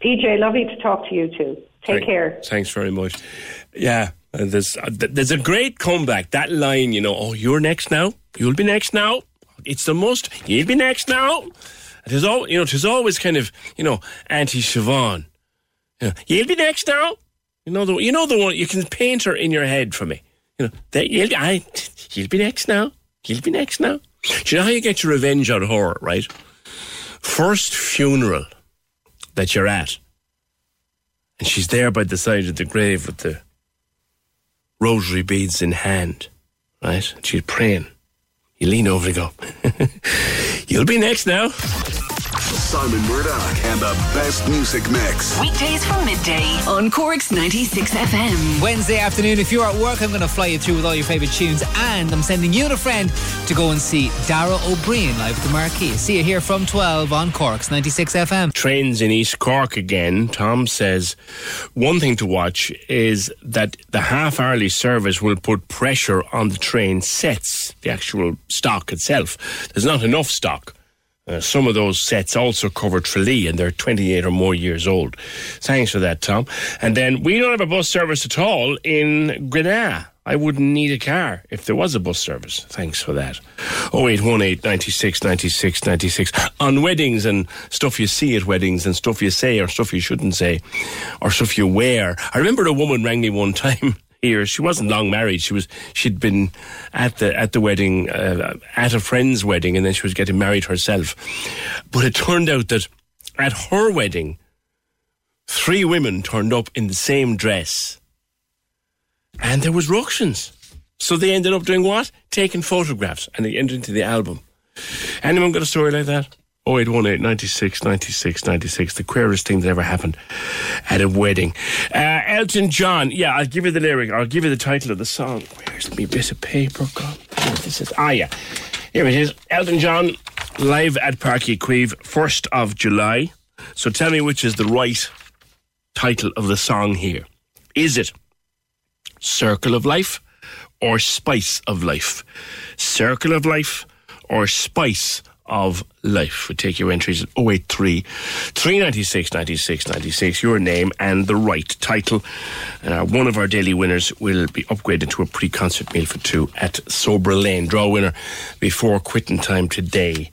P J, lovely to talk to you too. Take Thank, care. Thanks very much. Yeah. Uh, there's, uh, th- there's a great comeback, that line, you know, oh, you're next now, you'll be next now, it's the most, you'll be next now. There's all, you know, there's always kind of, you know, Auntie Siobhan, you know, you'll be next now, you know, the, you know the one, you can paint her in your head for me, you know, that you'll, I, you'll be next now, you'll be next now. Do you know how you get your revenge out of horror, right? First funeral that you're at, and she's there by the side of the grave with the rosary beads in hand, right? And she's praying. You lean over and go, you'll be next now. Simon Murdoch and the best music mix. Weekdays from midday on Cork's ninety-six F M. Wednesday afternoon, if you're at work, I'm going to fly you through with all your favourite tunes, and I'm sending you and a friend to go and see Dara O'Brien live at the Marquee. See you here from twelve on Cork's ninety-six F M. Trains in East Cork again. Tom says one thing to watch is that the half-hourly service will put pressure on the train sets, the actual stock itself. There's not enough stock. Uh, some of those sets also cover Tralee, and they're twenty-eight or more years old. Thanks for that, Tom. And then we don't have a bus service at all in Grenagh. I wouldn't need a car if there was a bus service. Thanks for that. oh eight one eight, nine six, nine six, nine six. On weddings and stuff you see at weddings and stuff you say or stuff you shouldn't say or stuff you wear. I remember a woman rang me one time. Here. She wasn't long married. She was. She'd been at the at the wedding, uh, at a friend's wedding, and then she was getting married herself. But it turned out that at her wedding, three women turned up in the same dress, and there was ructions. So they ended up doing what? Taking photographs, and they entered into the album. Anyone got a story like that? oh eight one eight, nine six, nine six, nine six. The queerest thing that ever happened at a wedding. Uh, Elton John. Yeah, I'll give you the lyric. I'll give you the title of the song. Where's my bit of paper gone? This is, ah, yeah. Here it is. Elton John, live at Páirc Uí Chaoimh, first of July. So tell me which is the right title of the song here. Is it Circle of Life or Spice of Life? Circle of Life or Spice of life. We take your entries at oh eight three, three nine six, nine six nine six, your name and the right title. And our, one of our daily winners will be upgraded to a pre-concert meal for two at Sober Lane. Draw winner before quitting time today.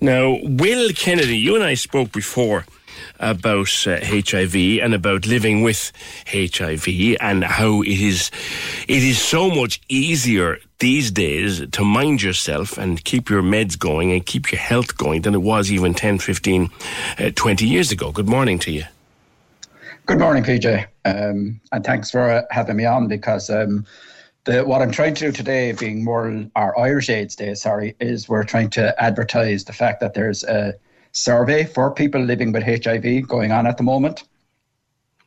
Now, Will Kennedy, you and I spoke before about uh, H I V and about living with H I V and how it is it is so much easier these days to mind yourself and keep your meds going and keep your health going than it was even ten, fifteen, uh, twenty years ago. Good morning to you. Good morning, P J. Um, and thanks for uh, having me on, because um, the, what I'm trying to do today, being World or Irish AIDS Day, sorry, is we're trying to advertise the fact that there's a uh, survey for people living with H I V going on at the moment.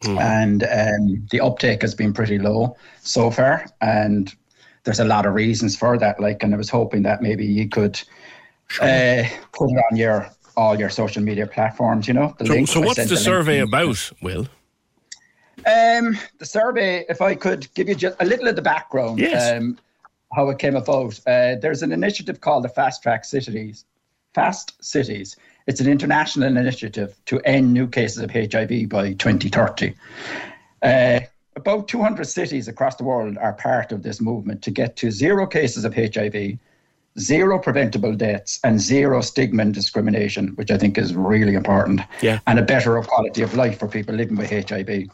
Mm. And um, the uptake has been pretty low so far. And there's a lot of reasons for that. Like, and I was hoping that maybe you could sure. uh, put it on your all your social media platforms, you know. The so, link, so what's the, the survey about, Will? Um, the survey, if I could give you just a little of the background, yes. um, how it came about. Uh, there's an initiative called the Fast Track Cities, Fast Cities. It's an international initiative to end new cases of H I V by twenty thirty. Uh, about two hundred cities across the world are part of this movement to get to zero cases of H I V, zero preventable deaths, and zero stigma and discrimination, which I think is really important, yeah. and a better quality of life for people living with H I V.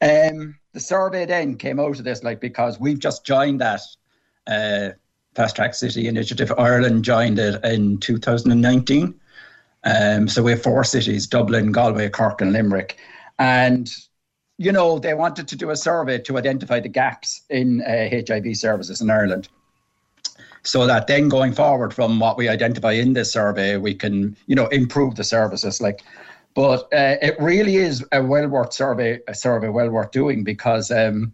Um, the survey then came out of this, like, because we've just joined that uh Fast Track City Initiative. Ireland joined it in two thousand nineteen. Um, so we have four cities, Dublin, Galway, Cork and Limerick. And, you know, they wanted to do a survey to identify the gaps in uh, H I V services in Ireland. So that then going forward from what we identify in this survey, we can, you know, improve the services. Like, but uh, it really is a well worth survey, a survey well worth doing, because um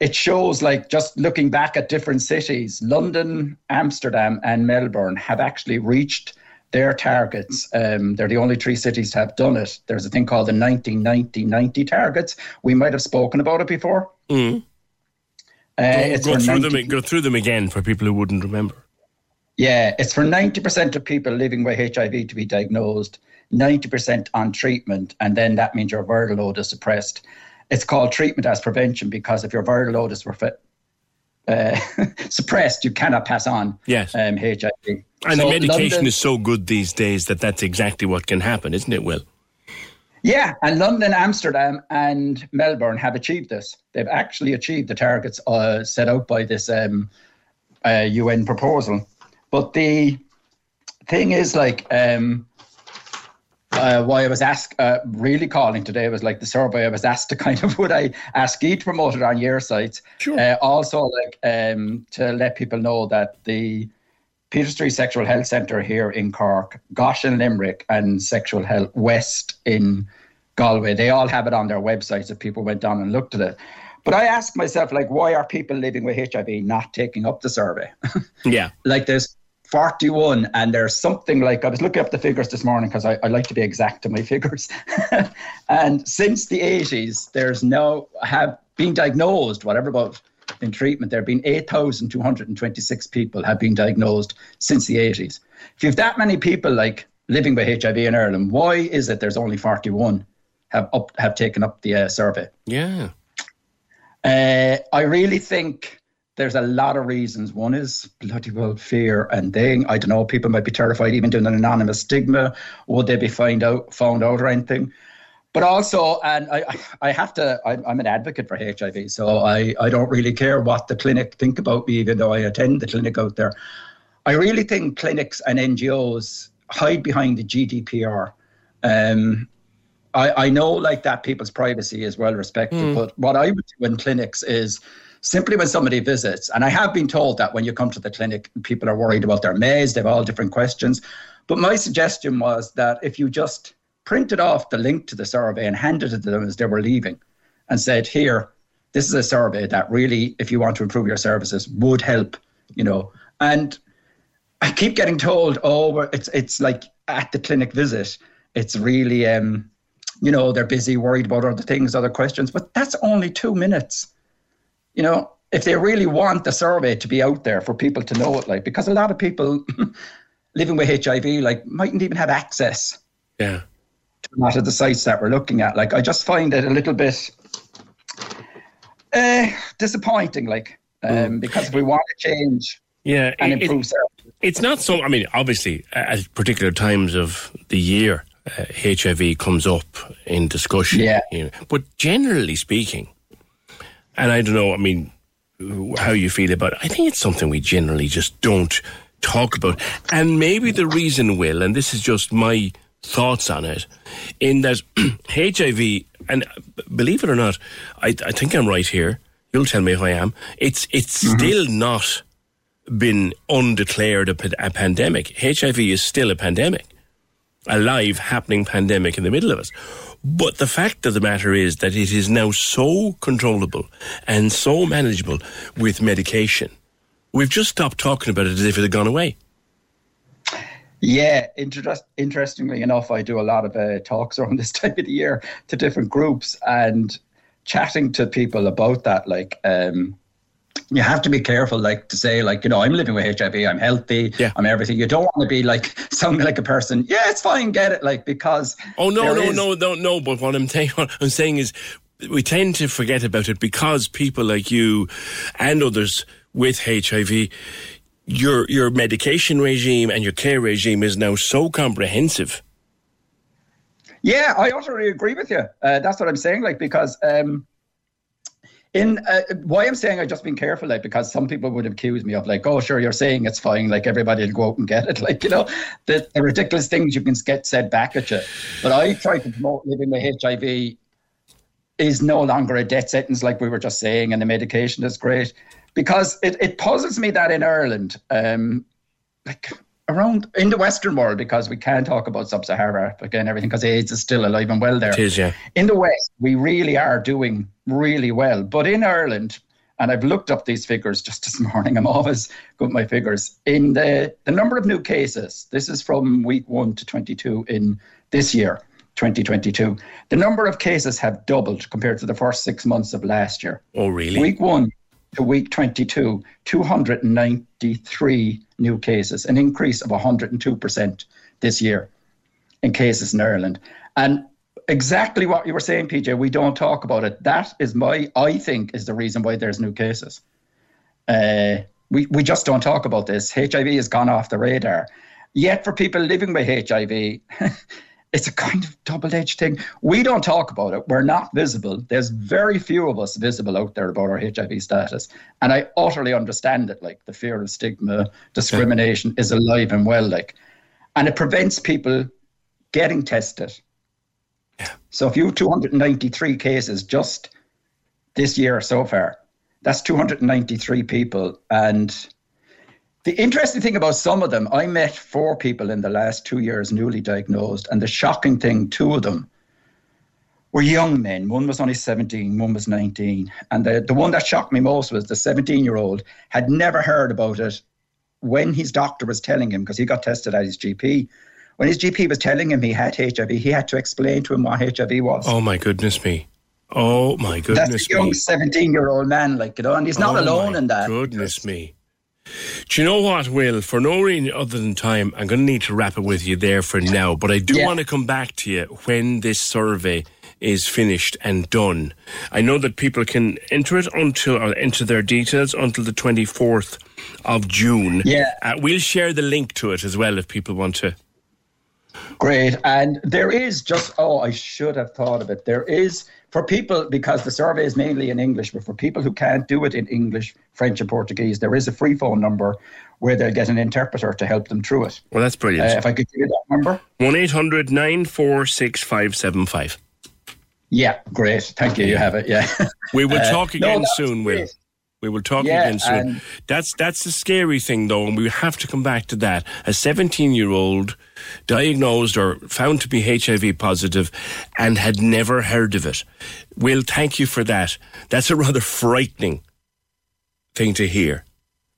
it shows, like, just looking back at different cities, London, Amsterdam and Melbourne have actually reached their targets. Um, they're the only three cities to have done it. There's a thing called the ninety ninety ninety targets. We might have spoken about it before. Mm. Uh, it's go, through ninety- them, go through them again for people who wouldn't remember. Yeah, it's for ninety percent of people living with H I V to be diagnosed, ninety percent on treatment, and then that means your viral load is suppressed. It's called treatment as prevention, because if your viral load is uh, suppressed, you cannot pass on yes. um, H I V. And so the medication London, is so good these days that that's exactly what can happen, isn't it, Will? Yeah, and London, Amsterdam and Melbourne have achieved this. They've actually achieved the targets uh, set out by this um, uh, U N proposal. But the thing is, like... Um, Uh, why I was asked, uh, really calling today was like the survey I was asked to kind of, would I ask you to promote it on your sites? Sure. Uh, also, like um, to let people know that the Peter Street Sexual Health Centre here in Cork, Gosh in Limerick and Sexual Health West in Galway, they all have it on their websites if people went down and looked at it. But I asked myself, like, why are people living with H I V not taking up the survey? Yeah. Like this. forty-one, and there's something like, I was looking up the figures this morning because I, I like to be exact in my figures. And since the eighties, there's now have been diagnosed, whatever about in treatment, there have been eight thousand two hundred twenty-six people have been diagnosed since the eighties. If you have that many people like living with H I V in Ireland, why is it there's only forty-one have up, have taken up the uh, survey? Yeah. Uh, I really think... There's a lot of reasons. One is bloody well fear and thing. I don't know, people might be terrified even doing an anonymous stigma. Would they be find out, found out or anything? But also, and I I have to, I'm, I'm an advocate for H I V, so I, I don't really care what the clinic think about me, even though I attend the clinic out there. I really think clinics and N G Os hide behind the G D P R. Um, I, I know like that people's privacy is well respected, mm. but what I would do in clinics is, simply when somebody visits, and I have been told that when you come to the clinic, people are worried about their meds, they have all different questions. But my suggestion was that if you just printed off the link to the survey and handed it to them as they were leaving and said, here, this is a survey that really, if you want to improve your services, would help, you know. And I keep getting told, oh, it's it's like at the clinic visit, it's really, um, you know, they're busy, worried about other things, other questions. But that's only two minutes. You know, if they really want the survey to be out there for people to know it, like, because a lot of people living with H I V, like, mightn't even have access yeah. to a lot of the sites that we're looking at. Like, I just find it a little bit uh, disappointing, like, um, mm. because if we want to change yeah, and it, improve it, services. It's not so, I mean, obviously, at particular times of the year, uh, H I V comes up in discussion. Yeah. You know, but generally speaking, and I don't know, I mean, how you feel about it, I think it's something we generally just don't talk about. And maybe the reason, Will, and this is just my thoughts on it, in that H I V, and believe it or not, I, I think I'm right here. You'll tell me if I am. It's, it's mm-hmm. still not been undeclared a, a pandemic. H I V is still a pandemic, a live happening pandemic in the middle of us. But the fact of the matter is that it is now so controllable and so manageable with medication. We've just stopped talking about it as if it had gone away. Yeah, inter- interestingly enough, I do a lot of uh, talks around this time of the year to different groups, and chatting to people about that, like, um, you have to be careful, like, to say, like, you know, I'm living with H I V, I'm healthy, yeah. I'm everything. You don't want to be, like, sounding like a person, yeah, it's fine, get it, like, because... Oh, no, no, is... no, no, no, but what I'm, t- what I'm saying is we tend to forget about it because people like you and others with H I V, your your medication regime and your care regime is now so comprehensive. Yeah, I utterly agree with you. Uh, that's what I'm saying, like, because... Um, In uh, why I'm saying I've just been careful, like, because some people would accuse me of, like, oh, sure, you're saying it's fine, like, everybody will go out and get it, like, you know, the, the ridiculous things you can get said back at you. But I try to promote living with H I V is no longer a death sentence, like we were just saying, and the medication is great, because it, it puzzles me that in Ireland, um, like, around in the Western world, because we can talk about Sub-Saharan Africa and everything, because AIDS is still alive and well there. It is, yeah. In the West, we really are doing really well. But in Ireland, and I've looked up these figures just this morning, I'm always good with my figures, in the, the number of new cases, this is from week one to twenty-two in this year, twenty twenty-two, the number of cases have doubled compared to the first six months of last year. Oh, really? Week one to week twenty-two, two hundred ninety-three new cases, an increase of one hundred two percent this year in cases in Ireland. And exactly what you were saying, P J, we don't talk about it. That is my, I think, is the reason why there's new cases. Uh, we, we just don't talk about this. H I V has gone off the radar. Yet for people living with H I V, it's a kind of double-edged thing. We don't talk about it. We're not visible. There's very few of us visible out there about our H I V status. And I utterly understand it. Like, the fear of stigma, discrimination is alive and well, like. And it prevents people getting tested. Yeah. So if you have two hundred ninety-three cases just this year so far, that's two hundred ninety-three people. And the interesting thing about some of them, I met four people in the last two years newly diagnosed, and the shocking thing, two of them were young men. One was only seventeen, one was nineteen. And the, the one that shocked me most was the seventeen-year-old had never heard about it when his doctor was telling him, because he got tested at his G P. When his G P was telling him he had H I V, he had to explain to him what H I V was. Oh, my goodness me. Oh, my goodness me. That's a young seventeen-year-old man, like, you know, and he's not oh alone in that. Oh, my goodness me. Do you know what, Will? For no reason other than time, I'm going to need to wrap it with you there for now. But I do yeah. want to come back to you when this survey is finished and done. I know that people can enter it until or enter their details until the twenty-fourth of June. Yeah, uh, we'll share the link to it as well if people want to. Great. And there is just, oh, I should have thought of it. There is, for people, because the survey is mainly in English, but for people who can't do it in English, French and Portuguese, there is a free phone number where they'll get an interpreter to help them through it. Well, that's brilliant. Uh, if I could give you that number. one eight hundred nine four six five seven five. Yeah, great. Thank you. You have it, yeah. We will talk again uh, no, soon, Will. Great. We will talk yeah, again soon. That's that's the scary thing, though, and we have to come back to that. A seventeen-year-old diagnosed or found to be H I V positive and had never heard of it. Will, thank you for that. That's a rather frightening thing to hear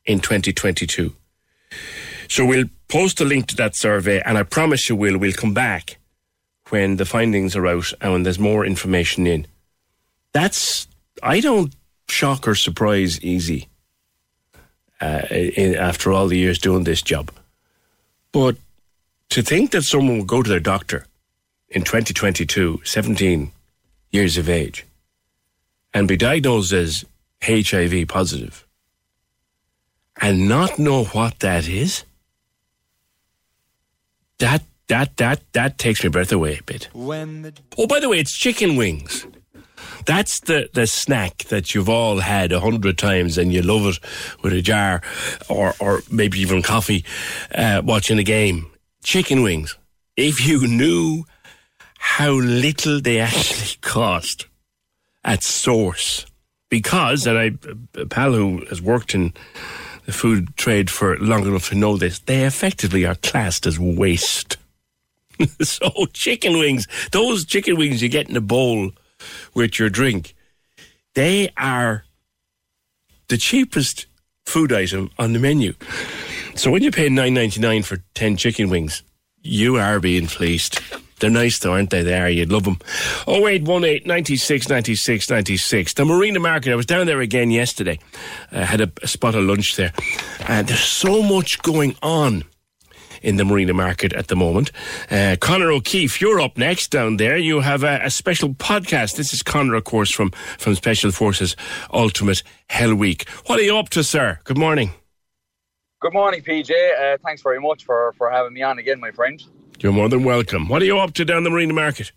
in twenty twenty-two. So we'll post a link to that survey, and I promise you, Will, we'll come back when the findings are out and when there's more information in. That's... I don't... shock or surprise easy uh, in, after all the years doing this job. But to think that someone would go to their doctor in twenty twenty-two, seventeen years of age, and be diagnosed as H I V positive and not know what that is, that that that that takes my breath away a bit. When the... Oh, by the way, it's chicken wings. That's the, the snack that you've all had a hundred times and you love it with a jar or, or maybe even coffee, uh, watching a game. Chicken wings. If you knew how little they actually cost at source, because, and I, a pal who has worked in the food trade for long enough to know this, they effectively are classed as waste. So chicken wings, those chicken wings you get in a bowl with your drink, they are the cheapest food item on the menu. So when you pay nine ninety-nine for ten chicken wings, you are being fleeced. They're nice though, aren't they? They are. You'd love them. oh eight one eight, nine six, nine six, nine six. The Marina Market, I was down there again yesterday. I had a, a spot of lunch there. And there's so much going on in the Marina Market at the moment. Uh, Conor O'Keefe, you're up next down there. You have a, a special podcast. This is Conor, of course, from, from Special Forces Ultimate Hell Week. What are you up to, sir? Good morning. Good morning, P J. Uh, thanks very much for, for having me on again, my friend. You're more than welcome. What are you up to down the Marina Market?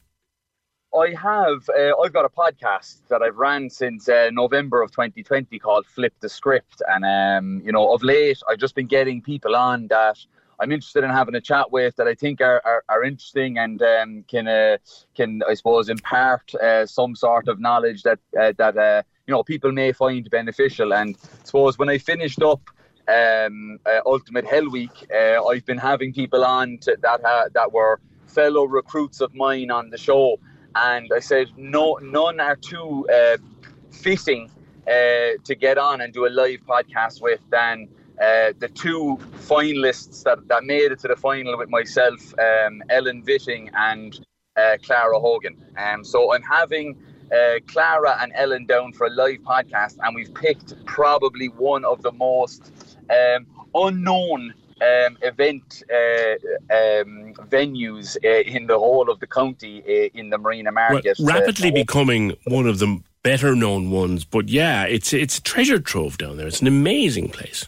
I have, uh, I've got a podcast that I've ran since uh, November of twenty twenty called Flip the Script. And, um, you know, of late, I've just been getting people on that I'm interested in having a chat with, that I think are are, are interesting and um, can uh, can I suppose impart uh, some sort of knowledge that uh, that uh, you know people may find beneficial. And I suppose when I finished up um, uh, Ultimate Hell Week, uh, I've been having people on to, that uh, that were fellow recruits of mine on the show, and I said no, none are too uh, fitting uh, to get on and do a live podcast with than Uh, the two finalists that, that made it to the final with myself, um, Ellen Vitting and uh, Clara Hogan. Um, so I'm having uh, Clara and Ellen down for a live podcast, and we've picked probably one of the most um, unknown um, event uh, um, venues uh, in the whole of the county uh, in the Marina Market. Well, rapidly uh, becoming one of the better known ones, but yeah, it's it's a treasure trove down there. It's an amazing place.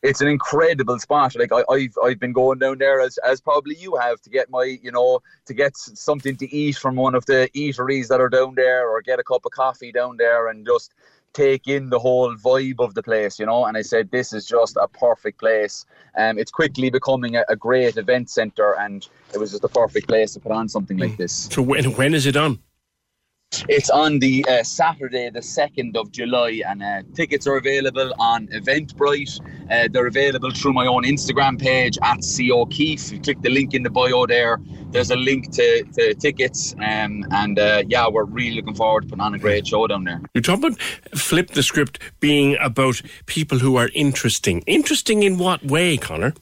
It's an incredible spot. Like I, I've, I've been going down there as, as probably you have to get my, you know, to get something to eat from one of the eateries that are down there, or get a cup of coffee down there and just take in the whole vibe of the place, you know. And I said, this is just a perfect place. Um, it's quickly becoming a, a great event centre, and it was just the perfect place to put on something like this. So when when is it on? It's on the uh, Saturday, the second of July, and uh, tickets are available on Eventbrite. Uh, they're available through my own Instagram page, at C. O'Keefe. You click the link in the bio there. There's a link to, to tickets. Um, and, uh, yeah, we're really looking forward to putting on a great show down there. You're talking about Flip the Script being about people who are interesting. Interesting in what way, Conor?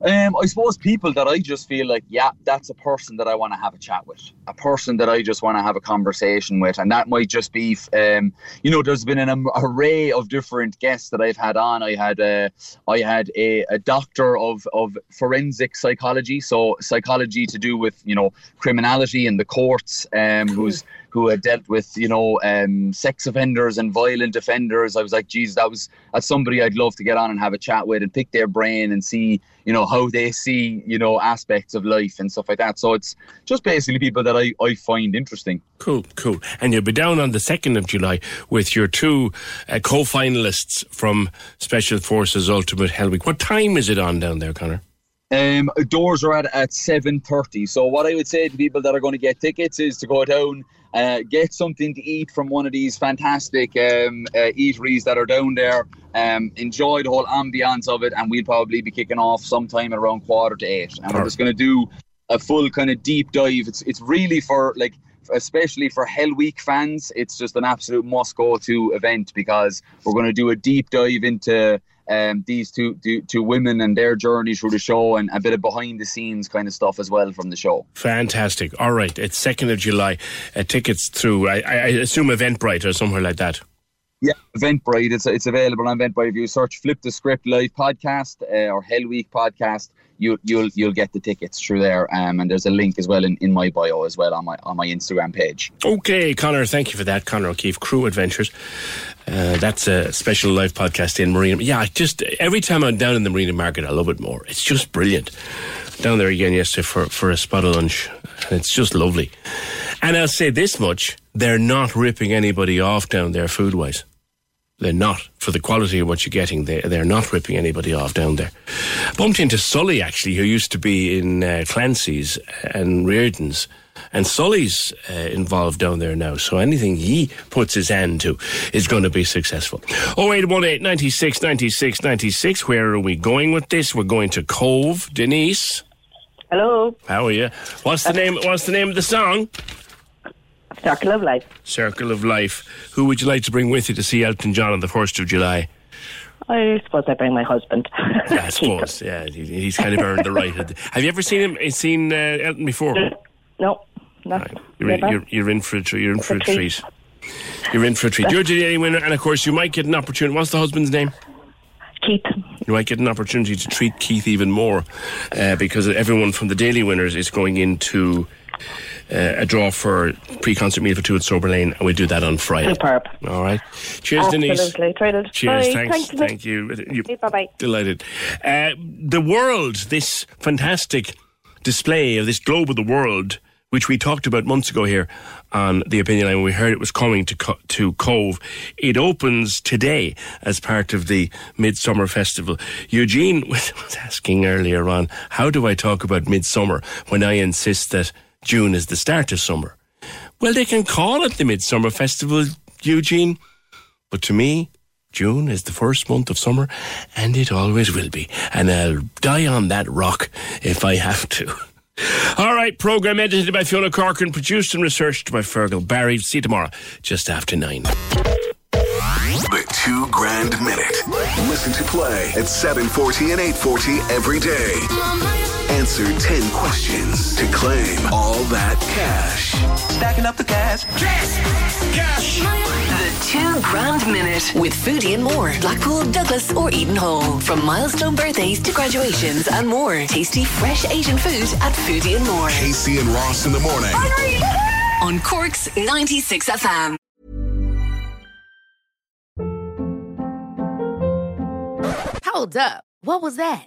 Um, I suppose people that I just feel like, yeah, that's a person that I want to have a chat with, a person that I just want to have a conversation with. And that might just be, um, you know, there's been an array of different guests that I've had on. I had a, I had a, a doctor of, of forensic psychology. So psychology to do with, you know, criminality and the courts, um, cool. who's who had dealt with, you know, um, sex offenders and violent offenders. I was like, geez, that was that's somebody I'd love to get on and have a chat with and pick their brain and see, you know, how they see, you know, aspects of life and stuff like that. So it's just basically people that I, I find interesting. Cool, cool. And you'll be down on the second of July with your two uh, co-finalists from Special Forces Ultimate Hell Week. What time is it on down there, Conor? Um, doors are at, at seven thirty. So what I would say to people that are going to get tickets is to go down, uh, get something to eat from one of these fantastic um, uh, eateries that are down there, um, enjoy the whole ambience of it, and we'll probably be kicking off sometime around quarter to eight. And we're just going to do a full kind of deep dive. It's it's really for, like, especially for Hell Week fans, it's just an absolute must-go-to event, because we're going to do a deep dive into... Um, these two, two, two women and their journey through the show, and a bit of behind the scenes kind of stuff as well from the show. Fantastic. All right. It's second of July. Uh, tickets through, I, I assume, Eventbrite or somewhere like that. Yeah, Eventbrite. It's it's available on Eventbrite. If you search Flip the Script Live Podcast uh, or Hell Week Podcast, you, you'll you'll get the tickets through there, um, and there's a link as well in, in my bio as well on my on my Instagram page. Okay, Conor, thank you for that. Conor O'Keefe, Crew Adventures. Uh, that's a special live podcast in Marina. Yeah, I just every time I'm down in the Marina Market, I love it more. It's just brilliant. Down there again yesterday for, for a spot of lunch. It's just lovely. And I'll say this much, they're not ripping anybody off down there food-wise. They're not. For the quality of what you're getting, they, they're not ripping anybody off down there. Bumped into Sully, actually, who used to be in uh, Clancy's and Reardon's. And Sully's uh, involved down there now, so anything he puts his hand to is going to be successful. oh eight one eight, nine six, nine six, nine six. Where are we going with this? We're going to Cove. Denise? Hello. How are you? What's the name What's the name of the song? Circle of Life. Circle of Life. Who would you like to bring with you to see Elton John on the first of July? I suppose I bring my husband. Yeah, I suppose, yeah. He's kind of earned the right. Have you ever seen him? Seen uh, Elton before? No, not right. you're, in, you're, you're in for a, tr- you're in for a treat. treat. You're in for a treat. You're the daily winner, and of course you might get an opportunity. What's the husband's name? Keith. You might get an opportunity to treat Keith even more, uh, because everyone from the Daily Winners is going into uh, a draw for pre-concert meal for two at Sober Lane, and we do that on Friday. Superb. All right. Cheers, absolutely. Denise. Absolutely. Traded. Cheers. Bye. Thanks. Thanks. Thank you. you. Bye-bye. Delighted. Uh, the world, this fantastic display of this globe of the world, which we talked about months ago here on The Opinion Line when we heard it was coming to Co- to Cove. It opens today as part of the Midsummer Festival. Eugene was asking earlier on, how do I talk about midsummer when I insist that June is the start of summer? Well, they can call it the Midsummer Festival, Eugene, but to me, June is the first month of summer, and it always will be. And I'll die on that rock if I have to. All right, programme edited by Fiona Corcoran, produced and researched by Fergal Barry. See you tomorrow, just after nine. The Two Grand Minute. Listen to play at seven forty and eight forty every day. Answer ten questions to claim all that cash. Stacking up the cash. Cash! Cash! The Two Grand Minute with Foodie and More. Blackpool, Douglas or Eden Hall. From milestone birthdays to graduations and more. Tasty, fresh Asian food at Foodie and More. Casey and Ross in the morning. On Cork's ninety-six F M. Hold up. What was that?